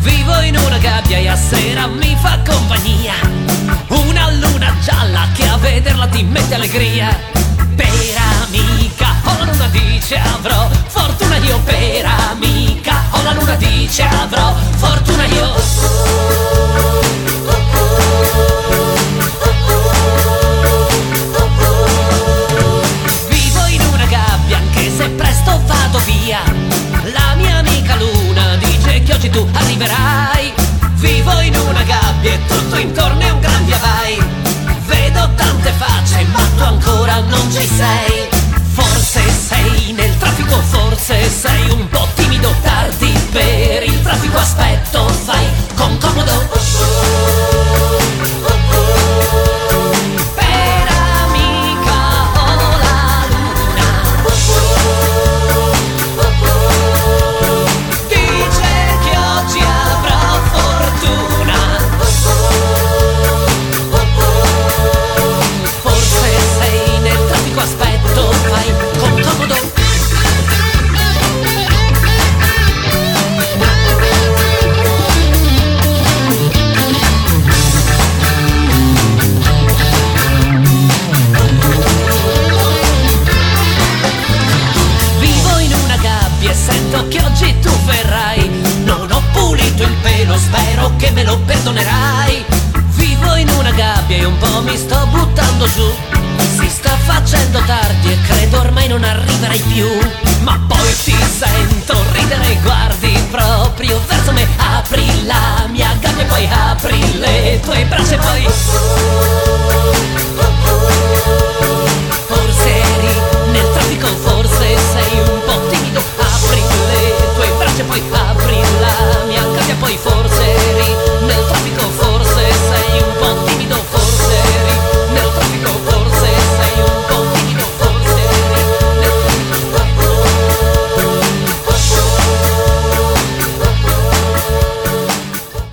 Vivo in una gabbia e a sera mi fa compagnia una luna gialla che a vederla ti mette allegria. Per amica, o la luna dice avrò fortuna io. Per amica, o la luna dice avrò fortuna io. Oggi tu arriverai, vivo in una gabbia e tutto intorno è un gran via vai. Vedo tante facce ma tu ancora non ci sei. Forse sei nel traffico, forse sei un po' timido. Tardi per il traffico, aspetto, fai con comodo.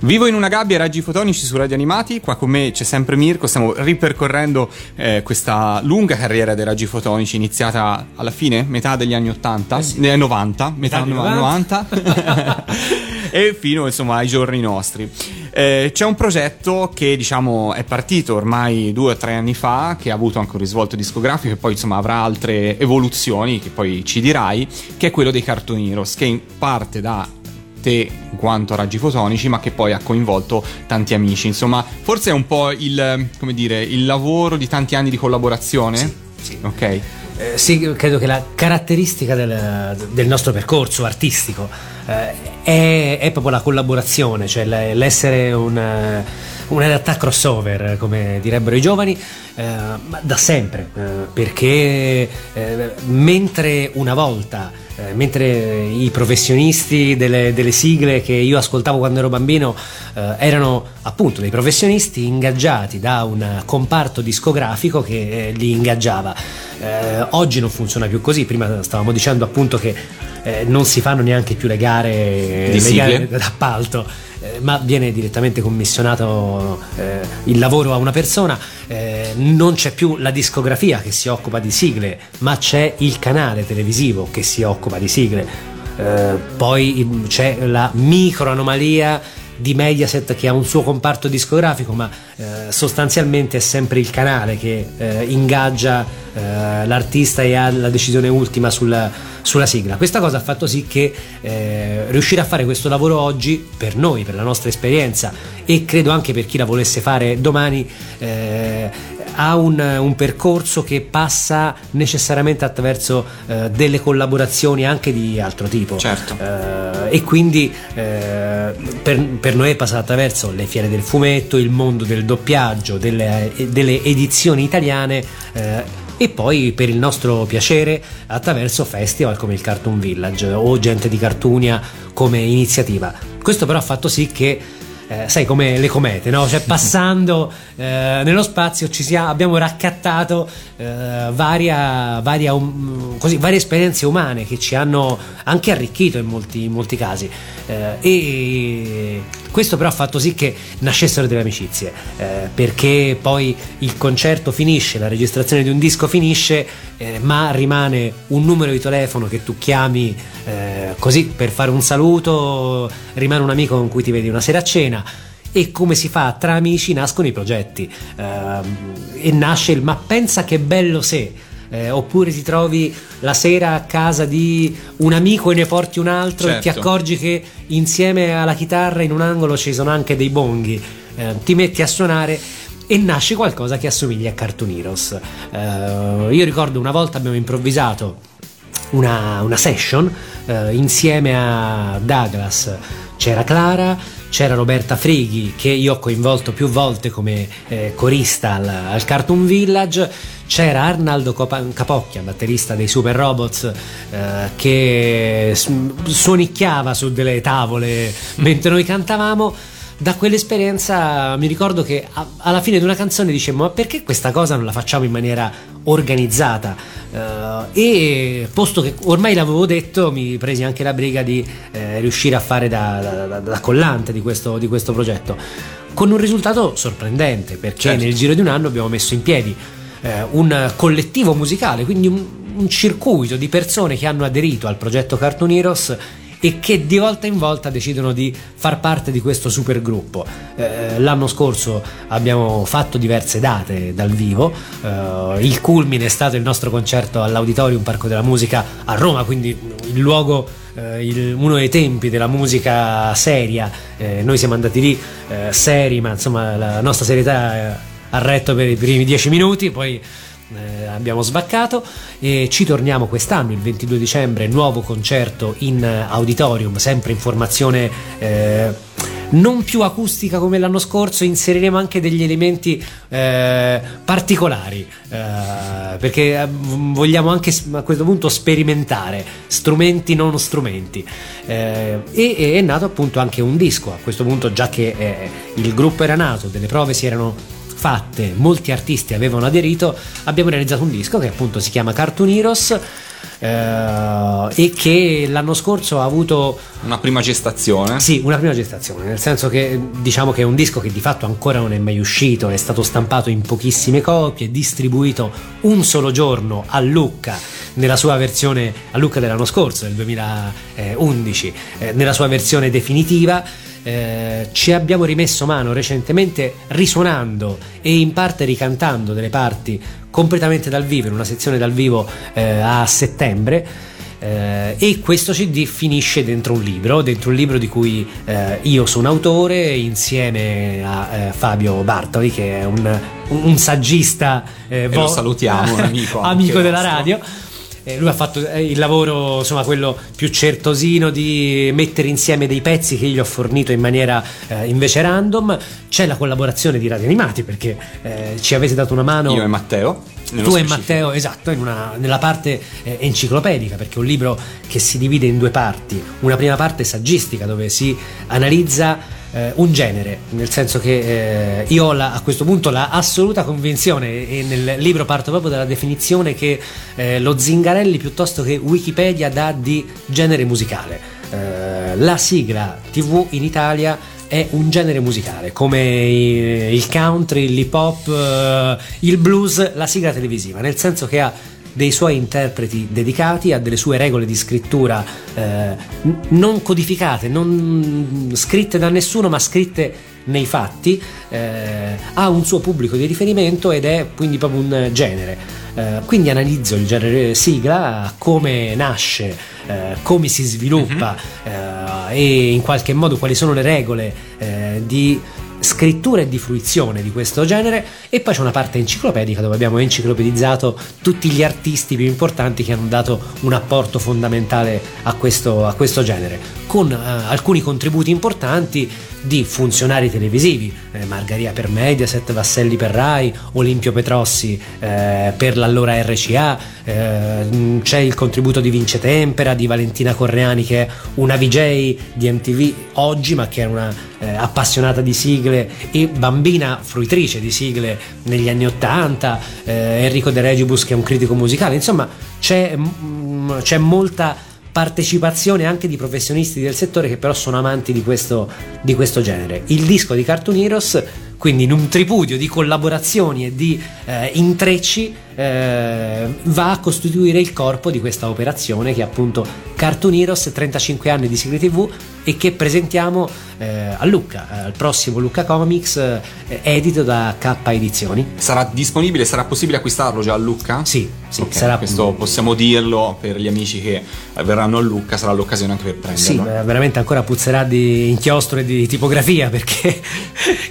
Vivo in una gabbia, raggi fotonici su Radio Animati. Qua con me c'è sempre Mirko. Stiamo ripercorrendo eh, questa lunga carriera dei raggi fotonici, iniziata alla fine, metà degli anni ottanta, eh sì. eh, novanta, metà degli anni novanta, novanta. E fino insomma ai giorni nostri. Eh, c'è un progetto che diciamo è partito ormai due o tre anni fa, che ha avuto anche un risvolto discografico e poi insomma avrà altre evoluzioni che poi ci dirai, che è quello dei Cartoon Heroes, che in parte da te in quanto raggi fotonici, ma che poi ha coinvolto tanti amici. Insomma, forse è un po' il, come dire, il lavoro di tanti anni di collaborazione. Sì, sì. Ok. Eh, sì, credo che la caratteristica del, del nostro percorso artistico eh, è, è proprio la collaborazione, cioè l'essere un una realtà crossover, come direbbero i giovani, eh, da sempre, eh, perché eh, mentre una volta eh, mentre i professionisti delle, delle sigle che io ascoltavo quando ero bambino eh, erano appunto dei professionisti ingaggiati da un comparto discografico che eh, li ingaggiava, eh, oggi non funziona più così. Prima stavamo dicendo appunto che eh, non si fanno neanche più le gare, le gare d'appalto, ma viene direttamente commissionato eh, il lavoro a una persona. Eh, non c'è più la discografia che si occupa di sigle, ma c'è il canale televisivo che si occupa di sigle. Eh, poi c'è la microanomalia di Mediaset che ha un suo comparto discografico, ma eh, sostanzialmente è sempre il canale che eh, ingaggia eh, l'artista e ha la decisione ultima sulla, sulla sigla. Questa cosa ha fatto sì che eh, riuscire a fare questo lavoro oggi, per noi, per la nostra esperienza e credo anche per chi la volesse fare domani, eh, ha un, un percorso che passa necessariamente attraverso eh, delle collaborazioni anche di altro tipo, certo. eh, e quindi eh, per, per noi è passato attraverso le fiere del fumetto, il mondo del doppiaggio, delle, delle edizioni italiane, eh, e poi per il nostro piacere attraverso festival come il Cartoon Village o Gente di Cartunia come iniziativa. Questo però ha fatto sì che eh, sai, come le comete, no? Cioè passando eh, nello spazio ci sia, abbiamo raccattato eh, varia, varia, um, così, varie esperienze umane che ci hanno anche arricchito in molti, in molti casi, eh, e questo però ha fatto sì che nascessero delle amicizie, eh, perché poi il concerto finisce, la registrazione di un disco finisce, eh, ma rimane un numero di telefono che tu chiami eh, così per fare un saluto, rimane un amico con cui ti vedi una sera a cena, e come si fa tra amici nascono i progetti, eh, e nasce il "ma pensa che bello se", eh, oppure ti trovi la sera a casa di un amico e ne porti un altro, certo. E ti accorgi che insieme alla chitarra in un angolo ci sono anche dei bonghi, eh, ti metti a suonare e nasce qualcosa che assomiglia a Cartoon Heroes. Eh, io ricordo una volta abbiamo improvvisato una, una session eh, insieme a Douglas, c'era Clara, c'era Roberta Frighi, che io ho coinvolto più volte come eh, corista al, al Cartoon Village, c'era Arnaldo Capocchia, batterista dei Super Robots, eh, che suonicchiava su delle tavole mentre noi cantavamo. Da quell'esperienza mi ricordo che a, alla fine di una canzone dicemmo: ma perché questa cosa non la facciamo in maniera organizzata? Uh, e posto che ormai l'avevo detto, mi presi anche la briga di eh, riuscire a fare da, da, da collante di questo, di questo progetto, con un risultato sorprendente, perché certo. Nel giro di un anno abbiamo messo in piedi eh, un collettivo musicale, quindi un, un circuito di persone che hanno aderito al progetto Cartoon Heroes e che di volta in volta decidono di far parte di questo super gruppo. Eh, l'anno scorso abbiamo fatto diverse date dal vivo, eh, il culmine è stato il nostro concerto all'Auditorium Parco della Musica a Roma, quindi il luogo, eh, il, uno dei tempi della musica seria. Eh, noi siamo andati lì eh, seri, ma insomma la nostra serietà ha retto per i primi dieci minuti, poi Eh, abbiamo sbaccato, e ci torniamo quest'anno il ventidue dicembre, nuovo concerto in auditorium, sempre in formazione eh, non più acustica come l'anno scorso, inseriremo anche degli elementi eh, particolari, eh, perché vogliamo anche a questo punto sperimentare strumenti non strumenti, eh, e è nato appunto anche un disco a questo punto, già che eh, il gruppo era nato, delle prove si erano fatte, molti artisti avevano aderito, abbiamo realizzato un disco che appunto si chiama Cartoon Heroes, eh, e che l'anno scorso ha avuto una prima gestazione. Sì, una prima gestazione, nel senso che diciamo che è un disco che di fatto ancora non è mai uscito, è stato stampato in pochissime copie, distribuito un solo giorno a Lucca nella sua versione, a Lucca dell'anno scorso, del duemilaundici, eh, nella sua versione definitiva. Eh, ci abbiamo rimesso mano recentemente risuonando e in parte ricantando delle parti completamente dal vivo, in una sezione dal vivo eh, a settembre, eh, e questo ci finisce dentro un libro, dentro un libro di cui eh, io sono autore insieme a eh, Fabio Bartoli, che è un, un saggista, eh, e vo- lo salutiamo, un amico, amico della nostro. radio. Lui ha fatto il lavoro, insomma, quello più certosino di mettere insieme dei pezzi che io gli ho fornito in maniera eh, invece random. C'è la collaborazione di Radio Animati, perché eh, ci avete dato una mano. Io e Matteo. Tu specifico. E Matteo, esatto, in una, nella parte eh, enciclopedica, perché è un libro che si divide in due parti. Una prima parte saggistica, dove si analizza Eh, un genere, nel senso che eh, io ho la, a questo punto la assoluta convinzione, e nel libro parto proprio dalla definizione che eh, lo Zingarelli piuttosto che Wikipedia dà di genere musicale. Eh, la sigla tivù in Italia è un genere musicale, come il country, l'hip hop, eh, il blues, la sigla televisiva, nel senso che ha dei suoi interpreti dedicati, ha delle sue regole di scrittura eh, non codificate, non scritte da nessuno, ma scritte nei fatti, eh, ha un suo pubblico di riferimento ed è quindi proprio un genere. Eh, quindi analizzo il genere sigla, come nasce, eh, come si sviluppa, eh, e in qualche modo quali sono le regole eh, di scrittura e di fruizione di questo genere, e poi c'è una parte enciclopedica dove abbiamo enciclopedizzato tutti gli artisti più importanti che hanno dato un apporto fondamentale a questo, a questo genere, con eh, alcuni contributi importanti di funzionari televisivi, eh, Margaria per Mediaset, Vasselli per Rai, Olimpio Petrossi eh, per l'allora R C A, eh, c'è il contributo di Vince Tempera, di Valentina Correani, che è una V J di M T V oggi ma che era una eh, appassionata di sigle e bambina fruitrice di sigle negli anni ottanta, eh, Enrico De Regibus, che è un critico musicale. Insomma c'è, mh, c'è molta partecipazione anche di professionisti del settore che però sono amanti di questo, di questo genere. Il disco di Cartoon Heroes, quindi, in un tripudio di collaborazioni e di eh, intrecci, eh, va a costituire il corpo di questa operazione che è appunto Cartoon Heroes, trentacinque anni di sigle tivù, e che presentiamo eh, a Lucca, al prossimo Lucca Comics, eh, edito da K Edizioni. Sarà disponibile, sarà possibile acquistarlo già a Lucca? Sì, sì, okay, sarà... questo possiamo dirlo per gli amici che verranno a Lucca, sarà l'occasione anche per prenderlo. Sì, veramente ancora puzzerà di inchiostro e di tipografia, perché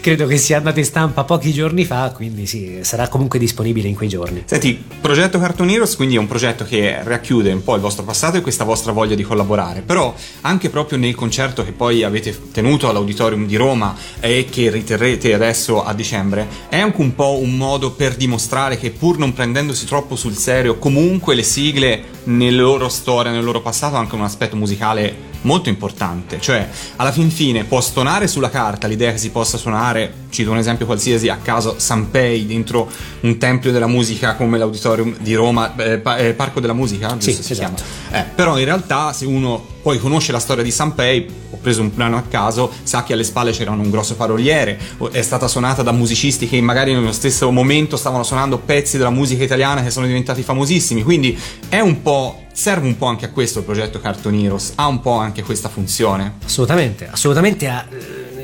credo che sia andato in stampa pochi giorni fa, quindi sì, sarà comunque disponibile in quei giorni. Senti, progetto Cartoon Heroes quindi è un progetto che racchiude un po' il vostro passato e questa vostra voglia di collaborare, però anche proprio nei concerti che poi avete tenuto all'Auditorium di Roma e che riterrete adesso a dicembre, è anche un po' un modo per dimostrare che, pur non prendendosi troppo sul serio, comunque le sigle nella loro storia, nel loro passato, hanno anche un aspetto musicale molto importante. Cioè, alla fin fine può stonare sulla carta l'idea che si possa suonare, cito un esempio qualsiasi a caso, Sanpei dentro un tempio della musica come l'Auditorium di Roma, eh, pa- eh, Parco della Musica, sì, si esatto. chiama. Eh, però in realtà, se uno poi conosce la storia di Sanpei, ho preso un plano a caso, sa che alle spalle c'era un grosso paroliere, è stata suonata da musicisti che magari nello stesso momento stavano suonando pezzi della musica italiana che sono diventati famosissimi, quindi è un po'... serve un po' anche a questo il progetto Cartoon Heroes, ha un po' anche questa funzione. Assolutamente, assolutamente ha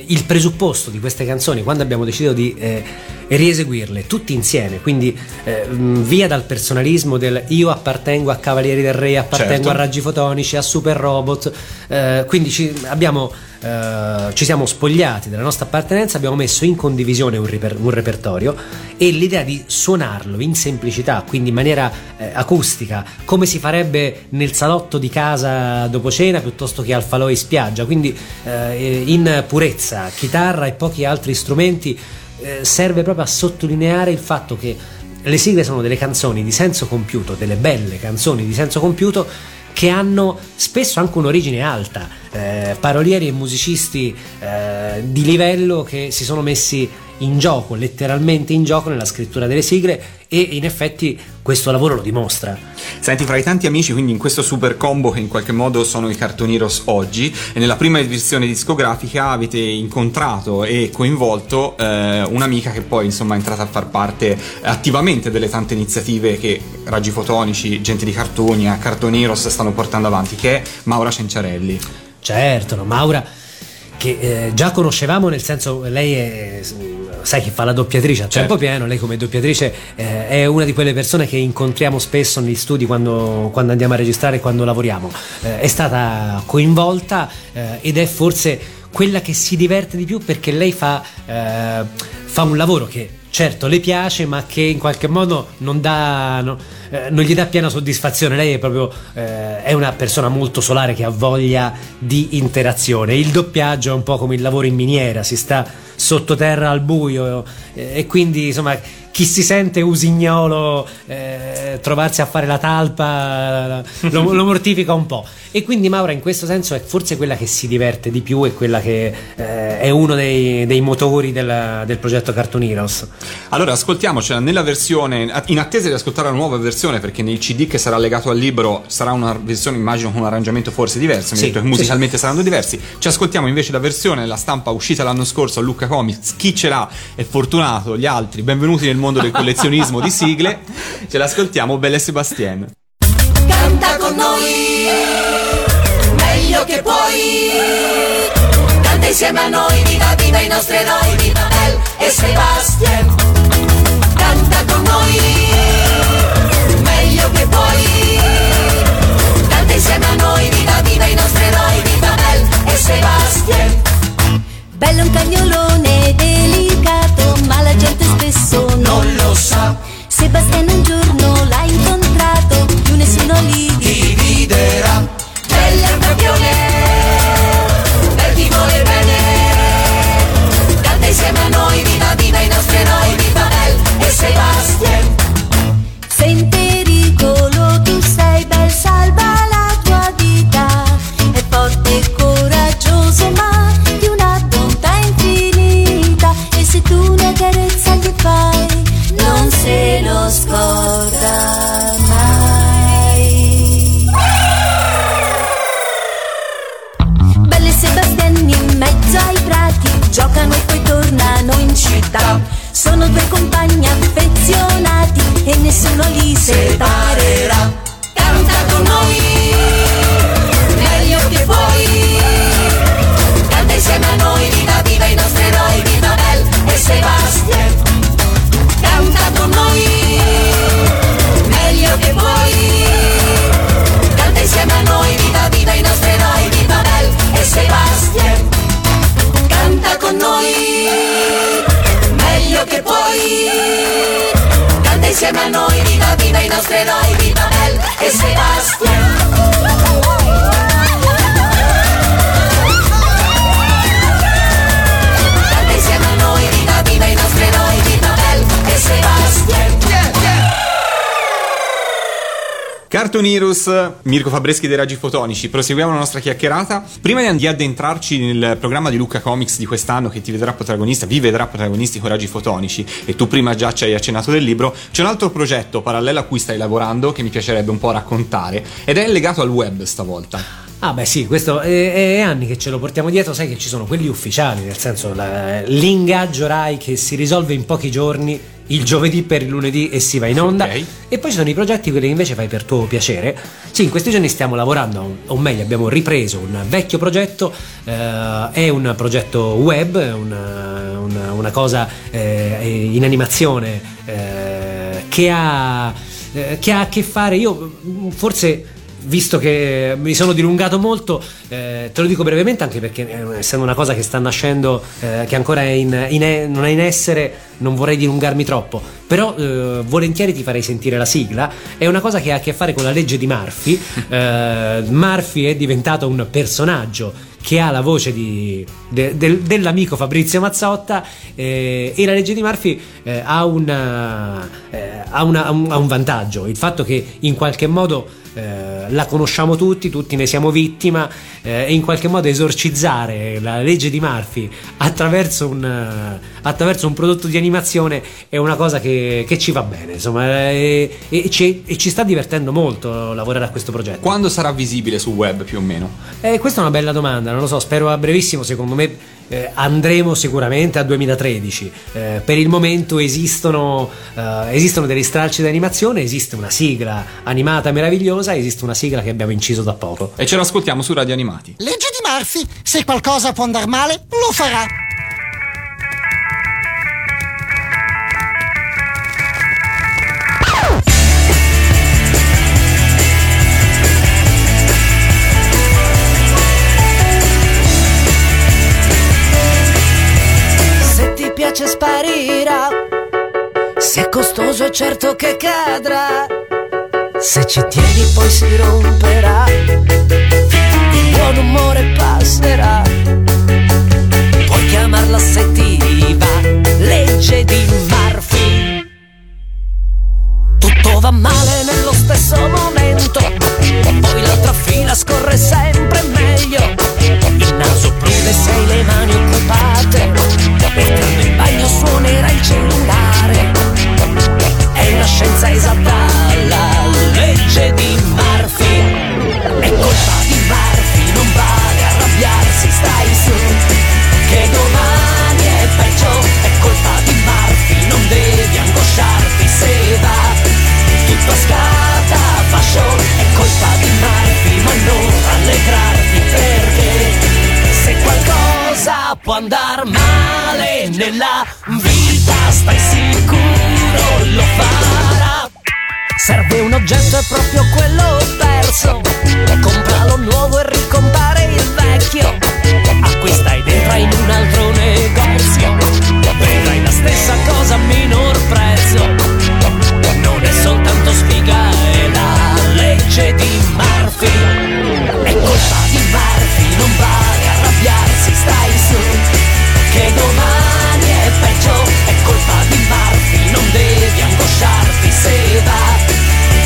il presupposto di queste canzoni, quando abbiamo deciso di eh, rieseguirle tutti insieme, quindi eh, via dal personalismo del io appartengo a Cavalieri del Re, appartengo certo. a Raggi Fotonici, a Super Robot, eh, quindi ci, abbiamo, eh, ci siamo spogliati della nostra appartenenza, abbiamo messo in condivisione un, riper- un repertorio, e l'idea di suonarlo in semplicità, quindi in maniera eh, acustica, come si farebbe nel salotto di casa dopo cena piuttosto che al falò in spiaggia, quindi eh, in purezza, chitarra e pochi altri strumenti, eh, serve proprio a sottolineare il fatto che le sigle sono delle canzoni di senso compiuto, delle belle canzoni di senso compiuto, che hanno spesso anche un'origine alta, eh, parolieri e musicisti eh, di livello che si sono messi in gioco, letteralmente in gioco, nella scrittura delle sigle, e in effetti questo lavoro lo dimostra. Senti, fra i tanti amici, quindi, in questo super combo che in qualche modo sono i Cartoon Heroes oggi, e nella prima edizione discografica avete incontrato e coinvolto eh, un'amica che poi insomma è entrata a far parte attivamente delle tante iniziative che Raggi Fotonici, Gente di Cartunia, Cartoon Heroes stanno portando avanti, che è Maura Cenciarelli. Certo, no, Maura che eh, già conoscevamo, nel senso, lei è, sai che fa la doppiatrice a tempo certo. pieno, lei come doppiatrice eh, è una di quelle persone che incontriamo spesso negli studi quando, quando andiamo a registrare, quando lavoriamo, eh, è stata coinvolta eh, ed è forse quella che si diverte di più, perché lei fa, eh, fa un lavoro che certo le piace ma che in qualche modo non dà, no, eh, non gli dà piena soddisfazione. Lei è proprio eh, è una persona molto solare che ha voglia di interazione. Il doppiaggio è un po' come il lavoro in miniera, si sta sottoterra al buio eh, e quindi insomma chi si sente usignolo eh, trovarsi a fare la talpa lo, lo mortifica un po', e quindi Maura in questo senso è forse quella che si diverte di più, è quella che eh, è uno dei, dei motori della, del progetto Cartoon Heroes. Allora ascoltiamocela nella versione, in attesa di ascoltare la nuova versione, perché nel C D che sarà legato al libro sarà una versione, immagino, con un arrangiamento forse diverso, mi sì, detto che musicalmente sì. saranno diversi. Ci ascoltiamo invece la versione, la stampa uscita l'anno scorso a Lucca Comics, chi ce l'ha è fortunato, gli altri benvenuti nel mondo del collezionismo di sigle. Ce l'ascoltiamo, Belle Sébastien. Canta con noi, meglio che puoi, canta insieme a noi, viva viva i nostri eroi, viva Belle e Sébastien. Canta con noi, meglio che puoi, canta insieme a noi, viva viva i nostri eroi, viva Belle e Sébastien. Bello un cagnolone separerà. Canta con noi, meglio che puoi. Canta insieme a noi, viva viva i nostri eroi, viva Bel e Sebastian. Canta con noi, meglio che puoi. Canta insieme a noi, viva viva i nostri eroi, viva Bel e Sebastian. Canta con noi, meglio che puoi. Canta insieme a noi, viva viva i nostri eroi, viva Bel e Sebastian. Cartoon Heroes, Mirko Fabreschi dei Raggi Fotonici. Proseguiamo la nostra chiacchierata. Prima di addentrarci nel programma di Lucca Comics di quest'anno, che ti vedrà protagonista, vi vedrà protagonisti con Raggi Fotonici, e tu prima già ci hai accennato del libro, c'è un altro progetto parallelo a cui stai lavorando che mi piacerebbe un po' raccontare, ed è legato al web stavolta. Ah beh sì, questo è, è anni che ce lo portiamo dietro, sai che ci sono quelli ufficiali, nel senso la, l'ingaggio Rai che si risolve in pochi giorni, il giovedì per il lunedì, e si va in onda, okay. E poi ci sono i progetti, quelli che invece fai per tuo piacere. Sì, in questi giorni stiamo lavorando, o meglio abbiamo ripreso un vecchio progetto, eh, è un progetto web, una, una, una cosa eh, in animazione eh, che, ha, eh, che ha a che fare, io forse... Visto che mi sono dilungato molto, eh, te lo dico brevemente, anche perché eh, essendo una cosa che sta nascendo, eh, che ancora è in, in, non è in essere, non vorrei dilungarmi troppo. Però eh, volentieri ti farei sentire la sigla. È una cosa che ha a che fare con la legge di Murphy. eh, Murphy è diventato un personaggio che ha la voce di, de, del, dell'amico Fabrizio Mazzotta, eh, e la legge di Murphy eh, ha, una, eh, ha, una, ha, un, ha un vantaggio, il fatto che in qualche modo Eh, la conosciamo tutti, tutti ne siamo vittima, eh, e in qualche modo esorcizzare la legge di Murphy attraverso un, uh, attraverso un prodotto di animazione è una cosa che, che ci va bene, insomma, e, e, ci, e ci sta divertendo molto lavorare a questo progetto. Quando sarà visibile sul web più o meno? Eh, questa è una bella domanda, non lo so, spero a brevissimo, secondo me. Eh, andremo sicuramente a duemilatredici. Eh, per il momento esistono eh, esistono degli stralci di animazione, esiste una sigla animata meravigliosa, esiste una sigla che abbiamo inciso da poco e ce l'ascoltiamo su Radio Animati. Legge di Murphy, se qualcosa può andar male lo farà. Piace sparirà, se è costoso è certo che cadrà, se ci tieni poi si romperà, il buon umore passerà, puoi chiamarla se ti va, legge di Murphy. Tutto va male nello stesso momento, poi l'altra fila scorre sempre meglio, il naso breve se hai le mani occupate, entrando in bagno suonerà il cellulare, è una scienza esatta la legge di Murphy. È colpa di Murphy, non vale arrabbiarsi, stai su che domani è peggio. È colpa di Murphy, non devi angosciarti se va tutto a scatafascio. È colpa di Murphy, ma non rallegrarti perché se qualcosa può andar male nella vita stai sicuro lo farà. Serve un oggetto, è proprio quello perso, compralo nuovo e ricompare il vecchio, acquista ed entra in un altro negozio, vedrai la stessa cosa a minor prezzo. Non è soltanto sfiga, è la legge di Murphy. È colpa di Murphy, non vale arrabbiarsi, stai su che domani è peggio. È colpa di Murphy, non devi angosciarti se va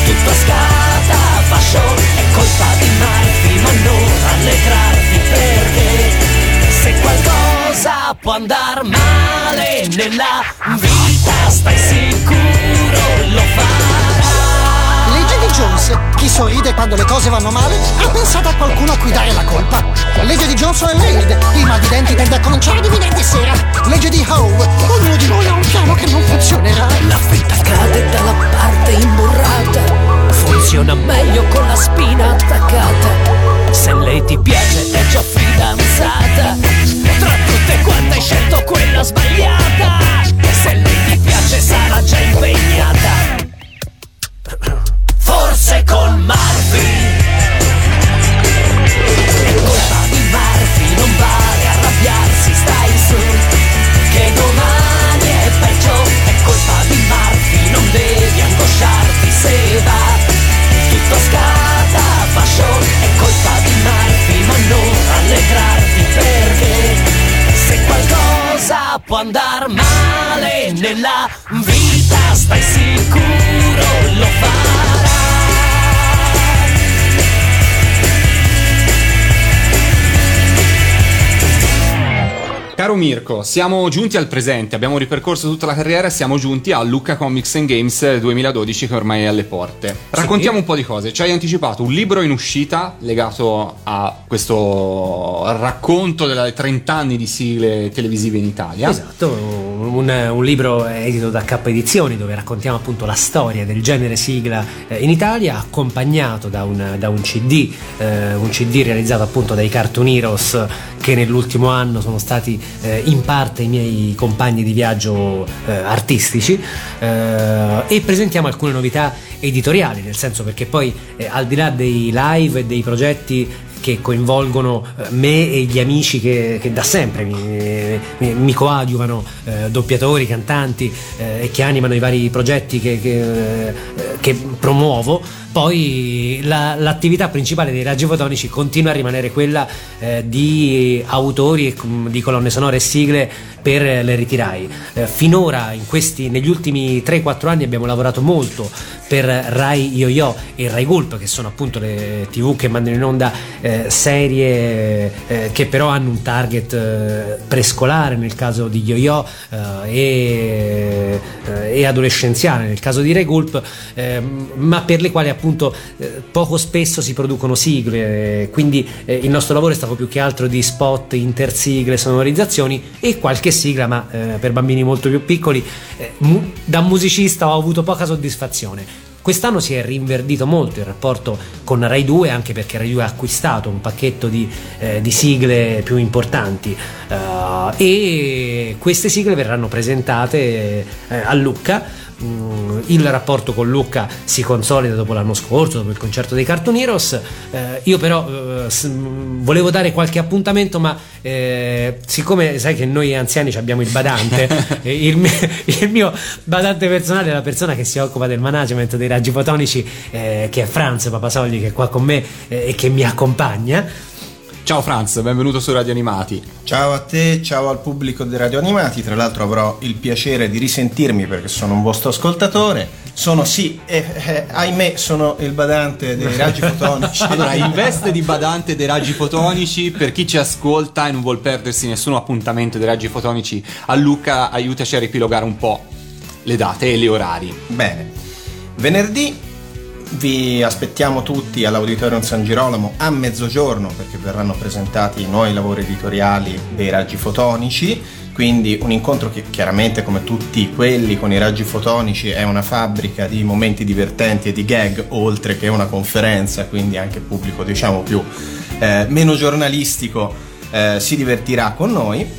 tutto a scatafascio. È colpa di Murphy, ma non rallegrarti perché se qualcosa può andar male nella vita stai sicuro lo farà. Legge di Jones, chi sorride quando le cose vanno male ha pensato a qualcuno a cui dare la colpa. Legge di Johnson e Wade, il mal di denti tende a cominciare di venerdì sera. Legge di Howe, ognuno di noi ha un piano che non funzionerà. La fetta cade dalla parte imburrata, funziona meglio con la spina attaccata. Se lei ti piace è già fidanzata, tra tutte quante hai scelto quella sbagliata. Se lei ti piace sarà già impegnata, forse con Marvin. È colpa di Marvin, non vale arrabbiarsi, stai su che domani è peggio. È colpa di Marvin, non devi angosciarti se va tutto scatta fashion. È colpa di Marvin, ma non rallegrarti, perché se qualcosa può andar male nella vita, stai sicuro lo farà. Caro Mirko, siamo giunti al presente, abbiamo ripercorso tutta la carriera e siamo giunti a Lucca Comics and Games duemiladodici, che ormai è alle porte. Raccontiamo sì. un po' di cose. Ci hai anticipato un libro in uscita legato a questo racconto dei trenta anni di sigle televisive in Italia. Esatto, un, un libro edito da K Edizioni, dove raccontiamo appunto la storia del genere sigla in Italia, accompagnato da un, da un C D, eh, un C D realizzato appunto dai Cartoon Heroes, che nell'ultimo anno sono stati eh, in parte i miei compagni di viaggio eh, artistici, eh, e presentiamo alcune novità editoriali, nel senso, perché poi eh, al di là dei live e dei progetti che coinvolgono me e gli amici che, che da sempre mi, mi, mi coadiuvano, eh, doppiatori, cantanti, eh, e che animano i vari progetti che, che, eh, che promuovo, poi la, l'attività principale dei Raggi Fotonici continua a rimanere quella eh, di autori e di colonne sonore e sigle per le retirai. Eh, finora in questi, negli ultimi tre quattro anni abbiamo lavorato molto per Rai Yo-Yo e Rai Gulp, che sono appunto le tivù che mandano in onda eh, serie eh, che però hanno un target eh, prescolare nel caso di Yo-Yo eh, e, e adolescenziale nel caso di Rai Gulp, eh, ma per le quali appunto eh, poco spesso si producono sigle, eh, quindi eh, il nostro lavoro è stato più che altro di spot, intersigle, sonorizzazioni e qualche sigla, ma eh, per bambini molto più piccoli. Eh, mu- da musicista ho avuto poca soddisfazione. Quest'anno si è rinverdito molto il rapporto con Rai due, anche perché Rai due ha acquistato un pacchetto di, eh, di sigle più importanti, uh, e queste sigle verranno presentate eh, a Lucca. Il rapporto con Lucca si consolida dopo l'anno scorso, dopo il concerto dei Cartoon Heroes. Eh, io però eh, s- volevo dare qualche appuntamento, ma eh, siccome sai che noi anziani abbiamo il badante il, me- il mio badante personale è la persona che si occupa del management dei Raggi Fotonici, eh, che è Franz Papasogli, che è qua con me eh, e che mi accompagna. Ciao Franz, benvenuto su Radio Animati. Ciao a te, ciao al pubblico di Radio Animati. Tra l'altro avrò il piacere di risentirmi perché sono un vostro ascoltatore. Sono sì, eh, eh, ahimè sono il badante dei Raggi Fotonici. Allora, in veste di badante dei Raggi Fotonici, per chi ci ascolta e non vuol perdersi nessun appuntamento dei Raggi Fotonici a Lucca, aiutaci a ripilogare un po' le date e gli orari. Bene, venerdì vi aspettiamo tutti all'Auditorium San Girolamo a mezzogiorno, perché verranno presentati i nuovi lavori editoriali dei Raggi Fotonici, quindi un incontro che chiaramente, come tutti quelli con i Raggi Fotonici, è una fabbrica di momenti divertenti e di gag, oltre che una conferenza, quindi anche pubblico diciamo più eh, meno giornalistico eh, si divertirà con noi.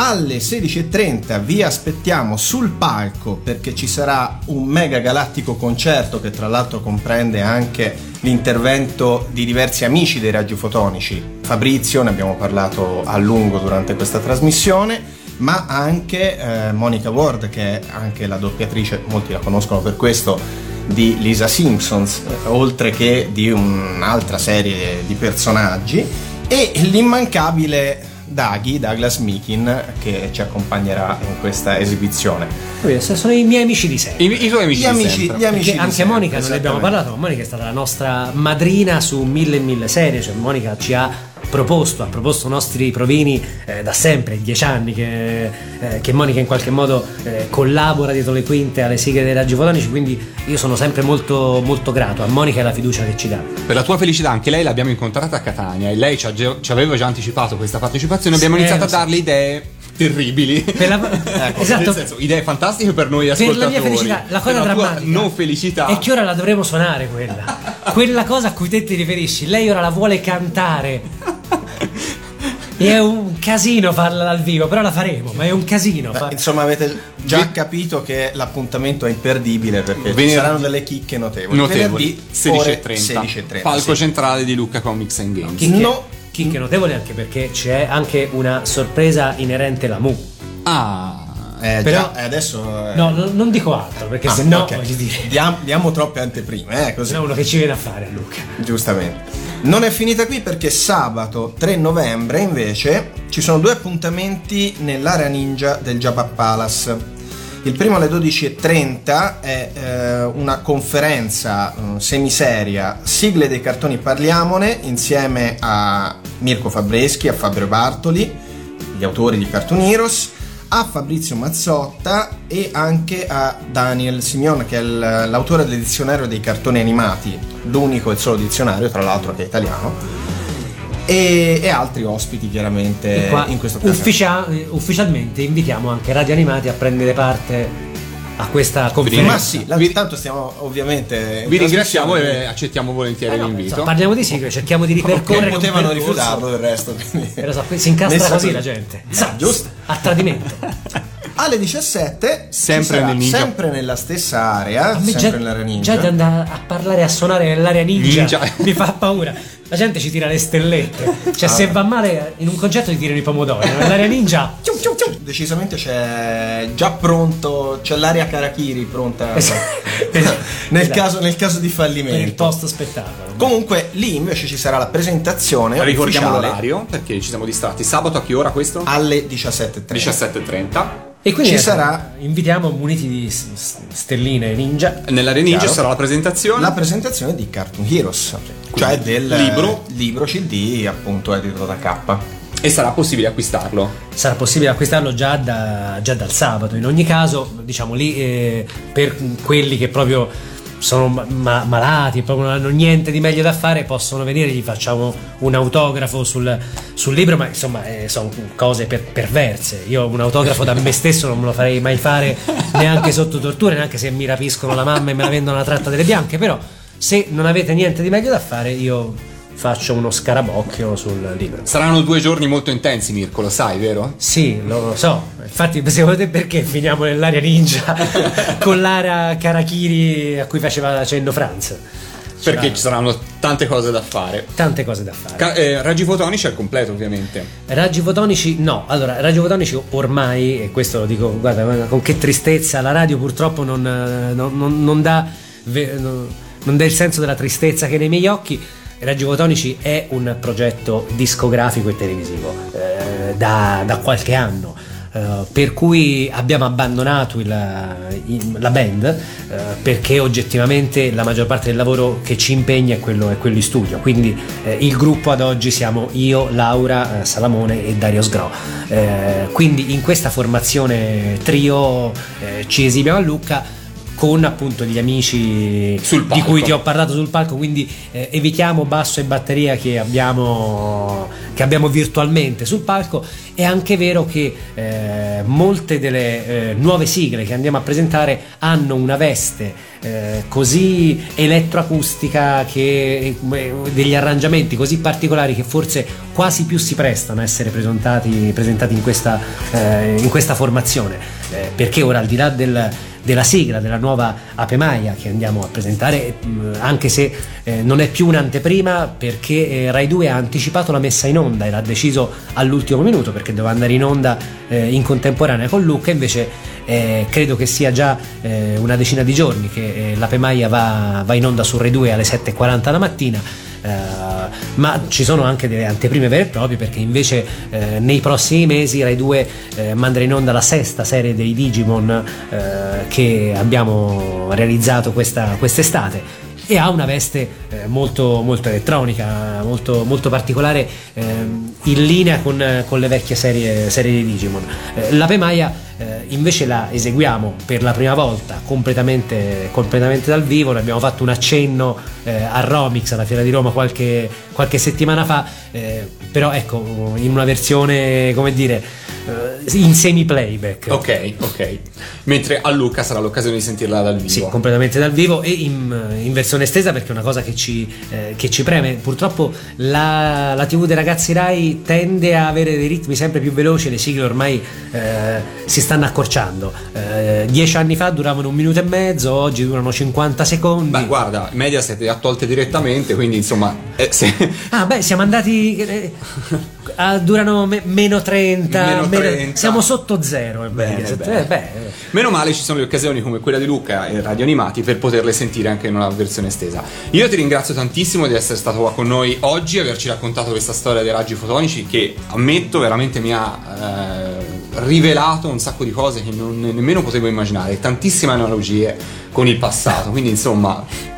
Alle sedici e trenta vi aspettiamo sul palco, perché ci sarà un mega galattico concerto che tra l'altro comprende anche l'intervento di diversi amici dei Raggi Fotonici. Fabrizio, ne abbiamo parlato a lungo durante questa trasmissione, ma anche eh, Monica Ward, che è anche la doppiatrice, molti la conoscono per questo, di Lisa Simpsons, oltre che di un'altra serie di personaggi, e l'immancabile Daghi, Douglas Mikin, che ci accompagnerà in questa esibizione. Sono i miei amici di sempre. I, i tuoi amici, gli amici di sempre. Gli amici di anche sempre, Monica, non ne abbiamo parlato, ma Monica è stata la nostra madrina su mille e mille serie, cioè Monica ci ha proposto, ha proposto nostri provini eh, da sempre, dieci anni che, eh, che Monica in qualche modo eh, collabora dietro le quinte alle sigle dei Raggi Fotonici, quindi io sono sempre molto molto grato a Monica e alla fiducia che ci dà. Per la tua felicità anche lei l'abbiamo incontrata a Catania e lei ci, age- ci aveva già anticipato questa partecipazione, abbiamo sì, iniziato eh, a darle idee terribili per la... ecco, esatto, nel senso, idee fantastiche per noi ascoltatori. Per la mia felicità, la cosa per drammatica, la non felicità, è che ora la dovremo suonare quella quella cosa a cui te ti riferisci, lei ora la vuole cantare. È un casino farla dal vivo, però la faremo, ma è un casino. Beh, insomma, avete già vi... capito che l'appuntamento è imperdibile perché Venerdì... ci saranno delle chicche notevoli. Venerdì sedici e trenta, palco sì, centrale di Lucca Comics and Games. Chicche, no, chicche notevoli anche perché c'è anche una sorpresa inerente alla Mu. Ah, eh, però già, adesso eh... no, no, non dico altro perché ah, se no okay, voglio dire diamo, diamo troppe anteprime, eh, così no, uno che ci viene a fare Lucca. Giustamente. Non è finita qui perché sabato tre novembre invece ci sono due appuntamenti nell'area ninja del Japan Palace. Il primo alle dodici e trenta è eh, una conferenza eh, semiseria, sigle dei cartoni parliamone, insieme a Mirko Fabreschi, a Fabio Bartoli, gli autori di Cartoon Heroes, a Fabrizio Mazzotta e anche a Daniel Simeon, che è l'autore del dizionario dei cartoni animati, l'unico e solo dizionario tra l'altro che è italiano, e, e altri ospiti chiaramente qua, in questo caso ufficia- ufficialmente invitiamo anche Radio Animati a prendere parte a questa conferenza. Ma sì, vi, tanto stiamo ovviamente vi ringraziamo e accettiamo volentieri eh no, l'invito. So, parliamo di sigle, cerchiamo di ripercorrere. Non potevano rifiutarlo del resto, quindi però so, si incastra così la gente. Eh, sa, giusto, a tradimento. Alle diciassette sempre, sarà, sempre nella stessa area, a sempre già, nell'area ninja. Già di andare a parlare a suonare nell'area ninja, ninja mi fa paura. La gente ci tira le stellette. Cioè ah, se va male in un concerto ti tirano i pomodori, nell'area ninja. Cium, cium, cium. Decisamente c'è già pronto, c'è l'area Karakiri pronta nel, esatto, caso, nel caso di fallimento. Per il post spettacolo. Comunque lì invece ci sarà la presentazione. Ricordiamo l'orario perché ci siamo distratti. Sabato a che ora questo? Alle diciassette e trenta. diciassette e trenta. E quindi ci sarà, invitiamo muniti di stelline ninja. Nell'area ninja chiaro, sarà la presentazione. La presentazione di Cartoon Heroes, cioè quindi del libro, libro C D appunto edito da K. E sarà possibile acquistarlo? Sarà possibile acquistarlo già, da, già dal sabato. In ogni caso, diciamo lì, eh, per quelli che proprio sono ma- malati, proprio non hanno niente di meglio da fare, possono venire, gli facciamo un autografo sul, sul libro, ma insomma eh, sono cose per, perverse. Io un autografo da me stesso non me lo farei mai fare neanche sotto tortura, neanche se mi rapiscono la mamma e me la vendono alla tratta delle bianche, però se non avete niente di meglio da fare io faccio uno scarabocchio sul libro. Saranno due giorni molto intensi, Mirko, lo sai, vero? Sì, lo so. Infatti, secondo te perché finiamo nell'area ninja con l'area Karakiri a cui faceva accenno Franz? C'era... Perché ci saranno tante cose da fare. Tante cose da fare. Ca- eh, Raggi Fotonici al completo, ovviamente. Raggi Fotonici no. Allora, Raggi Fotonici ormai, e questo lo dico, guarda, guarda con che tristezza, la radio purtroppo non, non, non, non dà ve- non, non dà il senso della tristezza che è nei miei occhi. Raggi Fotonici è un progetto discografico e televisivo eh, da, da qualche anno, eh, per cui abbiamo abbandonato il, il, la band eh, perché oggettivamente la maggior parte del lavoro che ci impegna è quello, è quello in studio, quindi eh, il gruppo ad oggi siamo io, Laura, eh, Salamone e Dario Sgro, eh, quindi in questa formazione trio eh, ci esibiamo a Lucca con appunto gli amici di cui ti ho parlato sul palco, quindi eh, evitiamo basso e batteria che abbiamo, che abbiamo virtualmente sul palco. È anche vero che eh, molte delle eh, nuove sigle che andiamo a presentare hanno una veste eh, così elettroacustica che eh, degli arrangiamenti così particolari che forse quasi più si prestano a essere presentati, presentati in questa, eh, in questa formazione, eh, perché ora al di là del della sigla della nuova Ape Maia che andiamo a presentare, anche se eh, non è più un'anteprima perché eh, Rai due ha anticipato la messa in onda e l'ha deciso all'ultimo minuto perché doveva andare in onda eh, in contemporanea con Lucca, invece eh, credo che sia già eh, una decina di giorni che eh, l'Ape Maia va, va in onda su Rai due alle sette e quaranta la mattina. Uh, ma ci sono anche delle anteprime vere e proprie perché invece uh, nei prossimi mesi Rai due uh, manderà in onda la sesta serie dei Digimon uh, che abbiamo realizzato questa, quest'estate e ha una veste eh, molto, molto elettronica, molto, molto particolare, eh, in linea con, con le vecchie serie, serie di Digimon. Eh, l'Ave Maia eh, invece la eseguiamo per la prima volta completamente, completamente dal vivo. Ne abbiamo fatto un accenno eh, a Romics, alla Fiera di Roma, qualche, qualche settimana fa, eh, però ecco, in una versione, come dire, in semi playback. Ok, ok. Mentre a Lucca sarà l'occasione di sentirla dal vivo. Sì, completamente dal vivo e in, in versione estesa, perché è una cosa che ci, eh, che ci preme. Purtroppo la, la tivù dei ragazzi Rai tende a avere dei ritmi sempre più veloci, le sigle ormai eh, si stanno accorciando. Eh, dieci anni fa duravano un minuto e mezzo, oggi durano cinquanta secondi. Ma guarda, Mediaset le ha tolte direttamente, quindi insomma... Eh, se... Ah beh, siamo andati... Eh, a, durano me, meno trenta... Meno trenta. Siamo sotto zero, è bene, bene, bene. Eh, beh. Meno male ci sono le occasioni come quella di Lucca e Radio Animati per poterle sentire anche in una versione estesa. Io ti ringrazio tantissimo di essere stato qua con noi oggi e averci raccontato questa storia dei raggi fotonici, che ammetto veramente mi ha eh, rivelato un sacco di cose che non, nemmeno potevo immaginare, tantissime analogie con il passato, quindi insomma...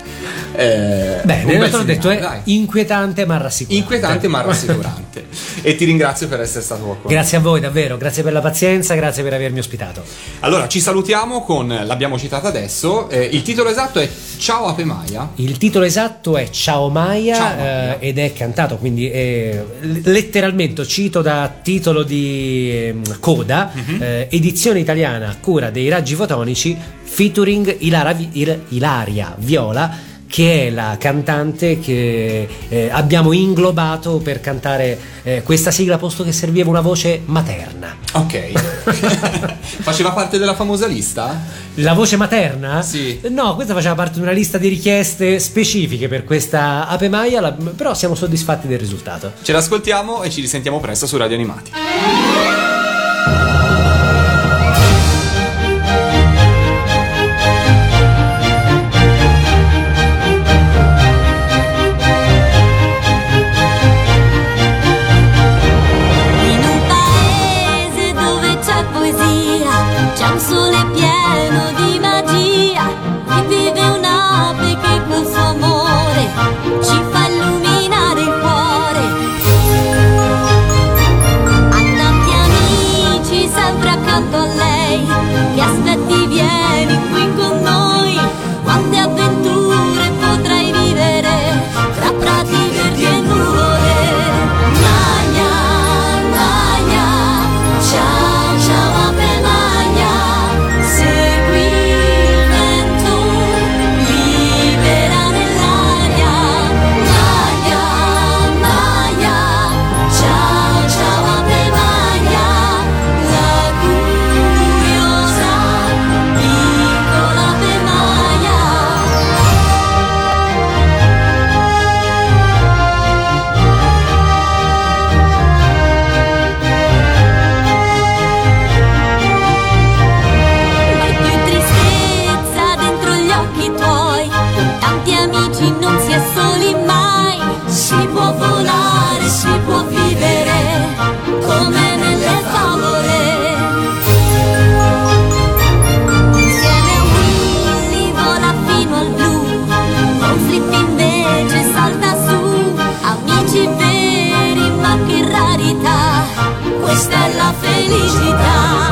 Eh, bene, non te l'ho detto, è dai. inquietante ma rassicurante. Inquietante ma rassicurante. E ti ringrazio per essere stato qua. Grazie a voi davvero, grazie per la pazienza, grazie per avermi ospitato. Allora ci salutiamo con l'abbiamo citata adesso. Eh, il titolo esatto è Ciao Ape Maia. Il titolo esatto è Ciao Maia, Ciao Maia. Eh, ed è cantato, quindi è, letteralmente cito da titolo di eh, coda, mm-hmm. eh, edizione italiana a cura dei Raggi Fotonici, featuring Ilara, Il, Ilaria Viola, che è la cantante che eh, abbiamo inglobato per cantare eh, questa sigla, posto che serviva una voce materna. Ok. Faceva parte della famosa lista? La voce materna? Sì. No, questa faceva parte di una lista di richieste specifiche per questa Ape Maia, la... però siamo soddisfatti del risultato. Ce l'ascoltiamo e ci risentiamo presto su Radio Animati. C'è un sole pieno di magia e vive un'ape che col suo amore ci fa illuminare il cuore. Ha tanti amici sempre accanto a lei, ti aspetti, vieni qui con noi, quante avventure potrai vivere tra prati verdi e nuvole. Maia, Maia, ciao, ciao Ape Maia. Questa è la felicità.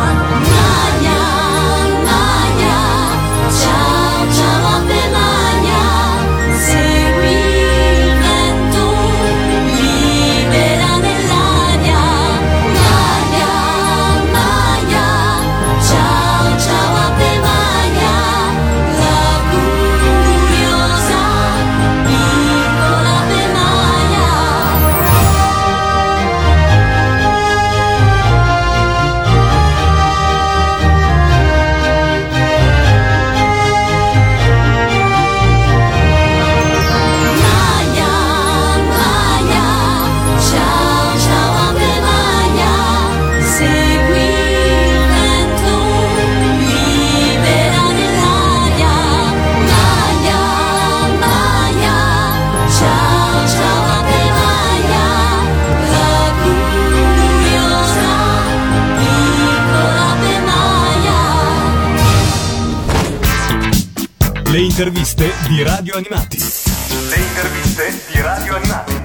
Interviste di Radio Animati. Le interviste di Radio Animati.